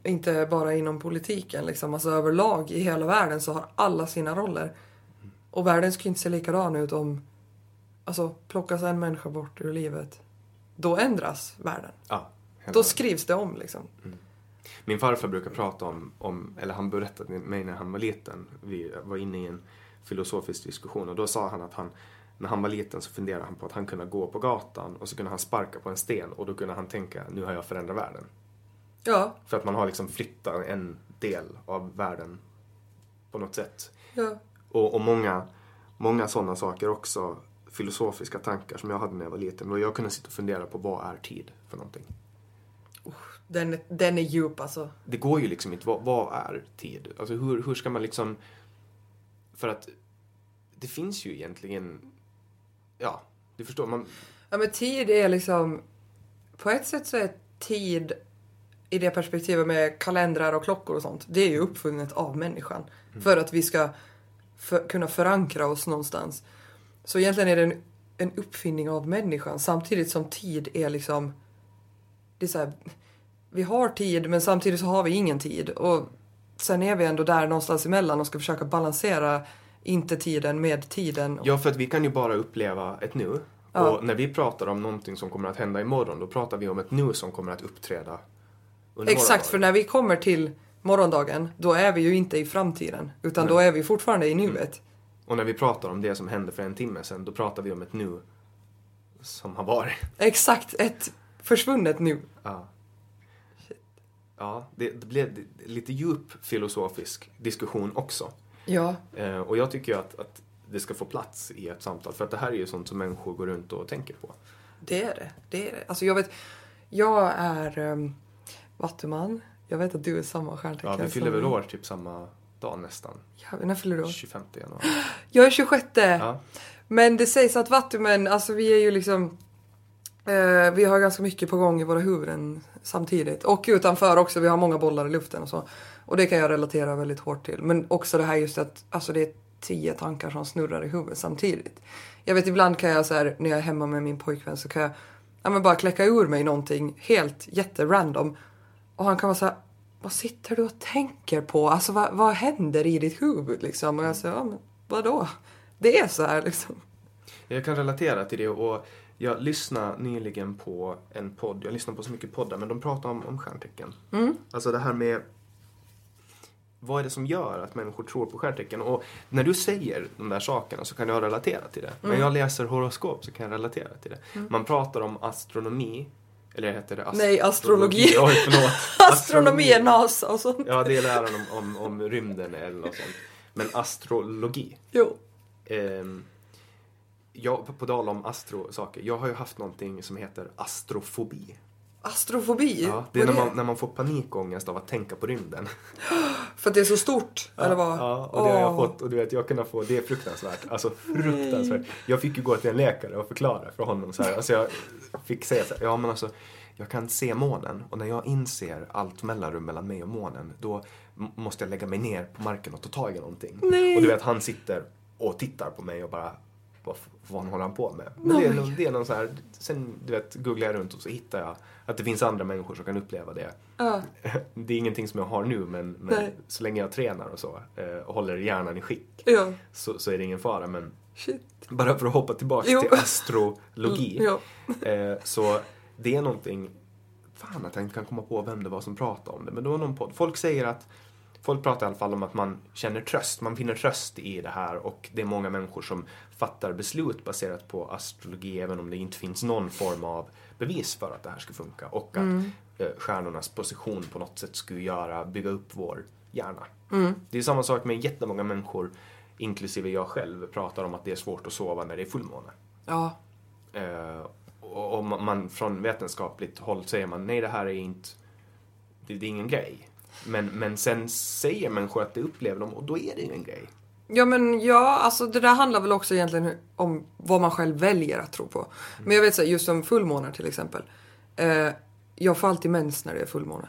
inte bara inom politiken. Liksom. Alltså överlag i hela världen så har alla sina roller. Och världen ska inte se likadan ut om... Alltså, plockas en människa bort ur livet. Då ändras världen. Ja, då skrivs det om liksom. Mm. Min farfar brukar prata om... Eller han berättade mig när han var liten. Vi var inne i en filosofisk diskussion. Och då sa han att han... När han var liten så funderade han på att han kunde gå på gatan och så kunde han sparka på en sten och då kunde han tänka, nu har jag förändrat världen. Ja. För att man har liksom flyttat en del av världen på något sätt. Ja. Och många sådana saker också, filosofiska tankar som jag hade när jag var liten. Och jag kunde sitta och fundera på, vad är tid för någonting? Den är djup alltså. Det går ju liksom inte, vad är tid? Alltså hur ska man liksom... För att det finns ju egentligen... Ja, du förstår. Man... Ja, men tid är liksom... På ett sätt så är tid i det perspektivet med kalendrar och klockor och sånt. Det är ju uppfunnet av människan. Mm. För att vi ska kunna förankra oss någonstans. Så egentligen är det en uppfinning av människan. Samtidigt som tid är liksom... Det är så här, vi har tid men samtidigt så har vi ingen tid. Och sen är vi ändå där någonstans emellan och ska försöka balansera... Inte tiden med tiden. Ja, för att vi kan ju bara uppleva ett nu. Ja. Och när vi pratar om någonting som kommer att hända imorgon, då pratar vi om ett nu som kommer att uppträda under Exakt, för när vi kommer till morgondagen, då är vi ju inte i framtiden. Utan då är vi fortfarande i nuet. Mm. Och när vi pratar om det som hände för en timme sedan, då pratar vi om ett nu som har varit. Exakt, ett försvunnet nu. Ja. Ja, det blev lite djup filosofisk diskussion också. Ja. Och jag tycker att det ska få plats i ett samtal. För att det här är ju sånt som människor går runt och tänker på. Det är det. Alltså jag vet, jag är vattuman. Jag vet att du är samma stjärntecken. Ja, vi fyller väl år typ samma dag nästan. Ja, när fyller du år? 25 januari. Jag är 26. Ja. Men det sägs att vattuman, alltså vi är ju liksom, vi har ganska mycket på gång i våra huvuden samtidigt. Och utanför också, vi har många bollar i luften och så. Och det kan jag relatera väldigt hårt till. Men också det här just att alltså det är 10 tankar som snurrar i huvudet samtidigt. Jag vet, ibland kan jag så här, när jag är hemma med min pojkvän så kan jag bara kläcka ur mig någonting helt jätterandom. Och han kan vara så här, vad sitter du och tänker på? Alltså vad händer i ditt huvud liksom? Och jag säger, ja men vadå? Det är så här liksom. Jag kan relatera till det och... Jag lyssnade nyligen på en podd. Jag lyssnar på så mycket poddar. Men de pratar om stjärntecken. Mm. Alltså det här med... Vad är det som gör att människor tror på stjärntecken? Och när du säger de där sakerna så kan jag relatera till det. Mm. När jag läser horoskop så kan jag relatera till det. Mm. Man pratar om astronomi. Eller heter det astrologi? Nej, astrologi. Astronomi är NASA och sånt. Ja, det är läran om rymden eller något sånt. Men astrologi. Jo. Jag, på tal om astro-saker, jag har ju haft någonting som heter astrofobi. Astrofobi? Ja, det är när man får panikångest av att tänka på rymden. För att det är så stort, eller vad? Ja, och det har jag fått. Och du vet, jag kunde få, det är fruktansvärt. Alltså, fruktansvärt. Nej. Jag fick ju gå till en läkare och förklara för honom så här. Alltså, jag fick säga så här, ja men alltså, jag kan se månen. Och när jag inser allt mellanrum mellan mig och månen, då måste jag lägga mig ner på marken och ta tag i någonting. Nej. Och du vet, han sitter och tittar på mig och bara... Vad håller han på med? Men det är någon så här, sen du vet, googlar jag runt och så hittar jag att det finns andra människor som kan uppleva det. Det är ingenting som jag har nu, men så länge jag tränar och så och håller hjärnan i skick så är det ingen fara. Men bara för att hoppa tillbaka till astrologi så det är någonting, fan att jag inte kan komma på vem det var som pratade om det, men det var någon podd. Folk pratar i alla fall om att man känner tröst. Man finner tröst i det här. Och det är många människor som fattar beslut baserat på astrologi. Även om det inte finns någon form av bevis för att det här ska funka. Och att stjärnornas position på något sätt skulle bygga upp vår hjärna. Mm. Det är samma sak med jättemånga människor inklusive jag själv, pratar om att det är svårt att sova när det är fullmåne. Ja. Och man från vetenskapligt håll säger man, nej, det här är inte, det är ingen grej. Men sen säger människor att det upplever dem, och då är det ju en grej. Ja, men ja, alltså det där handlar väl också egentligen om vad man själv väljer att tro på. Men jag vet så här, just som fullmånar till exempel. Jag får alltid mens när det är fullmåne.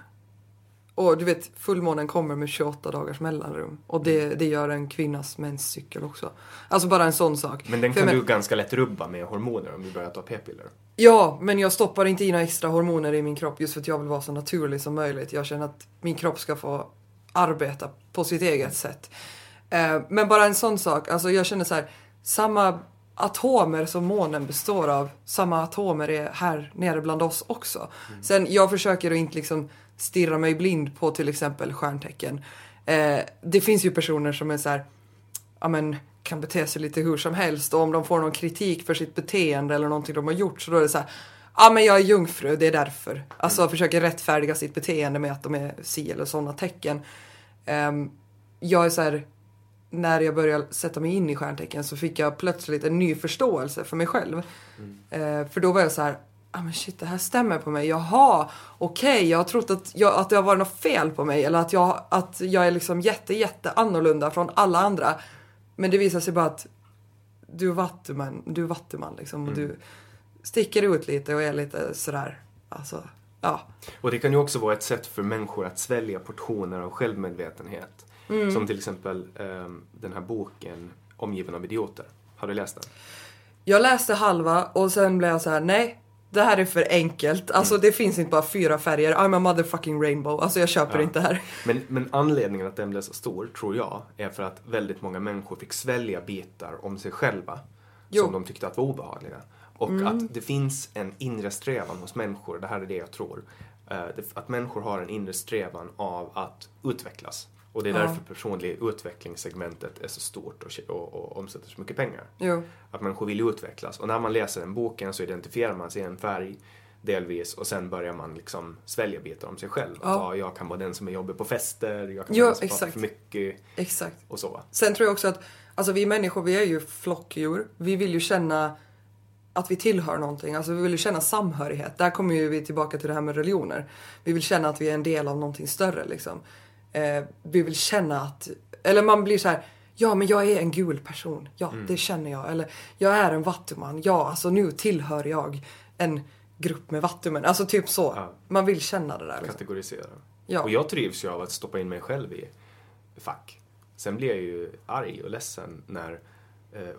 Och du vet, fullmånen kommer med 28 dagars mellanrum. Och det gör en kvinnas menscykel också. Alltså bara en sån sak. Men den kan du ganska lätt rubba med hormoner om du börjar ta p-piller. Ja, men jag stoppar inte in några extra hormoner i min kropp just för att jag vill vara så naturlig som möjligt. Jag känner att min kropp ska få arbeta på sitt eget sätt. Men bara en sån sak. Alltså jag känner så här, samma atomer som månen består av, samma atomer är här nere bland oss också. Mm. Sen jag försöker att inte liksom stirra mig blind på till exempel stjärntecken. Det finns ju personer som är så här, ja men, kan bete sig lite hur som helst, och om de får någon kritik för sitt beteende eller någonting de har gjort, så då är det så här, ja men jag är jungfru, det är därför. Alltså försöker rättfärdiga sitt beteende med att de är si eller sådana tecken. Jag är så här, när jag började sätta mig in i stjärntecken så fick jag plötsligt en ny förståelse för mig själv. Mm. För då var jag så här, ah, men shit, det här stämmer på mig. Jaha, okej, jag har trott att det har varit något fel på mig. Eller att jag är liksom jätte annorlunda från alla andra. Men det visar sig bara att du är vattuman liksom. Och du sticker ut lite och är lite sådär, alltså, ja. Och det kan ju också vara ett sätt för människor att svälja portioner av självmedvetenhet. Mm. Som till exempel den här boken Omgiven av idioter. Har du läst den? Jag läste halva och sen blev jag så här: nej, det här är för enkelt. Alltså det finns inte bara 4 färger. I'm a motherfucking rainbow. Alltså jag köper inte det här. Men anledningen att den blev så stor, tror jag, är för att väldigt många människor fick svälja bitar om sig själva som de tyckte att var obehagliga. Och att det finns en inre strävan hos människor, det här är det jag tror, att människor har en inre strävan av att utvecklas. Och det är därför personlig utvecklingssegmentet är så stort och omsätter så mycket pengar. Jo. Att människor vill utvecklas. Och när man läser den boken så identifierar man sig i en färg delvis. Och sen börjar man liksom svälja bitar om sig själv. Ja. Att jag kan vara den som är jobbig på fester. Jag kan vara den som pratar för mycket. Exakt. Och så. Sen tror jag också att alltså, vi människor, vi är ju flockdjur. Vi vill ju känna att vi tillhör någonting. Alltså vi vill ju känna samhörighet. Där kommer ju vi tillbaka till det här med religioner. Vi vill känna att vi är en del av någonting större liksom. Vi vill känna att, eller man blir så här, ja men jag är en gul person, ja det känner jag, eller jag är en vattuman, ja alltså nu tillhör jag en grupp med vattumen, alltså typ så, man vill känna det där liksom. Kategorisera, och jag trivs ju av att stoppa in mig själv i fack. Sen blir jag ju arg och ledsen när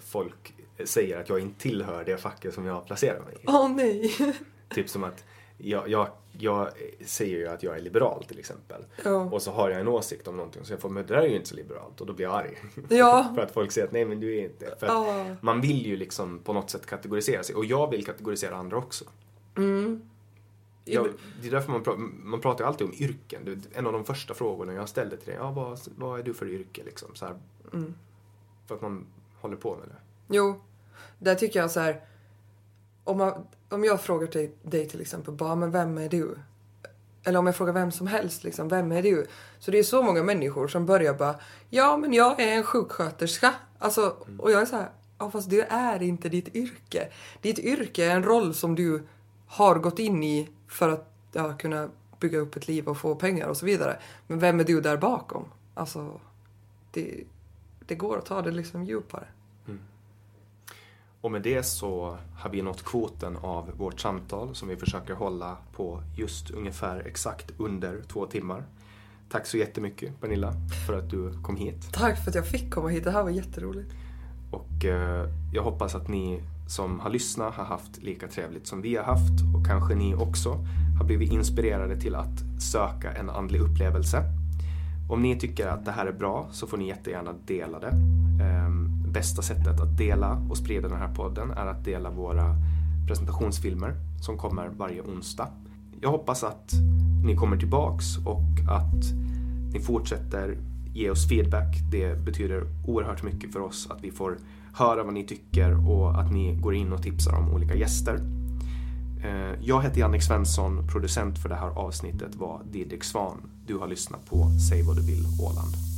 folk säger att jag inte tillhör det facket som jag placerar mig i. Åh nej. Typ som att jag säger ju att jag är liberal till exempel. Ja. Och så har jag en åsikt om någonting. Så jag får, men det där är ju inte så liberalt. Och då blir jag arg. Ja. För att folk säger att nej men du är inte. För att man vill ju liksom på något sätt kategorisera sig. Och jag vill kategorisera andra också. Mm. Det är därför man pratar ju alltid om yrken. Det är en av de första frågorna jag ställde till dig. Ja, vad är du för yrke liksom? Så här, för att man håller på med det. Jo, där tycker jag så här. Om jag frågar dig till exempel, bara, men vem är du? Eller om jag frågar vem som helst, liksom, vem är du? Så det är så många människor som börjar bara, ja men jag är en sjuksköterska. Alltså, och jag är så här, ja fast det är inte ditt yrke. Ditt yrke är en roll som du har gått in i för att kunna bygga upp ett liv och få pengar och så vidare. Men vem är du där bakom? Alltså, det går att ta det liksom djupare. Och med det så har vi nått kvoten av vårt samtal som vi försöker hålla på just ungefär exakt under 2 timmar. Tack så jättemycket Pernilla för att du kom hit. Tack för att jag fick komma hit, det här var jätteroligt. Och jag hoppas att ni som har lyssnat har haft lika trevligt som vi har haft. Och kanske ni också har blivit inspirerade till att söka en andlig upplevelse. Om ni tycker att det här är bra så får ni jättegärna dela det. Bästa sättet att dela och sprida den här podden är att dela våra presentationsfilmer som kommer varje onsdag. Jag hoppas att ni kommer tillbaks och att ni fortsätter ge oss feedback. Det betyder oerhört mycket för oss att vi får höra vad ni tycker och att ni går in och tipsar om olika gäster. Jag heter Janne Svensson, producent för det här avsnittet var Didrik Svan. Du har lyssnat på Säg vad du vill Åland.